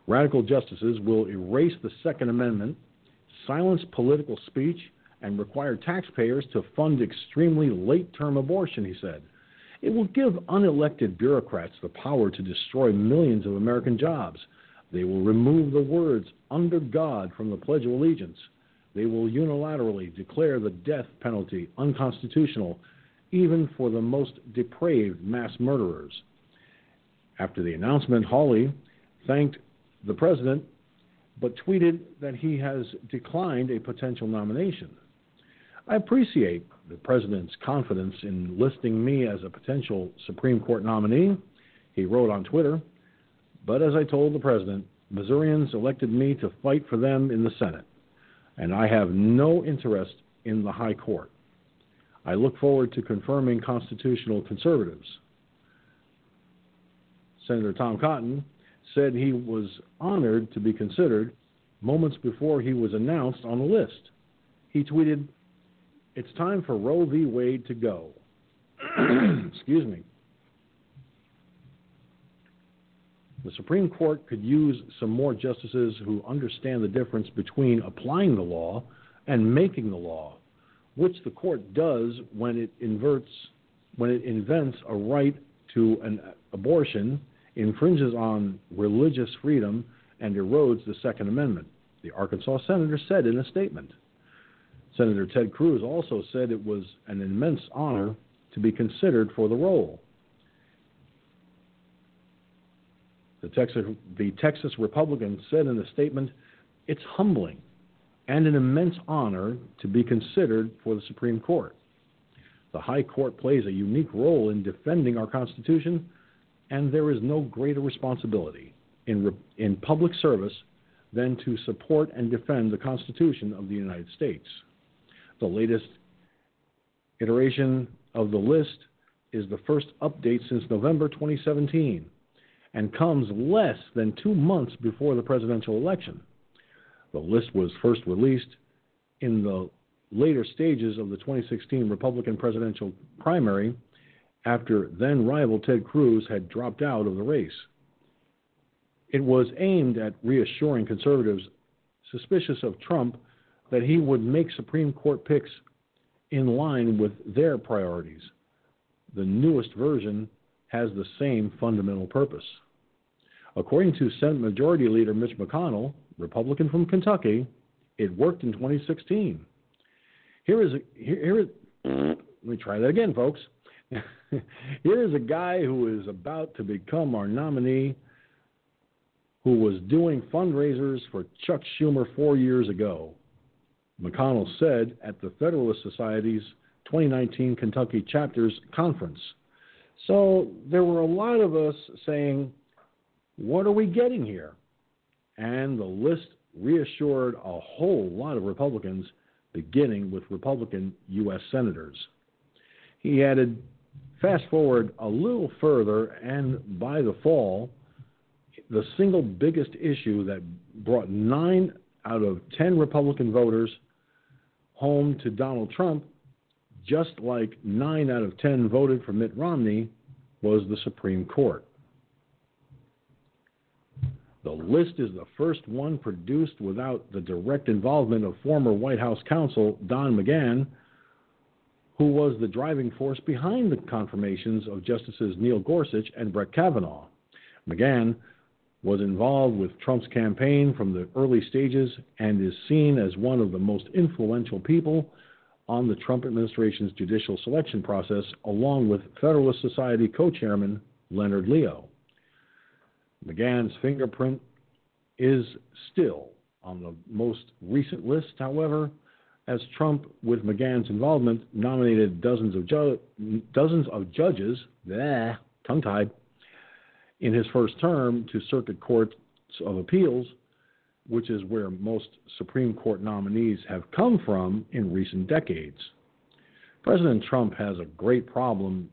Radical justices will erase the Second Amendment, silence political speech, and require taxpayers to fund extremely late-term abortion, he said. It will give unelected bureaucrats the power to destroy millions of American jobs. They will remove the words "under God" from the Pledge of Allegiance. They will unilaterally declare the death penalty unconstitutional, even for the most depraved mass murderers. After the announcement, Hawley thanked the president, but tweeted that he has declined a potential nomination. I appreciate the president's confidence in listing me as a potential Supreme Court nominee, he wrote on Twitter, but as I told the president, Missourians elected me to fight for them in the Senate, and I have no interest in the high court. I look forward to confirming constitutional conservatives. Senator Tom Cotton said he was honored to be considered moments before he was announced on the list. He tweeted, "It's time for Roe v. Wade to go." Excuse me. The Supreme Court could use some more justices who understand the difference between applying the law and making the law, which the court does when it invents a right to an abortion, infringes on religious freedom, and erodes the Second Amendment, the Arkansas senator said in a statement. Senator Ted Cruz also said it was an immense honor to be considered for the role. The Texas Republican said in a statement, "It's humbling and an immense honor to be considered for the Supreme Court. The High Court plays a unique role in defending our Constitution, and there is no greater responsibility in public service than to support and defend the Constitution of the United States." The latest iteration of the list is the first update since November 2017 and comes less than 2 months before the presidential election. The list was first released in the later stages of the 2016 Republican presidential primary, after then-rival Ted Cruz had dropped out of the race. It was aimed at reassuring conservatives suspicious of Trump that he would make Supreme Court picks in line with their priorities. The newest version has the same fundamental purpose. According to Senate Majority Leader Mitch McConnell, Republican from Kentucky, it worked in 2016. Here is a guy who is about to become our nominee who was doing fundraisers for Chuck Schumer 4 years ago, McConnell said at the Federalist Society's 2019 Kentucky Chapters Conference. So there were a lot of us saying, what are we getting here? And the list reassured a whole lot of Republicans, beginning with Republican U.S. senators. He added, fast forward a little further, and by the fall, the single biggest issue that brought 9 out of 10 Republican voters home to Donald Trump, just like 9 out of 10 voted for Mitt Romney, was the Supreme Court. The list is the first one produced without the direct involvement of former White House counsel Don McGahn, who was the driving force behind the confirmations of Justices Neil Gorsuch and Brett Kavanaugh. McGahn was involved with Trump's campaign from the early stages and is seen as one of the most influential people on the Trump administration's judicial selection process, along with Federalist Society co-chairman Leonard Leo. McGahn's fingerprint is still on the most recent list, however, as Trump, with McGahn's involvement, nominated dozens of judges, tongue-tied, in his first term to circuit courts of appeals, which is where most Supreme Court nominees have come from in recent decades. President Trump has a great problem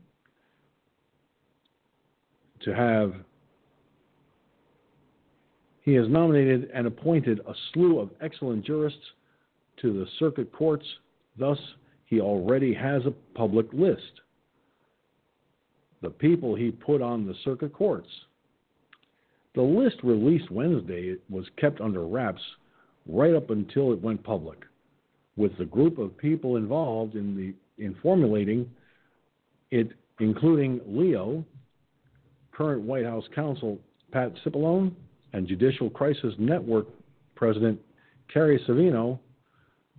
to have. He has nominated and appointed a slew of excellent jurists to the circuit courts. Thus, he already has a public list. The people he put on the circuit courts. The list released Wednesday was kept under wraps right up until it went public, with the group of people involved in formulating it, including Leo, current White House counsel Pat Cipollone, and Judicial Crisis Network President Carrie Savino,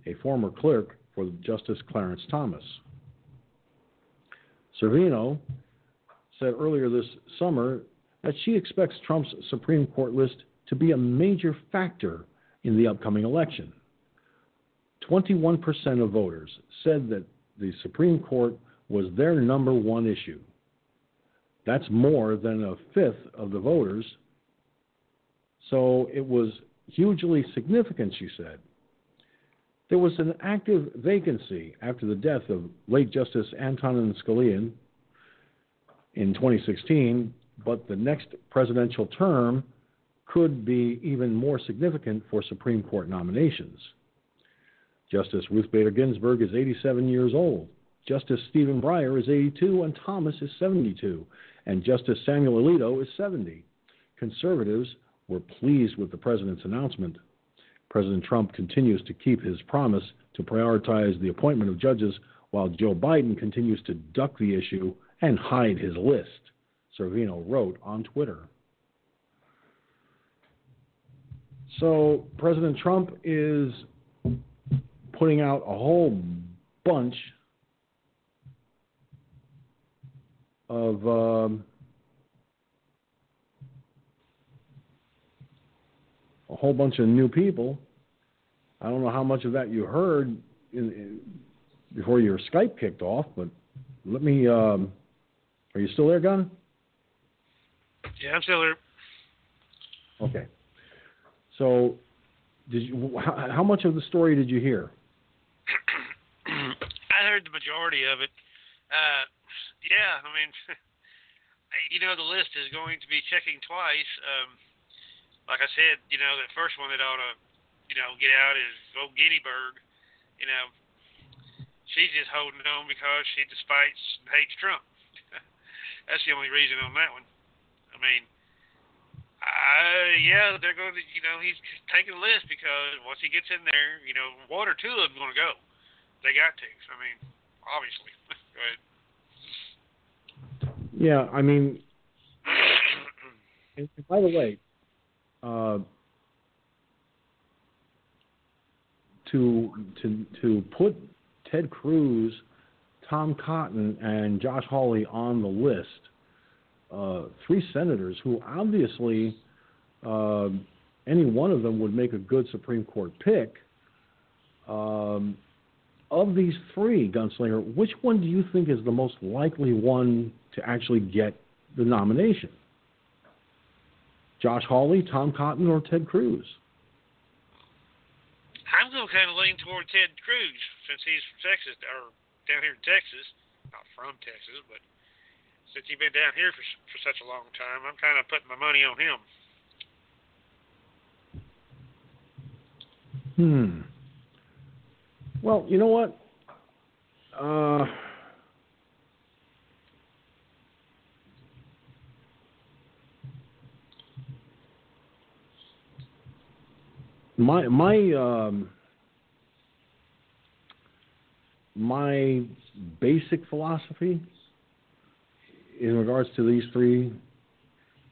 a former clerk for Justice Clarence Thomas. Savino said earlier this summer that she expects Trump's Supreme Court list to be a major factor in the upcoming election. 21% of voters said that the Supreme Court was their number one issue. That's more than a fifth of the voters. So it was hugely significant, she said. There was an active vacancy after the death of late Justice Antonin Scalia in 2016, but the next presidential term could be even more significant for Supreme Court nominations. Justice Ruth Bader Ginsburg is 87 years old. Justice Stephen Breyer is 82, and Thomas is 72, and Justice Samuel Alito is 70. Conservatives were pleased with the president's announcement. President Trump continues to keep his promise to prioritize the appointment of judges, while Joe Biden continues to duck the issue and hide his list, Servino wrote on Twitter. So President Trump is putting out a whole bunch of new people. I don't know how much of that you heard before your Skype kicked off, but let me... are you still there, Gunn? Yeah, I'm still there. Okay. So, how much of the story did you hear? I heard the majority of it. The list is going to be checking twice. Like I said, the first one that ought to, get out is old Ginsburg. She's just holding on because she despises and hates Trump. That's the only reason on that one. They're going to, he's taking the list because once he gets in there, one or two of them going to go. They got to. Obviously. Go ahead. Yeah, and by the way, to put Ted Cruz, Tom Cotton, and Josh Hawley on the list, three senators who obviously any one of them would make a good Supreme Court pick. Of these three, Gunslinger, which one do you think is the most likely one to actually get the nomination? Josh Hawley, Tom Cotton, or Ted Cruz? I'm going to kind of lean toward Ted Cruz since he's from Texas, or down here in Texas. Not from Texas, but since he's been down here for such a long time, I'm kind of putting my money on him. Well, you know what? My basic philosophy in regards to these three,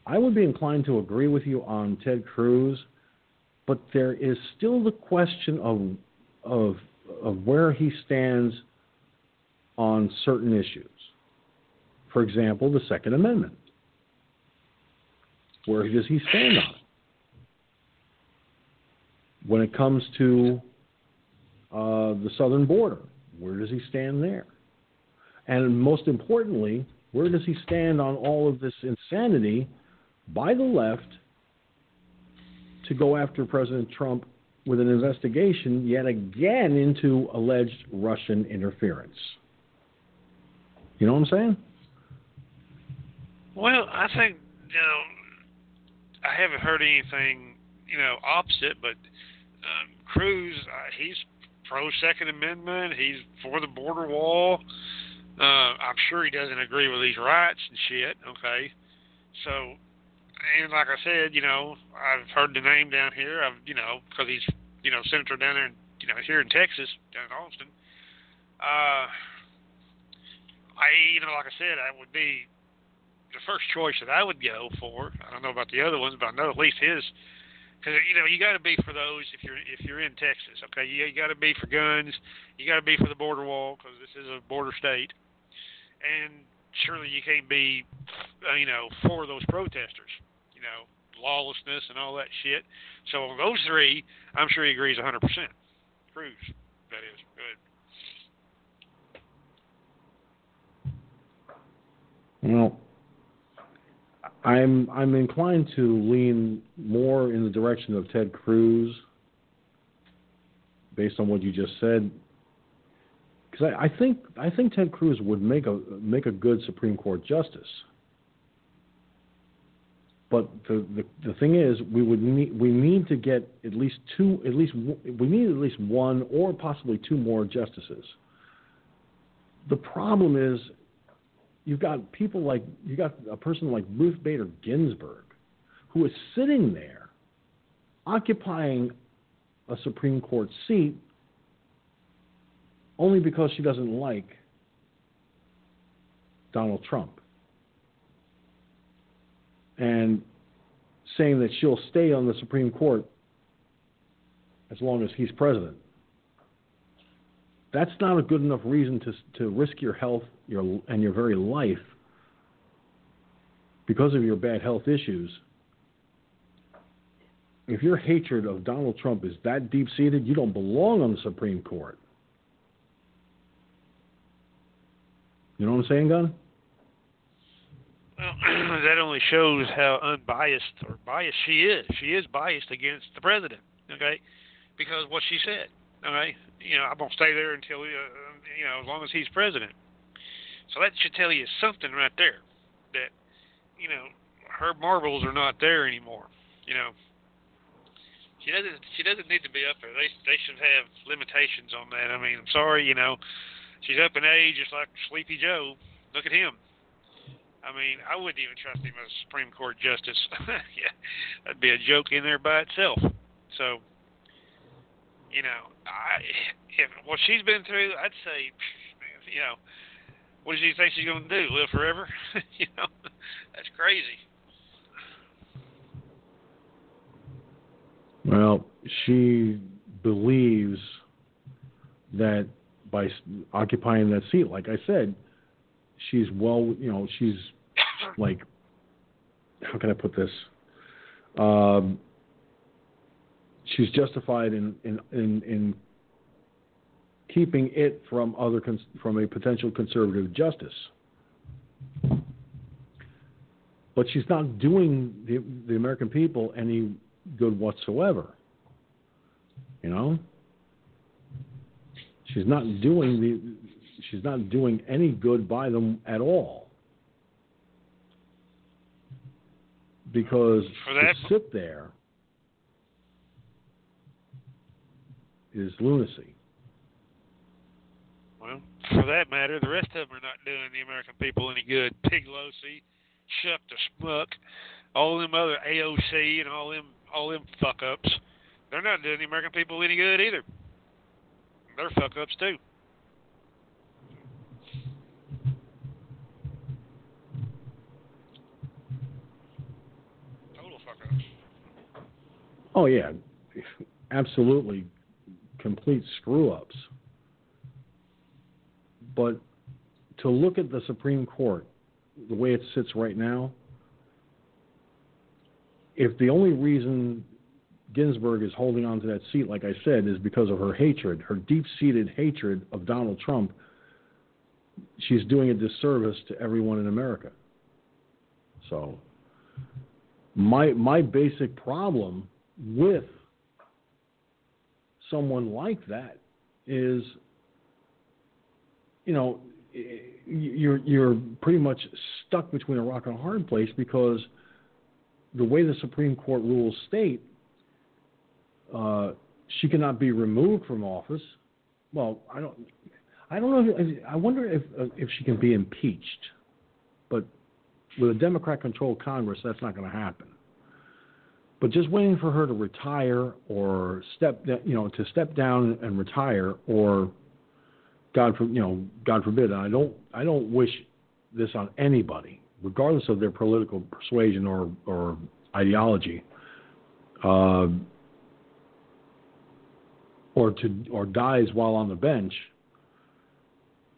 I would be inclined to agree with you on Ted Cruz, but there is still the question of where he stands on certain issues. For example, the Second Amendment. Where does he stand on it? When it comes to the southern border, where does he stand there? And most importantly, where does he stand on all of this insanity by the left to go after President Trump with an investigation yet again into alleged Russian interference? You know what I'm saying? Well, I think, I haven't heard anything, opposite, but Cruz, he's pro-Second Amendment. He's for the border wall. I'm sure he doesn't agree with these rights and shit, okay? So, and like I said, I've heard the name down here, because he's, senator down there, here in Texas, down in Austin. Like I said, that would be the first choice that I would go for. I don't know about the other ones, but I know at least his, because you got to be for those if you're in Texas, okay? You got to be for guns, you got to be for the border wall, because this is a border state, and surely you can't be, for those protesters, lawlessness and all that shit. So on those three, I'm sure he agrees 100%. Cruz, that is good. Well, I'm inclined to lean more in the direction of Ted Cruz, based on what you just said, because I think Ted Cruz would make a good Supreme Court justice. But the thing is, we need at least one or possibly two more justices. The problem is, You've got a person like Ruth Bader Ginsburg, who is sitting there occupying a Supreme Court seat only because she doesn't like Donald Trump, and saying that she'll stay on the Supreme Court as long as he's president. That's not a good enough reason to risk your health and your very life because of your bad health issues. If your hatred of Donald Trump is that deep-seated, you don't belong on the Supreme Court. You know what I'm saying, Gunn? Well, that only shows how unbiased or biased she is. She is biased against the president, okay, because of what she said. Okay, I'm gonna stay there until as long as he's president. So that should tell you something right there, that her marbles are not there anymore. She doesn't need to be up there. They should have limitations on that. I mean, I'm sorry, she's up in age, just like Sleepy Joe. Look at him. I mean, I wouldn't even trust him as a Supreme Court justice. Yeah, that'd be a joke in there by itself. So. If what she's been through, I'd say, what does she think she's going to do? Live forever? That's crazy. Well, she believes that by occupying that seat, like I said, she's she's like, how can I put this? She's justified in keeping it from a potential conservative justice, but she's not doing the American people any good whatsoever. She's not doing any good by them at all, because to sit there is lunacy. Well, for that matter, the rest of them are not doing the American people any good. Piglosi, Shuck the Schmuck, all them other AOC and all them fuck ups. They're not doing the American people any good either. They're fuck-ups too. Total fuck-ups. Oh, yeah. Absolutely complete screw-ups. But to look at the Supreme Court, the way it sits right now, if the only reason Ginsburg is holding on to that seat, like I said, is because of her hatred, her deep-seated hatred of Donald Trump, she's doing a disservice to everyone in America. So my basic problem with someone like that is, you know, you're pretty much stuck between a rock and a hard place, because the way the Supreme Court rules state, she cannot be removed from office. Well, I don't know. I wonder if she can be impeached, but with a Democrat-controlled Congress, that's not going to happen. But just waiting for her to retire or step down and retire, or God forbid. And I don't wish this on anybody, regardless of their political persuasion or ideology. Or dies while on the bench.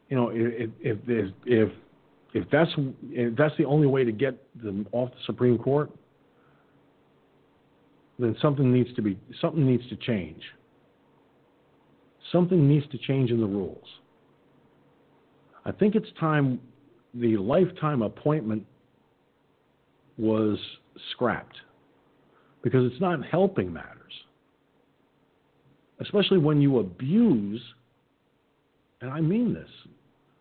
You know, if that's the only way to get them off the Supreme Court, then something needs to change. Something needs to change in the rules. I think it's time the lifetime appointment was scrapped, because it's not helping matters. Especially when you abuse, and I mean this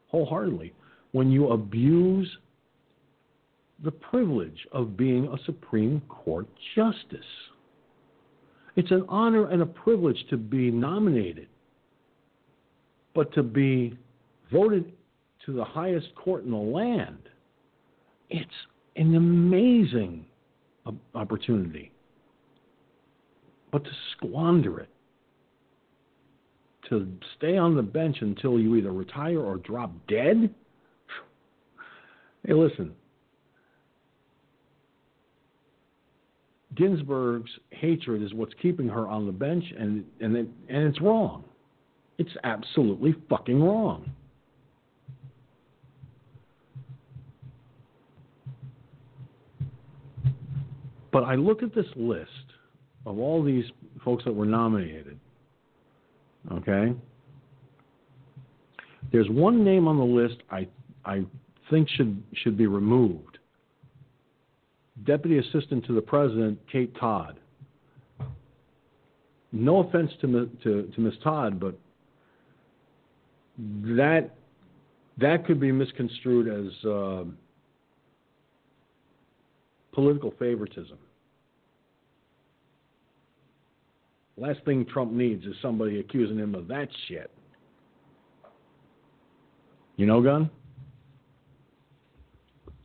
wholeheartedly, when you abuse the privilege of being a Supreme Court justice. It's an honor and a privilege to be nominated, but to be voted to the highest court in the land, it's an amazing opportunity. But to squander it, to stay on the bench until you either retire or drop dead? Hey, listen. Ginsburg's hatred is what's keeping her on the bench, and it's wrong. It's absolutely fucking wrong. But I look at this list of all these folks that were nominated. Okay. There's one name on the list I think should be removed. Deputy Assistant to the President, Kate Todd. No offense to Ms. Todd, but that could be misconstrued as political favoritism. Last thing Trump needs is somebody accusing him of that shit. You know, Gunn?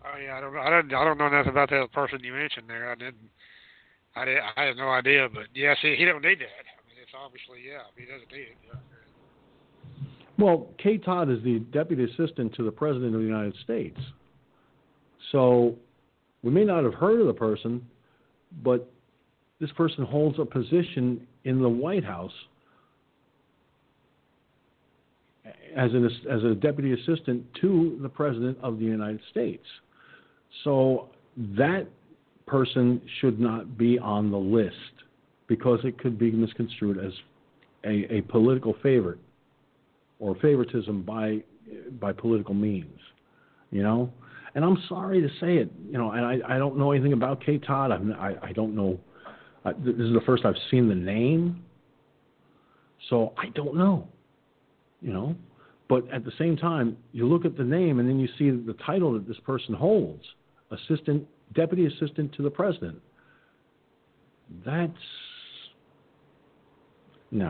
Oh yeah, I don't know nothing about that person you mentioned there. I have no idea. But yeah, see, he don't need that. I mean, it's obviously he doesn't need it. Yeah. Well, Kay Todd is the Deputy Assistant to the President of the United States, so we may not have heard of the person, but this person holds a position in the White House as a Deputy Assistant to the President of the United States. So that person should not be on the list, because it could be misconstrued as a political favorite or favoritism by political means, you know? And I'm sorry to say it, you know, and I don't know anything about Kay Todd. I don't know. This is the first I've seen the name, so I don't know, you know. But at the same time, you look at the name and then you see the title that this person holds, Deputy Assistant to the President. That's no,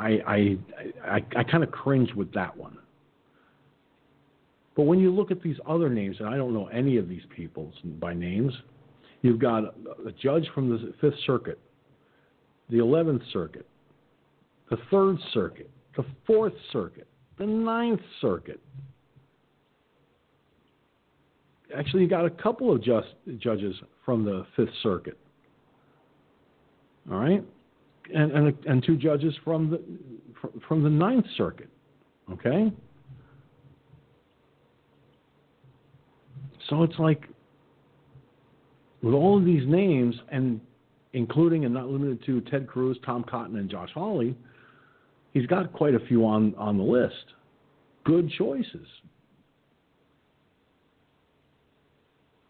I kind of cringe with that one. But when you look at these other names, and I don't know any of these people by names. You've got a judge from the Fifth Circuit, the 11th Circuit, the 3rd Circuit, the 4th Circuit, the 9th Circuit. Actually, you got a couple of judges from the 5th Circuit. All right? And two judges from the 9th Circuit. Okay? So it's like, with all of these names, and including and not limited to Ted Cruz, Tom Cotton, and Josh Hawley, he's got quite a few on the list. Good choices.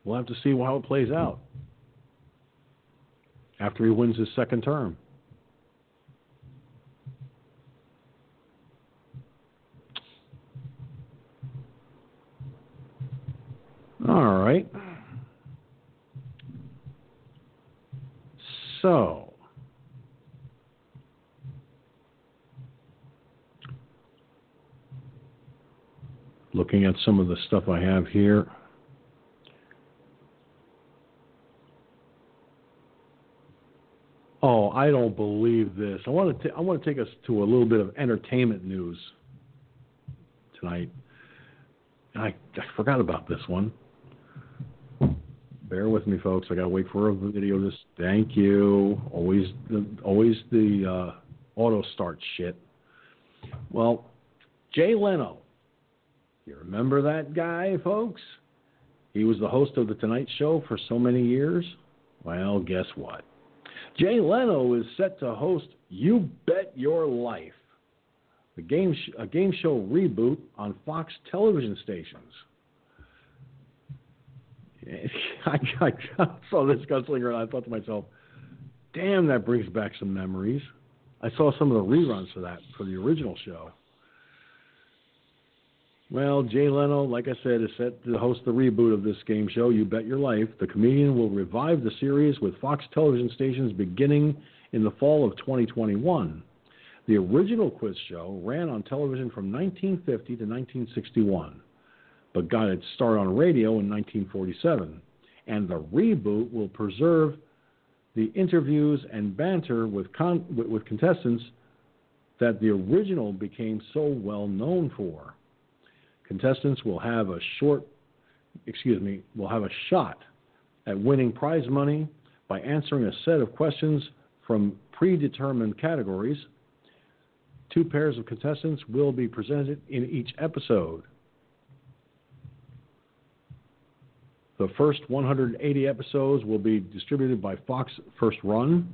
We'll have to see how it plays out after he wins his second term. All right. So, looking at some of the stuff I have here. Oh, I don't believe this. I want to take us to a little bit of entertainment news tonight. I forgot about this one. Bear with me, folks. I got to wait for a video. Just thank you. Always the auto start shit. Well, Jay Leno. You remember that guy, folks? He was the host of The Tonight Show for so many years. Well, guess what? Jay Leno is set to host You Bet Your Life, a game show reboot on Fox television stations. I saw this gunslinger and I thought to myself, damn, that brings back some memories. I saw some of the reruns for the original show. Well, Jay Leno, like I said, is set to host the reboot of this game show, You Bet Your Life. The comedian will revive the series with Fox television stations beginning in the fall of 2021. The original quiz show ran on television from 1950 to 1961. But got its start on radio in 1947. And the reboot will preserve the interviews and banter with contestants that the original became so well known for. Contestants will have a shot at winning prize money by answering a set of questions from predetermined categories. Two pairs of contestants will be presented in each episode. The first 180 episodes will be distributed by Fox First Run.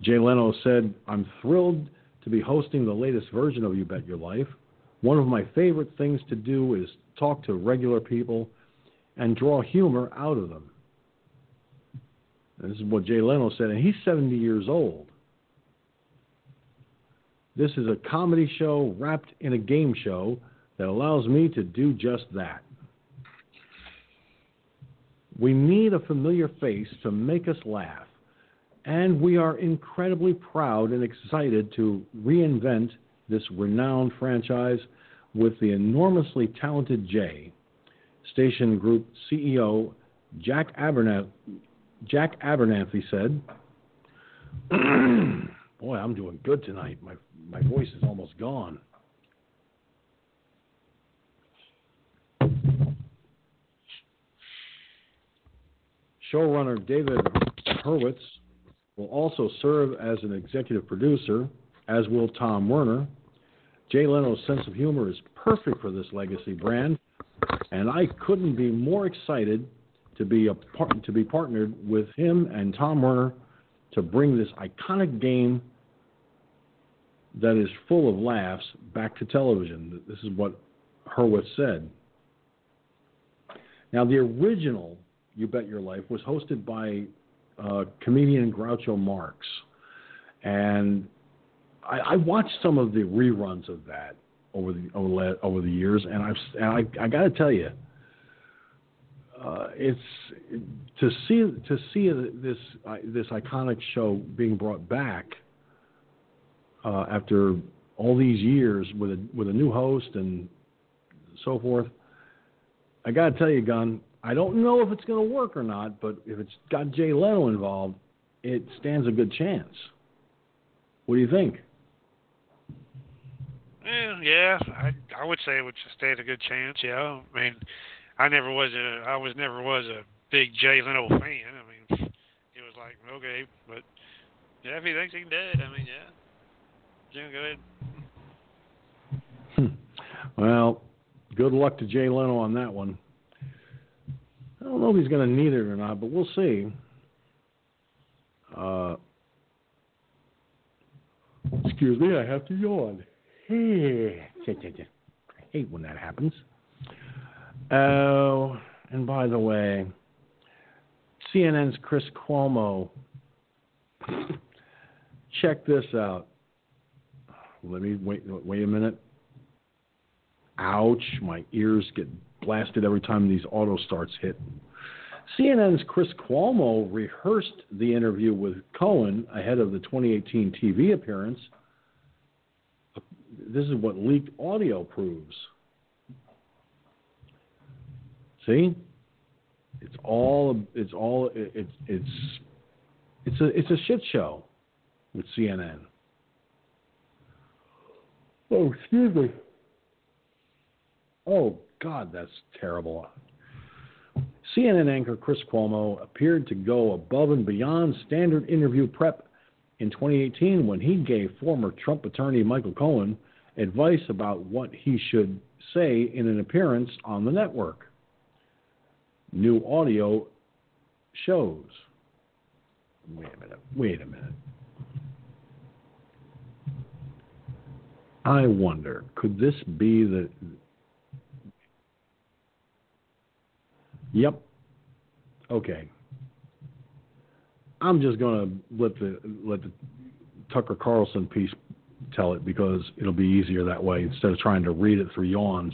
Jay Leno said, "I'm thrilled to be hosting the latest version of You Bet Your Life. One of my favorite things to do is talk to regular people and draw humor out of them." And this is what Jay Leno said, and he's 70 years old. "This is a comedy show wrapped in a game show that allows me to do just that. We need a familiar face to make us laugh, and we are incredibly proud and excited to reinvent this renowned franchise with the enormously talented Jay," Station Group CEO Jack Abernathy said. Boy, I'm doing good tonight. My voice is almost gone. Showrunner David Hurwitz will also serve as an executive producer, as will Tom Werner. "Jay Leno's sense of humor is perfect for this legacy brand, and I couldn't be more excited to be partnered with him and Tom Werner to bring this iconic game that is full of laughs back to television." This is what Hurwitz said. Now, the original You Bet Your Life was hosted by comedian Groucho Marx. And I watched some of the reruns of that over the years, and I got to tell you, it's to see this iconic show being brought back after all these years with a new host and so forth. I got to tell you, Gunn, I don't know if it's going to work or not, but if it's got Jay Leno involved, it stands a good chance. What do you think? Yeah, I would say it would stand a good chance. Yeah, I mean, I never was a big Jay Leno fan. I mean, it was like okay, but yeah, if he thinks he can do it, I mean, yeah, Jim, go ahead. Well, good luck to Jay Leno on that one. I don't know if he's going to need it or not, but we'll see. Excuse me, I have to yawn. I hate when that happens. Oh, and by the way, CNN's Chris Cuomo, check this out. Let me wait a minute. Ouch, my ears get blasted every time these auto starts hit. CNN's Chris Cuomo rehearsed the interview with Cohen ahead of the 2018 TV appearance. This is what leaked audio proves. See? It's a shit show with CNN. Oh, excuse me. Oh, God, that's terrible. CNN anchor Chris Cuomo appeared to go above and beyond standard interview prep in 2018 when he gave former Trump attorney Michael Cohen advice about what he should say in an appearance on the network. New audio shows. Wait a minute. I wonder, could this be the... Yep. Okay. I'm just gonna let the Tucker Carlson piece tell it because it'll be easier that way instead of trying to read it through yawns,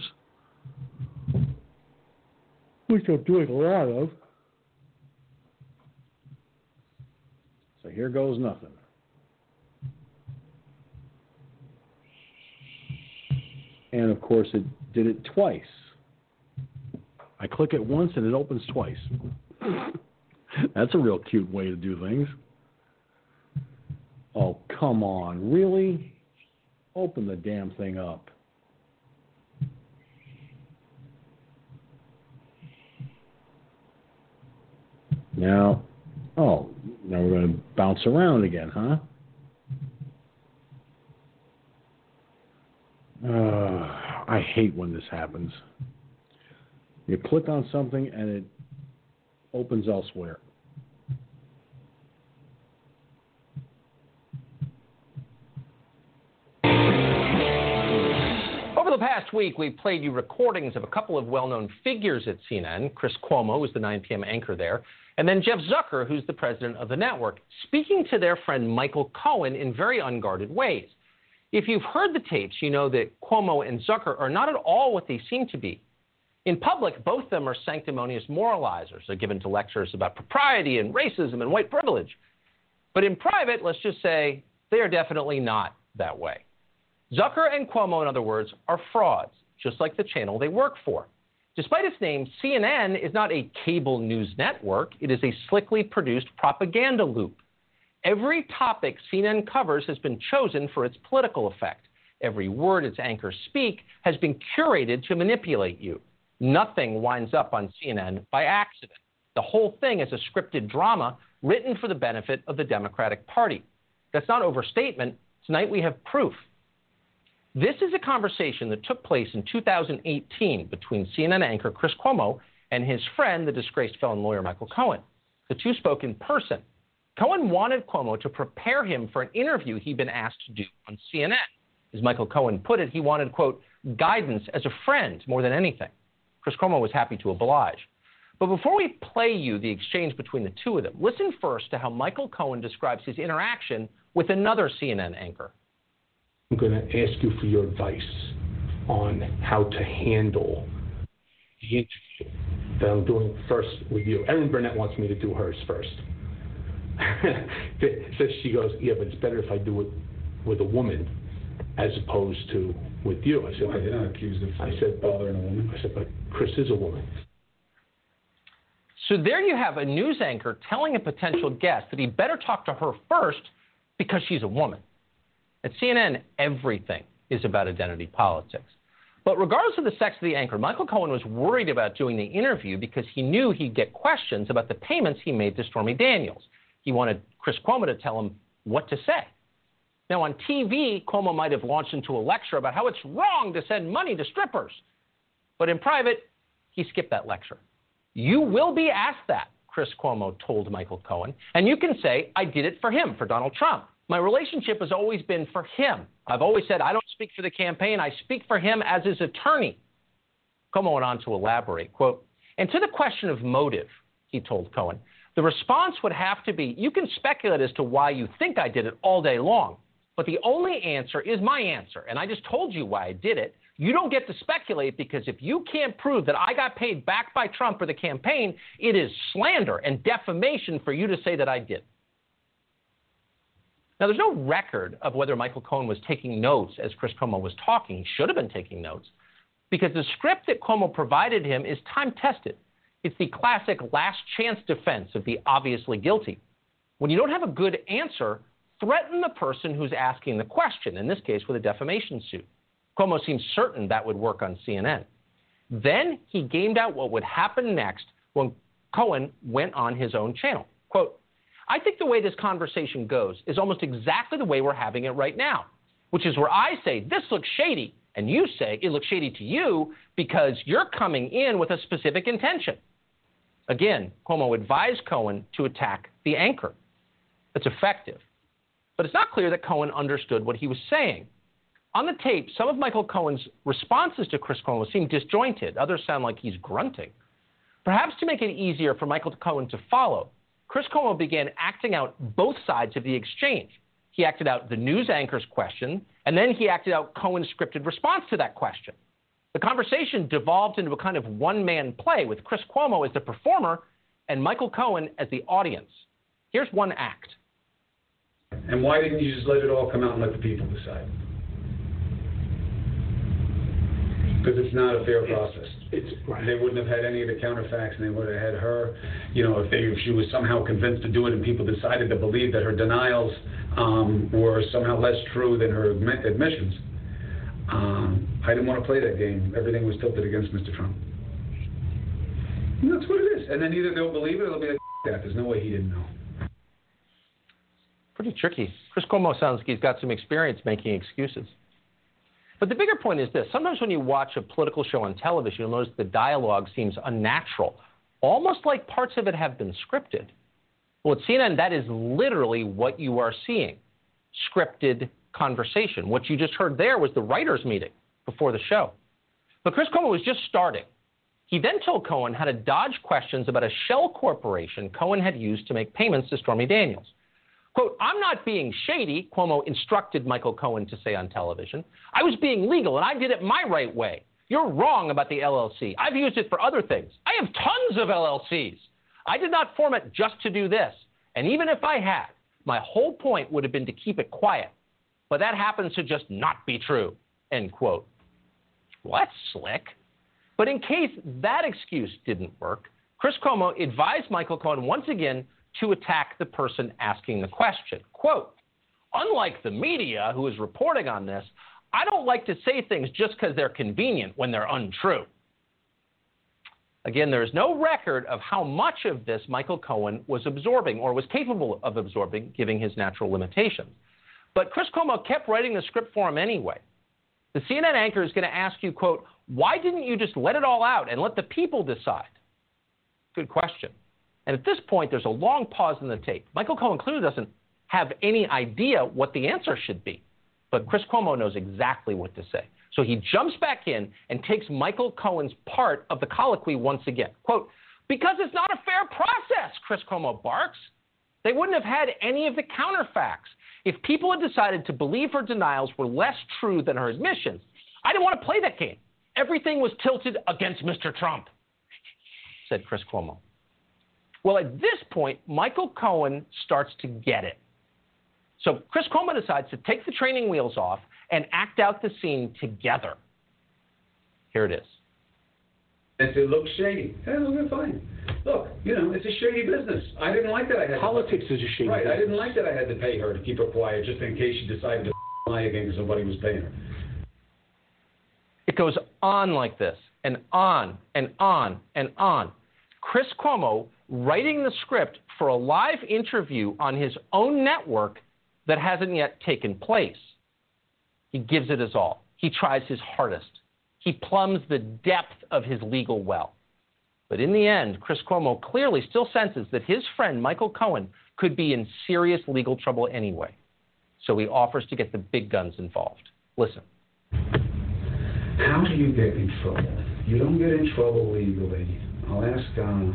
which I'm doing a lot of. So here goes nothing. And of course, it did it twice. I click it once and it opens twice. That's a real cute way to do things. Oh, come on. Really? Open the damn thing up. Now we're going to bounce around again, huh? I hate when this happens. You click on something and it opens elsewhere. Over the past week, we've played you recordings of a couple of well-known figures at CNN. Chris Cuomo is the 9 p.m. anchor there, and then Jeff Zucker, who's the president of the network, speaking to their friend Michael Cohen in very unguarded ways. If you've heard the tapes, you know that Cuomo and Zucker are not at all what they seem to be. In public, both of them are sanctimonious moralizers. They're given to lectures about propriety and racism and white privilege. But in private, let's just say they are definitely not that way. Zucker and Cuomo, in other words, are frauds, just like the channel they work for. Despite its name, CNN is not a cable news network. It is a slickly produced propaganda loop. Every topic CNN covers has been chosen for its political effect. Every word its anchors speak has been curated to manipulate you. Nothing winds up on CNN by accident. The whole thing is a scripted drama written for the benefit of the Democratic Party. That's not overstatement. Tonight we have proof. This is a conversation that took place in 2018 between CNN anchor Chris Cuomo and his friend, the disgraced felon lawyer Michael Cohen. The two spoke in person. Cohen wanted Cuomo to prepare him for an interview he'd been asked to do on CNN. As Michael Cohen put it, he wanted, quote, guidance as a friend more than anything. Chris Cuomo was happy to oblige. But before we play you the exchange between the two of them, listen first to how Michael Cohen describes his interaction with another CNN anchor. I'm going to ask you for your advice on how to handle the interview that I'm doing first with you. Erin Burnett wants me to do hers first. So she goes, yeah, but it's better if I do it with a woman as opposed to with you. I said, well, I said, bothering a woman. I said, but Chris is a woman. So there you have a news anchor telling a potential guest that he better talk to her first because she's a woman. At CNN, everything is about identity politics. But regardless of the sex of the anchor, Michael Cohen was worried about doing the interview because he knew he'd get questions about the payments he made to Stormy Daniels. He wanted Chris Cuomo to tell him what to say. Now, on TV, Cuomo might have launched into a lecture about how it's wrong to send money to strippers. But in private, he skipped that lecture. You will be asked that, Chris Cuomo told Michael Cohen. And you can say, I did it for him, for Donald Trump. My relationship has always been for him. I've always said I don't speak for the campaign. I speak for him as his attorney. Cuomo went on to elaborate, quote, and to the question of motive, he told Cohen, the response would have to be, you can speculate as to why you think I did it all day long, but the only answer is my answer, and I just told you why I did it. You don't get to speculate because if you can't prove that I got paid back by Trump or the campaign, it is slander and defamation for you to say that I did. Now, there's no record of whether Michael Cohen was taking notes as Chris Cuomo was talking. He should have been taking notes because the script that Cuomo provided him is time-tested. It's the classic last-chance defense of the obviously guilty. When you don't have a good answer, threaten the person who's asking the question, in this case with a defamation suit. Cuomo seemed certain that would work on CNN. Then he gamed out what would happen next when Cohen went on his own channel. Quote, I think the way this conversation goes is almost exactly the way we're having it right now, which is where I say, this looks shady, and you say, it looks shady to you because you're coming in with a specific intention. Again, Cuomo advised Cohen to attack the anchor. That's effective. But it's not clear that Cohen understood what he was saying. On the tape, some of Michael Cohen's responses to Chris Cuomo seem disjointed. Others sound like he's grunting. Perhaps to make it easier for Michael Cohen to follow, Chris Cuomo began acting out both sides of the exchange. He acted out the news anchor's question, and then he acted out Cohen's scripted response to that question. The conversation devolved into a kind of one-man play with Chris Cuomo as the performer and Michael Cohen as the audience. Here's one act. And why didn't you just let it all come out and let the people decide? Because it's not a fair process. Right. They wouldn't have had any of the counterfacts, and they would have had her, you know, if she was somehow convinced to do it and people decided to believe that her denials were somehow less true than her admissions. I didn't want to play that game. Everything was tilted against Mr. Trump. And that's what it is. And then either they'll believe it or they'll be like, that. There's no way he didn't know. Pretty tricky. Chris Cuomo sounds like he's got some experience making excuses. But the bigger point is this. Sometimes when you watch a political show on television, you'll notice the dialogue seems unnatural, almost like parts of it have been scripted. Well, at CNN, that is literally what you are seeing, scripted conversation. What you just heard there was the writers' meeting before the show. But Chris Cuomo was just starting. He then told Cohen how to dodge questions about a shell corporation Cohen had used to make payments to Stormy Daniels. Quote, I'm not being shady, Cuomo instructed Michael Cohen to say on television. I was being legal, and I did it my right way. You're wrong about the LLC. I've used it for other things. I have tons of LLCs. I did not form it just to do this. And even if I had, my whole point would have been to keep it quiet. But that happens to just not be true, end quote. Well, that's slick. But in case that excuse didn't work, Chris Cuomo advised Michael Cohen once again to attack the person asking the question. Quote, unlike the media who is reporting on this, I don't like to say things just because they're convenient when they're untrue. Again, there is no record of how much of this Michael Cohen was absorbing or was capable of absorbing, given his natural limitations. But Chris Cuomo kept writing the script for him anyway. The CNN anchor is going to ask you, quote, why didn't you just let it all out and let the people decide? Good question. And at this point, there's a long pause in the tape. Michael Cohen clearly doesn't have any idea what the answer should be. But Chris Cuomo knows exactly what to say. So he jumps back in and takes Michael Cohen's part of the colloquy once again. Quote, because it's not a fair process, Chris Cuomo barks. They wouldn't have had any of the counterfacts if people had decided to believe her denials were less true than her admissions. I didn't want to play that game. Everything was tilted against Mr. Trump, said Chris Cuomo. Well, at this point, Michael Cohen starts to get it. So Chris Cuomo decides to take the training wheels off and act out the scene together. Here it is. and said, look, shady. Yeah, okay, fine. Look, you know, it's a shady business. I didn't like that I had politics to pay. Is a shady right. business. I didn't like that I had to pay her to keep her quiet just in case she decided to lie again because somebody was paying her. It goes on like this and on and on and on. Chris Cuomo writing the script for a live interview on his own network that hasn't yet taken place. He gives it his all. He tries his hardest. He plumbs the depth of his legal well. But in the end, Chris Cuomo clearly still senses that his friend Michael Cohen could be in serious legal trouble anyway. So he offers to get the big guns involved. Listen. How do you get in trouble? You don't get in trouble legally. I'll ask, I'm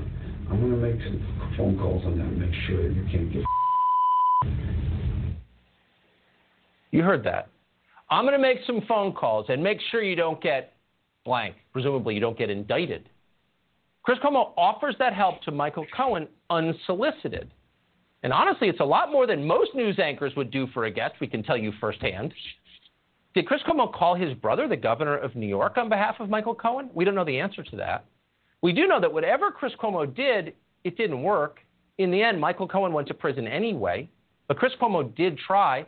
going to make some phone calls on that and make sure that you can't get. You heard that. I'm going to make some phone calls and make sure you don't get blank. Presumably you don't get indicted. Chris Cuomo offers that help to Michael Cohen unsolicited. And honestly, it's a lot more than most news anchors would do for a guest. We can tell you firsthand. Did Chris Cuomo call his brother, the governor of New York, on behalf of Michael Cohen? We don't know the answer to that. We do know that whatever Chris Cuomo did, it didn't work. In the end, Michael Cohen went to prison anyway, but Chris Cuomo did try.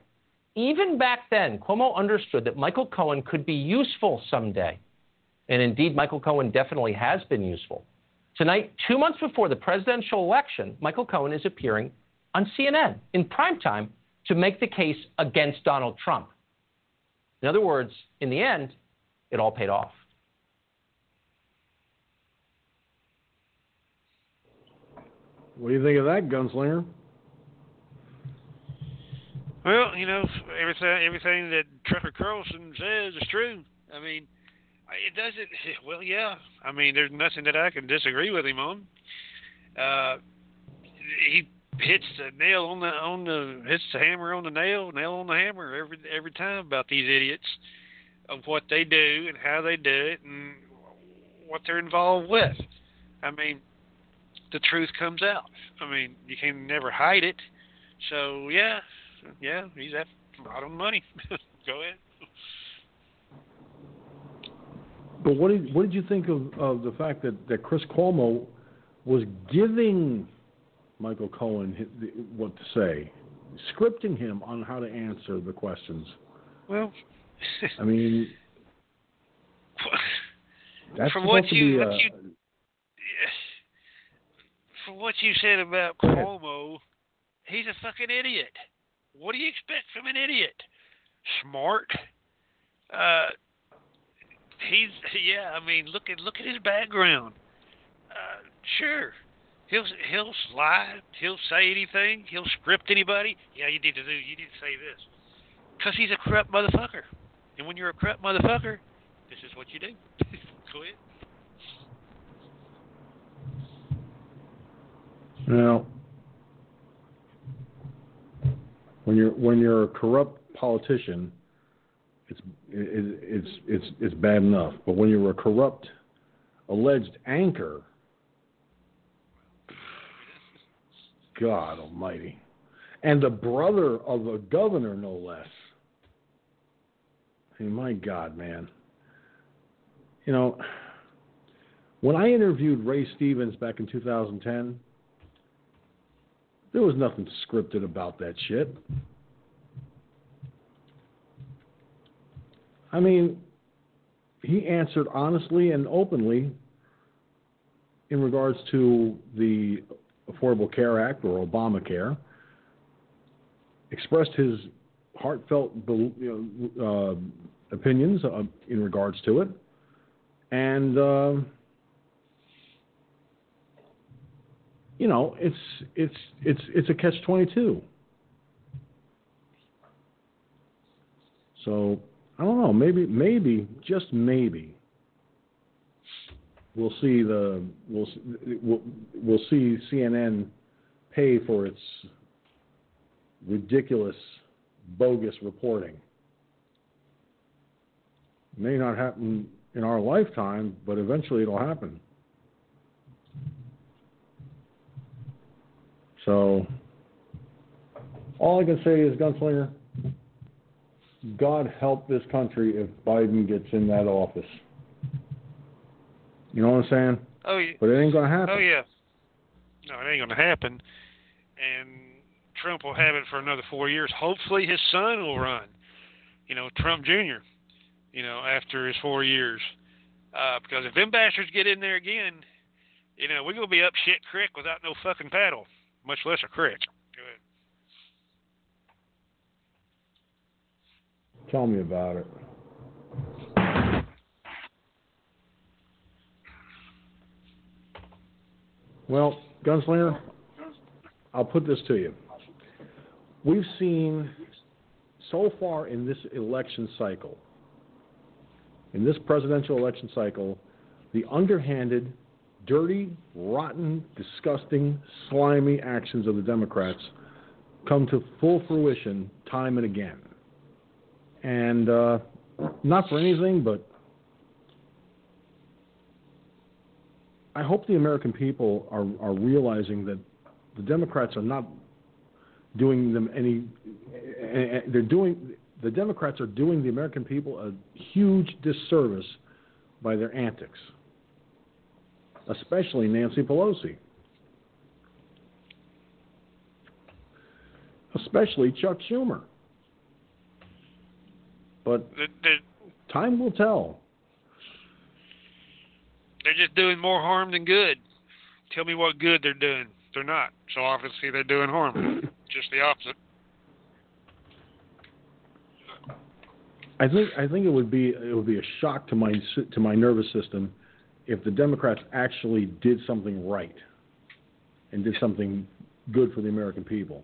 Even back then, Cuomo understood that Michael Cohen could be useful someday. And indeed, Michael Cohen definitely has been useful. Tonight, 2 months before the presidential election, Michael Cohen is appearing on CNN in primetime to make the case against Donald Trump. In other words, in the end, it all paid off. What do you think of that, gunslinger? Well, you know, everything that Tucker Carlson says is true. I mean, it doesn't. Well, yeah. I mean, there's nothing that I can disagree with him on. He hits the nail hits the hammer on the nail on the hammer every time about these idiots of what they do and how they do it and what they're involved with. I mean, the truth comes out. I mean, you can never hide it. So yeah. Yeah, he's at bottom money. Go ahead. But what did you think of the fact that Chris Cuomo was giving Michael Cohen what to say, scripting him on how to answer the questions? Well, I mean, that's from what you said about Cuomo, he's a fucking idiot. What do you expect from an idiot? Smart. Look at his background. Sure, he'll lie. He'll say anything. He'll script anybody. Yeah, you need to say this, because he's a corrupt motherfucker. And when you're a corrupt motherfucker, this is what you do. Go ahead. Well. When you're a corrupt politician, it's bad enough. But when you're a corrupt alleged anchor, God Almighty, and the brother of a governor, no less. I mean, my God, man. You know, when I interviewed Ray Stevens back in 2010. There was nothing scripted about that shit. I mean, he answered honestly and openly in regards to the Affordable Care Act or Obamacare, expressed his heartfelt opinions in regards to it, and you know, it's a catch-22. So I don't know. Maybe, just maybe, we'll see CNN pay for its ridiculous, bogus reporting. It may not happen in our lifetime, but eventually it'll happen. So, all I can say is, Gunslinger, God help this country if Biden gets in that office. You know what I'm saying? Oh, yeah. But it ain't going to happen. Oh, yeah. No, it ain't going to happen. And Trump will have it for another 4 years. Hopefully his son will run, you know, Trump Jr., you know, after his 4 years. Because if them bastards get in there again, you know, we're going to be up shit creek without no fucking paddle, much less a creek. Go ahead. Tell me about it. Well, Gunslinger, I'll put this to you. We've seen so far in this election cycle, in this presidential election cycle, the underhanded, dirty, rotten, disgusting, slimy actions of the Democrats come to full fruition time and again. And not for anything, but I hope the American people are realizing that the Democrats are not doing them any. The Democrats are doing the American people a huge disservice by their antics, especially Nancy Pelosi, especially Chuck Schumer. But time will tell. They're just doing more harm than good. Tell me what good they're doing. They're not. So obviously they're doing harm. Just the opposite. I think it would be a shock to my nervous system if the Democrats actually did something right and did something good for the American people.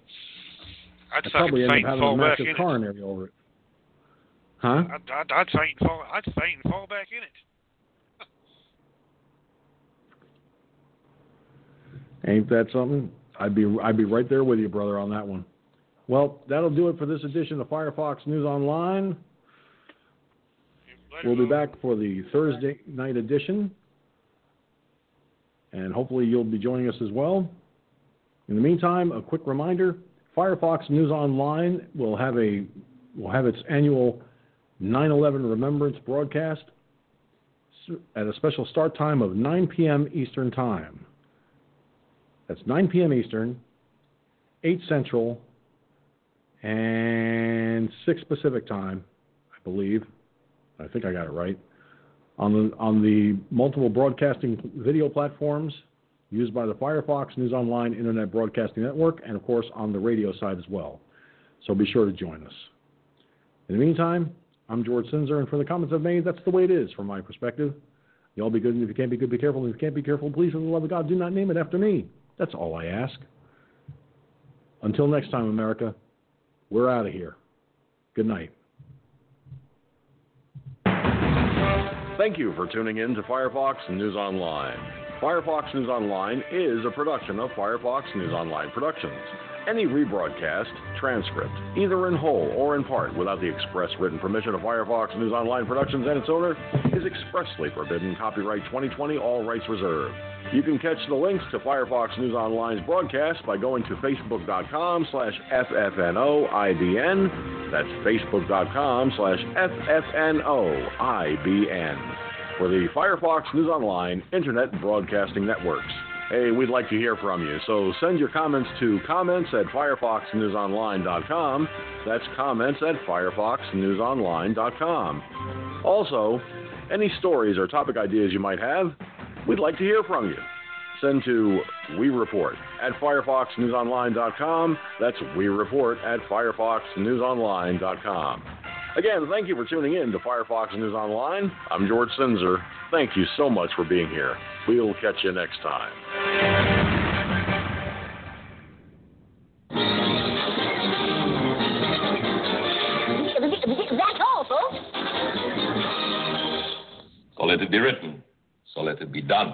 I'd probably end up having a massive coronary over it. Huh? I'd faint and fall back in it. Ain't that something? I'd be right there with you, brother, on that one. Well, that'll do it for this edition of Firefox News Online. We'll be back for the Thursday night edition, and hopefully you'll be joining us as well. In the meantime, a quick reminder: Firefox News Online will have its annual 9/11 Remembrance broadcast at a special start time of 9 p.m. Eastern Time. That's 9 p.m. Eastern, 8 Central, and 6 Pacific time, I believe. I think I got it right. On the multiple broadcasting video platforms used by the Firefox News Online Internet Broadcasting Network, and, of course, on the radio side as well. So be sure to join us. In the meantime, I'm George Sinzer, and for the comments I've made, that's the way it is from my perspective. Y'all be good, and if you can't be good, be careful. And if you can't be careful, please, for the love of God, do not name it after me. That's all I ask. Until next time, America, we're out of here. Good night. Thank you for tuning in to Firefox News Online. Firefox News Online is a production of Firefox News Online Productions. Any rebroadcast, transcript, either in whole or in part, without the express written permission of Firefox News Online Productions and its owner, is expressly forbidden. Copyright 2020, all rights reserved. You can catch the links to Firefox News Online's broadcast by going to Facebook.com/FFNOIBN. That's Facebook.com/FFNOIBN. For the Firefox News Online Internet Broadcasting Networks. Hey, we'd like to hear from you, so send your comments to comments@firefoxnewsonline.com. That's comments@firefoxnewsonline.com. Also, any stories or topic ideas you might have, we'd like to hear from you. Send to wereport@firefoxnewsonline.com. That's wereport@firefoxnewsonline.com. Again, thank you for tuning in to Firefox News Online. I'm George Sinzer. Thank you so much for being here. We will catch you next time. That's all, folks. So let it be written. So let it be done.